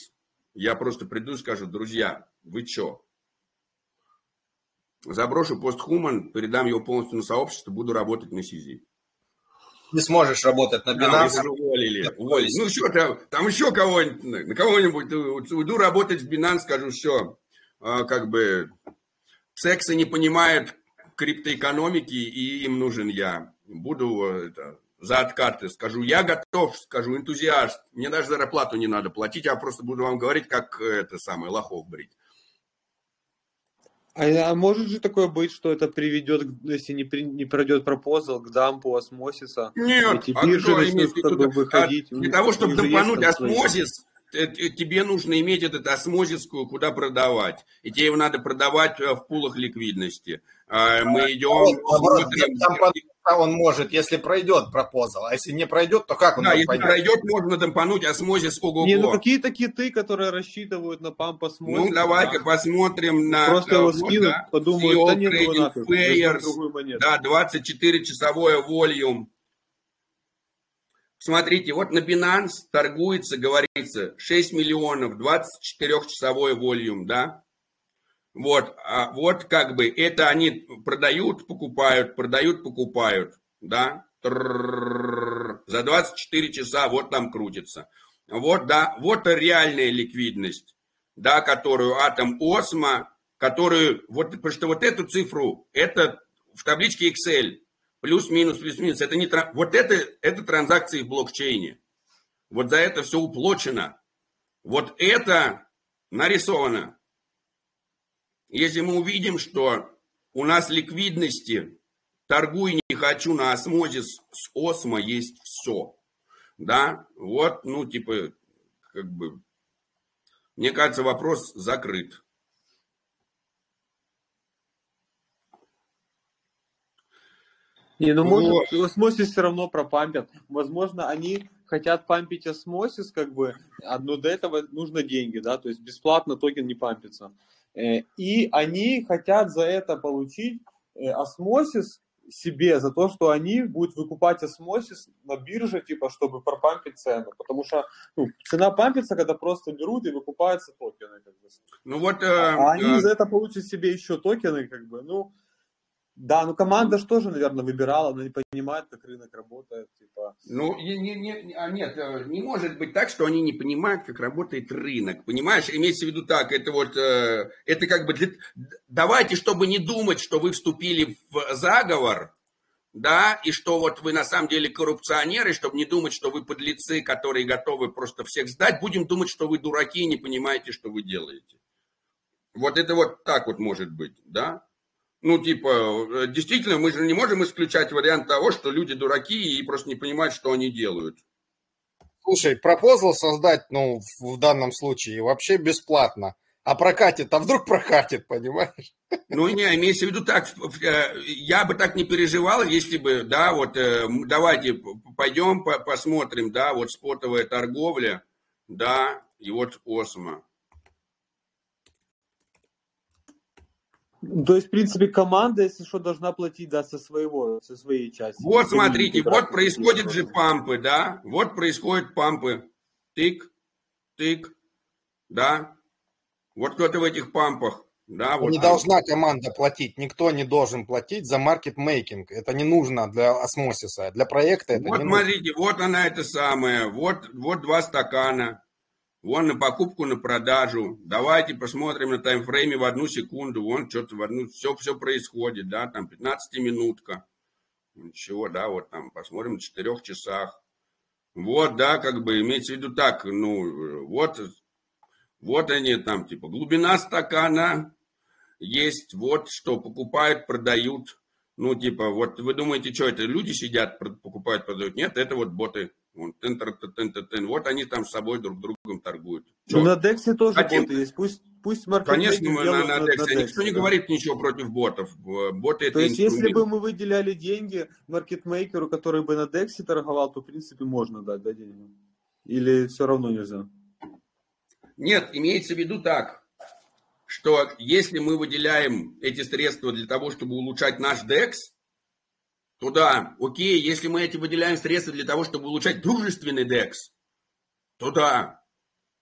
Я просто приду и скажу: друзья, вы что? Заброшу PostHuman, передам его полностью на сообщество, буду работать на CZ. Не сможешь работать на Binance. Да, уволили. Ну что, там еще кого-нибудь, на кого-нибудь уйду работать в Binance, скажу, все, как бы сексы не понимают криптоэкономики, и им нужен я. Буду за откаты, скажу, я готов, скажу, энтузиаст, мне даже зарплату не надо платить, я просто буду вам говорить, как это самое, лохов брить. А может же такое быть, что это приведет, если не пройдет пропозал, к дампу осмосиса? Нет, эти биржи начнут выходить. Для того, чтобы дампануть осмосис, тебе нужно иметь этот осмозисскую, куда продавать. И тебе его надо продавать в пулах ликвидности. Мы идем... Он может, если пройдет пропозал, а если не пройдет, то как он пойдет? Да, если пройдет, можно дампануть осмозис ого-го. Не, ну какие-то киты, которые рассчитывают на памп осмозис. Ну, давай-ка посмотрим на... Просто его скинут, да, подумают, CEO, да нет его нафиг. Да, 24-часовое волюм. Смотрите, вот на Binance торгуется, говорится, 6 миллионов, 24-часовой волюм, да? Вот, вот как бы это они продают, покупают, да, за 24 часа вот там крутится. Вот, да, вот реальная ликвидность, да, которую Атом Осмо, которую, вот, потому что вот эту цифру, это в табличке Excel, плюс-минус, это не, вот это транзакции в блокчейне, вот за это все уплочено, вот это нарисовано. Если мы увидим, что у нас ликвидности, торгуй не хочу, на осмозис с осмо есть все. Да, вот, ну, типа, как бы, мне кажется, вопрос закрыт. Не, ну, вот. Может, осмосис все равно пропампят. Возможно, они... Хотят пампить осмосис, как бы, но до этого нужно деньги, да, то есть бесплатно токен не пампится. И они хотят за это получить осмосис себе, за то, что они будут выкупать осмосис на бирже, типа, чтобы пропампить цену, потому что ну, цена пампится, когда просто берут и выкупаются токены. Как бы. Ну, вот, а они за это получат себе еще токены, как бы, ну, да, ну команда же тоже, наверное, выбирала, она не понимает, как рынок работает. Типа. Ну, нет, не может быть так, что они не понимают, как работает рынок. Понимаешь, имеется в виду так, это вот, это как бы, для... давайте, чтобы не думать, что вы вступили в заговор, да, и что вот вы на самом деле коррупционеры, чтобы не думать, что вы подлецы, которые готовы просто всех сдать, будем думать, что вы дураки и не понимаете, что вы делаете. Вот это вот так вот может быть, да. Ну, типа, действительно, мы же не можем исключать вариант того, что люди дураки и просто не понимают, что они делают. Слушай, пропозал создать, ну, в данном случае вообще бесплатно. А прокатит, а вдруг прокатит, понимаешь? Ну, не, имеется в виду так, я бы так не переживал, если бы, да, вот, давайте пойдем посмотрим, да, вот спотовая торговля, да, и вот Осмо. То есть, в принципе, команда, если что, должна платить, да, со своей части. Вот, смотрите, вот происходят же пампы, да, вот происходят пампы. Тык, тык, да, вот кто-то в этих пампах, да. Вот. Не должна команда платить, никто не должен платить за маркетмейкинг, это не нужно для осмосиса, для проекта это вот, не смотрите, нужно. Вот она это самая, вот два стакана. Вон на покупку, на продажу. Давайте посмотрим на таймфрейме в одну секунду. Вон что-то в одну... Все происходит, да, там 15-минутка. Ничего, да, вот там посмотрим на 4 часах. Вот, да, как бы имеется в виду так, ну, вот они там, типа, глубина стакана есть, вот что покупают, продают. Ну, типа, вот вы думаете, что это люди сидят, покупают, продают? Нет, это вот боты. Вот они там с собой друг другом торгуют. На Дексе тоже боты есть. Пусть конечно, мы на Дексе. Никто не говорит ничего против ботов. Боты это инструмент. То есть, если бы мы выделяли деньги маркетмейкеру, который бы на Дексе торговал, то, в принципе, можно дать деньги. Или все равно нельзя? Нет, имеется в виду так, что если мы выделяем эти средства для того, чтобы улучшать наш DEX, то да, окей, если мы эти выделяем средства для того, чтобы улучшать дружественный DEX, то да,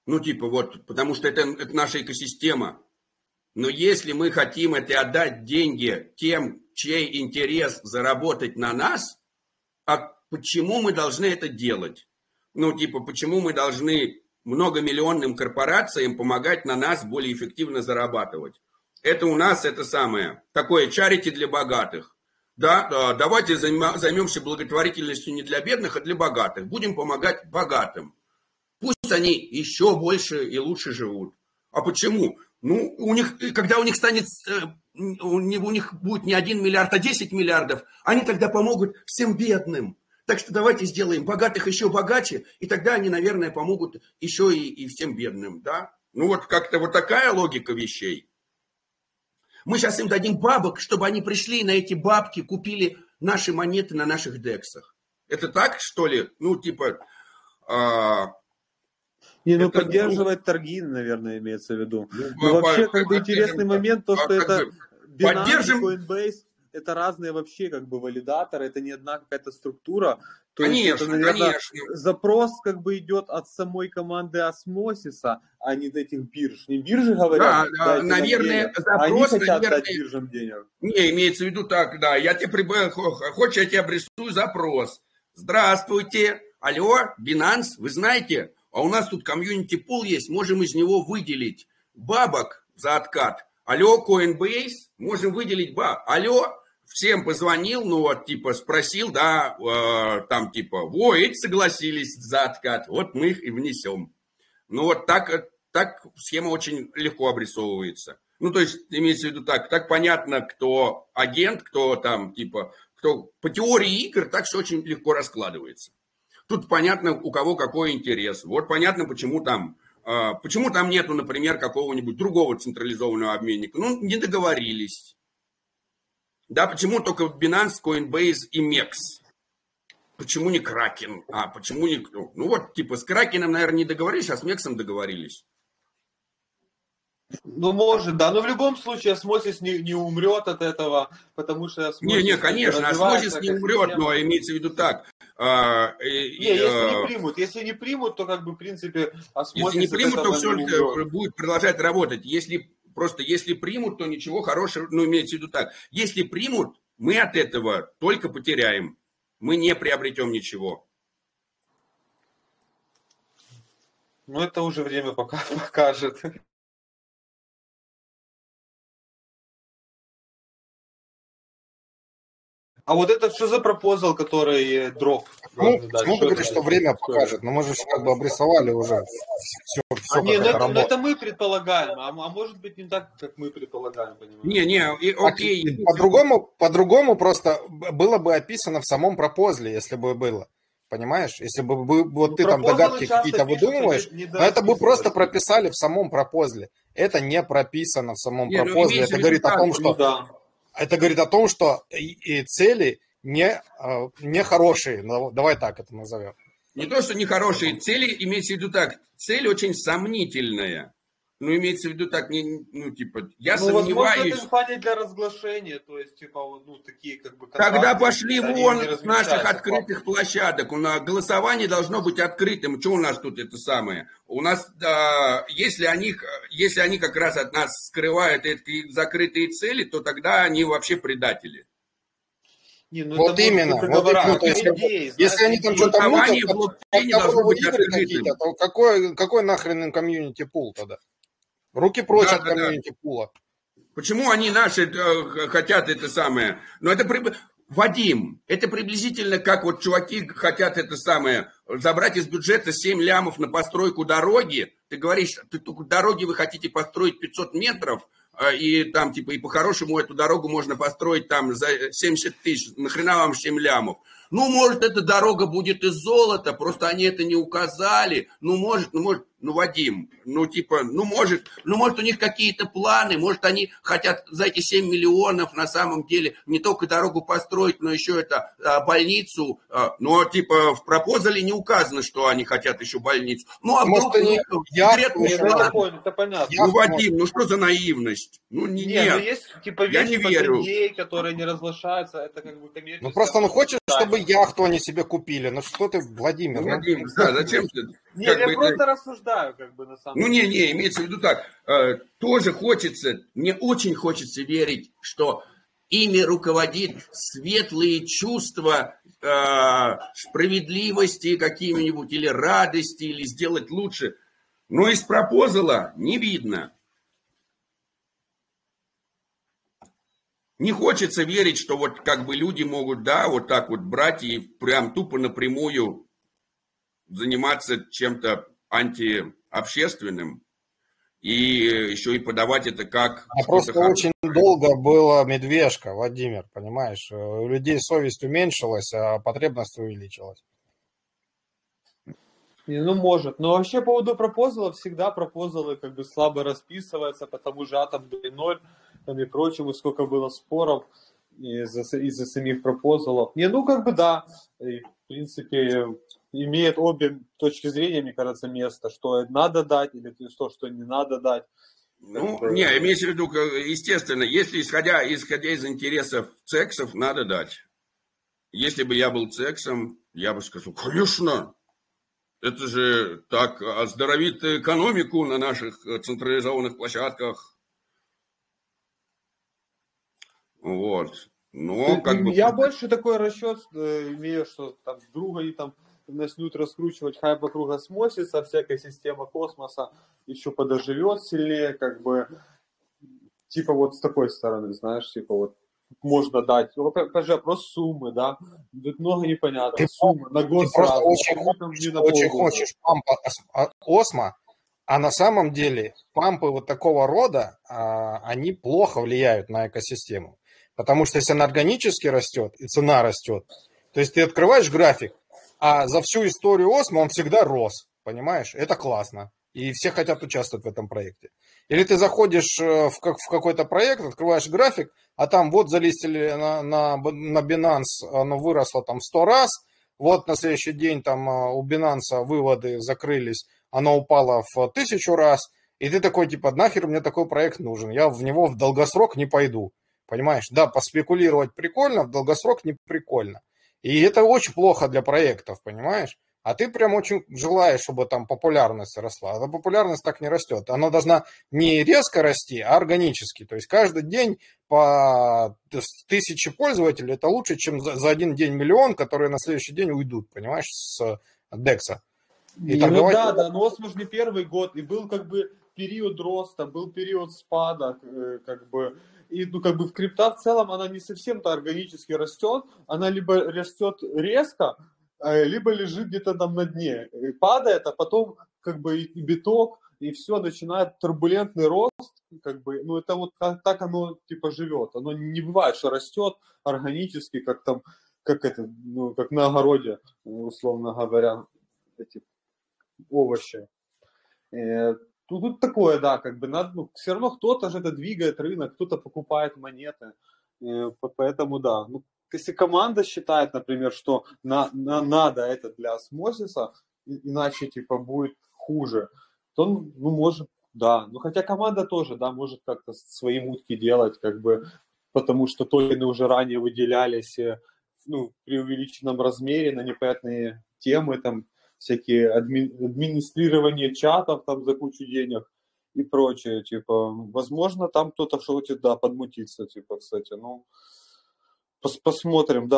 ну типа вот, потому что это наша экосистема. Но если мы хотим это отдать деньги тем, чей интерес заработать на нас, а почему мы должны это делать? Ну типа, почему мы должны многомиллионным корпорациям помогать на нас более эффективно зарабатывать? Это у нас это самое, такое чарити для богатых. Да, давайте займемся благотворительностью не для бедных, а для богатых. Будем помогать богатым. Пусть они еще больше и лучше живут. А почему? Ну, у них, когда у них станет, у них будет не 1 миллиард, а 10 миллиардов, они тогда помогут всем бедным. Так что давайте сделаем богатых еще богаче, и тогда они, наверное, помогут еще и всем бедным, да? Ну вот как-то вот такая логика вещей. Мы сейчас им дадим бабок, чтобы они пришли на эти бабки, купили наши монеты на наших дексах. Это так, что ли? Ну, типа... Не, ну это, поддерживать торги, наверное, имеется в виду. Ну, вообще, как бы интересный момент, то, что это Binance, Coinbase... Это разные вообще как бы валидаторы, это не одна какая-то структура. То конечно, есть это, наверное, конечно. Запрос как бы идет от самой команды Осмосиса, а не от этих бирж. Не биржи говорят, да, наверное, запрос, они хотят наверное, дать биржам денег. Не, имеется в виду так, да, я тебе хочешь, я тебе обрисую запрос. Здравствуйте, алло, Binance, вы знаете, а у нас тут комьюнити пул есть, можем из него выделить бабок за откат. Алло, Coinbase, можем выделить бабок. Алло, всем позвонил, ну вот, типа, спросил, да, там, типа, эти согласились за откат, вот мы их и внесем. Ну, вот так схема очень легко обрисовывается. Ну, то есть, имеется в виду так понятно, кто агент, кто там, типа, кто по теории игр, так все очень легко раскладывается. Тут понятно, у кого какой интерес. Вот понятно, почему там нету, например, какого-нибудь другого централизованного обменника. Ну, не договорились. Да, почему только Binance, Coinbase и MEXC? Почему не Kraken? А почему не... Ну вот, типа, с Kraken, наверное, не договорились, а с MEXC договорились. Ну, может, да. Но в любом случае Osmosis не умрет от этого, потому что... Osmosis не, конечно, Osmosis не умрет, но имеется в виду так. Если не примут, то как бы, в принципе, Osmosis... Если не примут, то все будет продолжать работать. Если примут, то ничего хорошего, ну, имеется в виду так. Если примут, мы от этого только потеряем. Мы не приобретем ничего. Ну, это уже время покажет. А вот этот что за пропозал, который дроп? Ну, почему ты говоришь, что время покажет? Ну, мы же как бы обрисовали уже все как это работает. Это мы предполагаем, а может быть не так, как мы предполагаем, понимаете? Окей. По-другому просто было бы описано в самом пропозле, если бы было. Понимаешь? Если бы вот ты там догадки какие-то выдумываешь, но это бы просто прописали в самом пропозле. Это не прописано в самом пропозле. Это говорит о том, что... Это говорит о том, что и цели не хорошие. Давай так это назовем. Не то, что не хорошие цели, имеется в виду так. Цель очень сомнительная. Ну, имеется в виду так, я сомневаюсь. Возможно, это для разглашения, то есть, такие как бы... Тогда пошли вон с наших открытых площадок. У нас голосование должно быть открытым. Что у нас тут это самое? У нас, если они как раз от нас скрывают эти закрытые цели, то тогда они вообще предатели. Вот именно. Если они там что-то мутят, то какой нахрен им комьюнити пул тогда? Руки прочь от комьюнити пула. Почему они наши хотят это самое? Но это Вадим, это приблизительно как вот чуваки хотят это самое забрать из бюджета 7 лямов на постройку дороги. Ты говоришь, дороги вы хотите построить 500 метров, и там типа и по-хорошему эту дорогу можно построить там за 70 тысяч. Нахрена вам 7 лямов? Ну, может, эта дорога будет из золота, просто они это не указали. Ну, Вадим, может, у них какие-то планы, может, они хотят за эти 7 миллионов на самом деле не только дорогу построить, но еще это больницу. Но, в пропозале не указано, что они хотят еще больницу. Ну, а вдруг они конкретно. Ну, Вадим, что за наивность? Ну, нет. Есть, я не верю. Людей, которые не разглашаются, это как бы коммерческая... просто он хочет, чтобы яхту они себе купили. Ну, что ты, Владимир? Владимир, да, зачем ты... Нет, я просто рассуждаю, на самом деле. Ну, имеется в виду так. Тоже хочется, мне очень хочется верить, что ими руководит светлые чувства справедливости какими-нибудь, или радости, или сделать лучше. Но из пропозала не видно. Не хочется верить, что люди могут, брать и прям тупо напрямую заниматься чем-то антиобщественным и еще и подавать это как... Просто очень долго была медвежка, Владимир, понимаешь? У людей совесть уменьшилась, а потребность увеличилась. Может. Но вообще по поводу пропозалов, всегда пропозалы слабо расписываются, потому что атом до 0... и прочего, сколько было споров из-за самих пропозалов. Да, и, в принципе, имеет обе точки зрения, мне кажется, место, что надо дать или то, что не надо дать. Имеется в виду, естественно, если исходя из интересов цексов, надо дать. Если бы я был цексом, я бы сказал, конечно, это же так оздоровит экономику на наших централизованных площадках. Я больше такой расчет имею, что там с друга и начнут раскручивать хайп вокруг осмосиса, всякая система космоса еще подоживет сильнее, с такой стороны, можно дать. Просто суммы, да. Тут много непонятно. Суммы на год сразу. Очень хочешь пампа осмо, а на самом деле пампы такого рода, они плохо влияют на экосистему. Потому что если она органически растет, и цена растет, то есть ты открываешь график, а за всю историю Осмо он всегда рос, понимаешь? Это классно. И все хотят участвовать в этом проекте. Или ты заходишь в какой-то проект, открываешь график, а там залистили на Binance, оно выросло 100 раз, на следующий день у Binance выводы закрылись, оно упало в 1000 раз, и ты такой, нахер мне такой проект нужен, я в него в долгосрок не пойду. Понимаешь, да, поспекулировать прикольно, в долгосрок не прикольно. И это очень плохо для проектов, понимаешь? А ты прям очень желаешь, чтобы популярность росла. А популярность так не растет. Она должна не резко расти, а органически. То есть каждый день по 1000 пользователей это лучше, чем за один день 1 миллион, которые на следующий день уйдут, понимаешь, с Декса. Но Осмо же не первый год, и был период роста, был период спада, И, в крипта в целом она не совсем-то органически растет. Она либо растет резко, либо лежит где-то на дне. И падает, а потом и биток, и все, начинает турбулентный рост. Это так оно живет. Оно не бывает, что растет органически, как на огороде, условно говоря, эти овощи. Тут такое, надо, все равно кто-то же это двигает рынок, кто-то покупает монеты, поэтому да. Если команда считает, например, что надо это для осмосиса, иначе будет хуже, то может, да. Хотя команда тоже, да, может как-то свои мутки делать, потому что токены уже ранее выделялись, при увеличенном размере на непонятные темы, всякие администрирование чатов за кучу денег и прочее, возможно, кто-то хочет, подмутиться, кстати, посмотрим,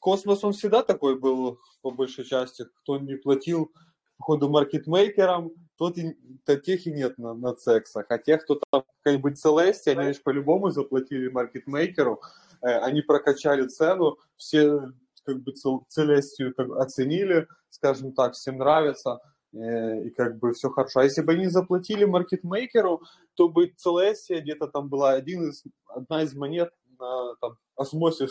Космос, он всегда такой был, по большей части, кто не платил, походу, маркетмейкерам, тех и нет на цексах, а тех, кто какая-нибудь Целести, они лишь по-любому заплатили маркетмейкеру, они прокачали цену, все... Целестию оценили, скажем так, всем нравится, и все хорошо. А если бы они заплатили маркетмейкеру, то бы Целестия где-то была одна из монет на там, Osmosis,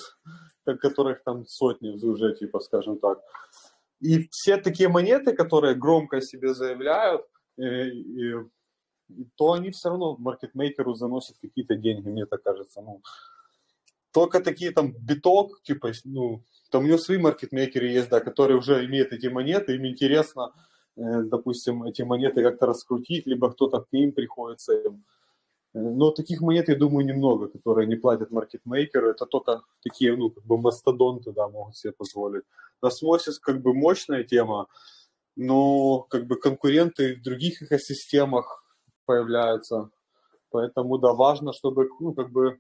которых там сотни в сюжете, типа, скажем так. И все такие монеты, которые громко о себе заявляют, то они все равно маркетмейкеру заносят какие-то деньги, мне так кажется. Ну, только такие там биток, типа, ну, там у него свои маркетмейкеры есть, да, которые уже имеют эти монеты, им интересно, допустим, эти монеты как-то раскрутить, либо кто-то к ним приходится. Но таких монет, я думаю, немного, которые не платят маркетмейкеру. Это только такие, ну, как бы мастодонты, да, могут себе позволить. Осмосис как бы мощная тема, но как бы конкуренты в других экосистемах появляются. Поэтому, да, важно, чтобы, ну, как бы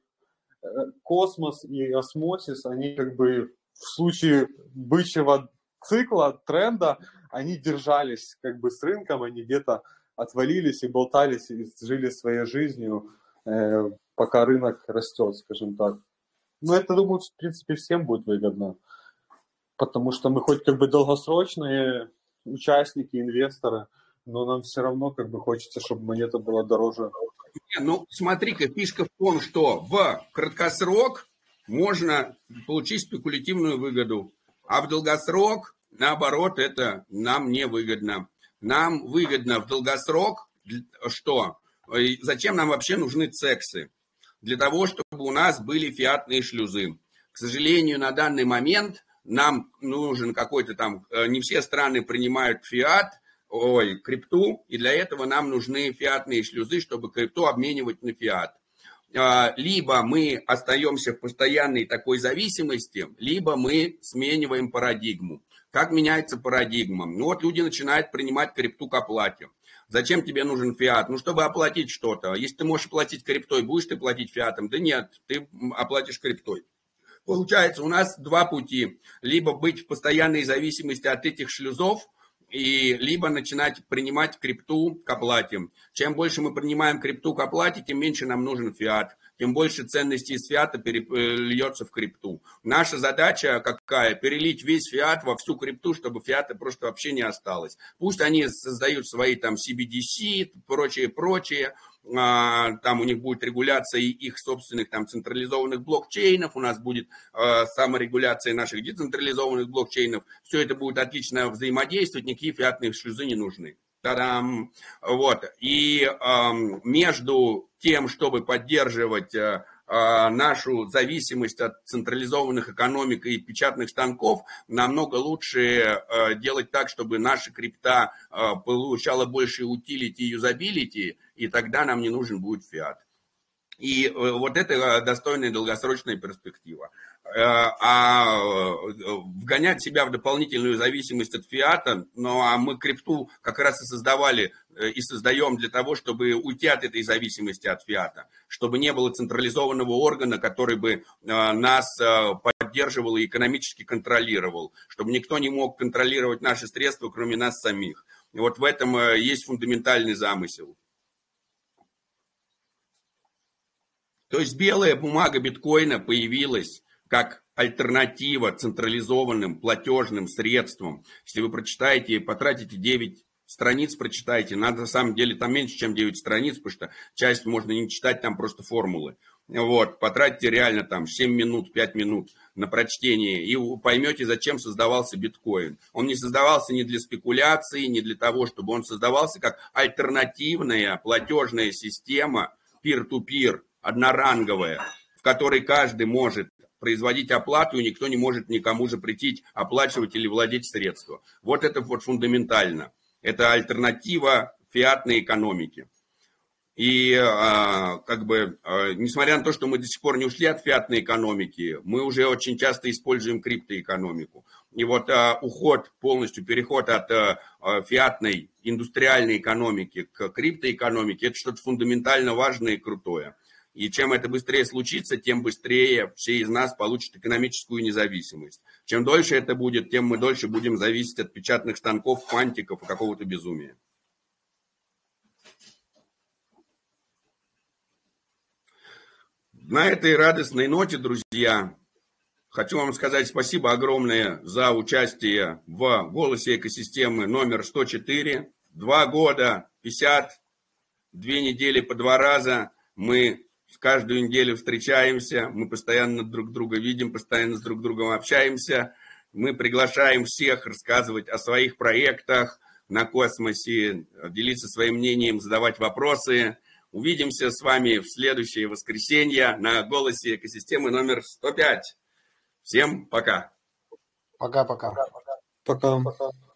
Космос и Осмосис, они как бы в случае бычьего цикла, тренда, они держались как бы с рынком, они где-то отвалились и болтались, и жили своей жизнью, пока рынок растет, скажем так. Но это, думаю, в принципе, всем будет выгодно, потому что мы хоть как бы долгосрочные участники, инвесторы, но нам все равно как бы хочется, чтобы монета была дороже. Ну, смотри-ка, фишка в том, что в краткосрок можно получить спекулятивную выгоду, а в долгосрок, наоборот, это нам не выгодно. Нам выгодно в долгосрок, что? Зачем нам вообще нужны цексы? Для того, чтобы у нас были фиатные шлюзы. К сожалению, на данный момент нам нужен какой-то там... Не все страны принимают фиат, крипту, и для этого нам нужны фиатные шлюзы, чтобы крипту обменивать на фиат. Либо мы остаемся в постоянной такой зависимости, либо мы смениваем парадигму. Как меняется парадигма? Ну вот люди начинают принимать крипту к оплате. Зачем тебе нужен фиат? Ну, чтобы оплатить что-то. Если ты можешь платить криптой, будешь ты платить фиатом? Да нет, ты оплатишь криптой. Получается, у нас два пути. Либо быть в постоянной зависимости от этих шлюзов, и либо начинать принимать крипту к оплате. Чем больше мы принимаем крипту к оплате, тем меньше нам нужен фиат. Тем больше ценностей из фиата перельется в крипту. Наша задача какая? Перелить весь фиат во всю крипту, чтобы фиата просто вообще не осталось. Пусть они создают свои там CBDC, прочее. Там у них будет регуляция их собственных там централизованных блокчейнов, у нас будет саморегуляция наших децентрализованных блокчейнов. Все это будет отлично взаимодействовать, никакие фиатные шлюзы не нужны. Та-дам! Вот. И между тем, чтобы поддерживать нашу зависимость от централизованных экономик и печатных станков, намного лучше делать так, чтобы наша крипта получала больше утилити и юзабилити, и тогда нам не нужен будет фиат. И вот это достойная долгосрочная перспектива. А вгонять себя в дополнительную зависимость от фиата, ну а мы крипту как раз и создавали и создаем для того, чтобы уйти от этой зависимости от фиата, чтобы не было централизованного органа, который бы нас поддерживал и экономически контролировал, чтобы никто не мог контролировать наши средства, кроме нас самих. И вот в этом есть фундаментальный замысел. То есть белая бумага биткоина появилась как альтернатива централизованным платежным средствам. Если вы прочитаете, потратите 9 страниц, прочитайте. Надо, на самом деле, там меньше, чем 9 страниц, потому что часть можно не читать, там просто формулы. Вот, потратите реально там 7 минут, 5 минут на прочтение, и поймете, зачем создавался биткоин. Он не создавался ни для спекуляции, ни для того, чтобы он создавался как альтернативная платежная система peer-to-peer, одноранговая, в которой каждый может производить оплату, и никто не может никому запретить оплачивать или владеть средства. Вот это вот фундаментально. Это альтернатива фиатной экономике. И как бы, несмотря на то, что мы до сих пор не ушли от фиатной экономики, мы уже очень часто используем криптоэкономику. И вот уход, полностью переход от фиатной индустриальной экономики к криптоэкономике, это что-то фундаментально важное и крутое. И чем это быстрее случится, тем быстрее все из нас получат экономическую независимость. Чем дольше это будет, тем мы дольше будем зависеть от печатных станков, фантиков и какого-то безумия. На этой радостной ноте, друзья, хочу вам сказать спасибо огромное за участие в «Голосе экосистемы» номер 104. 2 года, 52 недели по 2 раза мы Каждую неделю встречаемся, мы постоянно друг друга видим, постоянно с друг другом общаемся. Мы приглашаем всех рассказывать о своих проектах на космосе, делиться своим мнением, задавать вопросы. Увидимся с вами в следующее воскресенье на «Голосе экосистемы» номер 105. Всем пока. Пока-пока. Пока.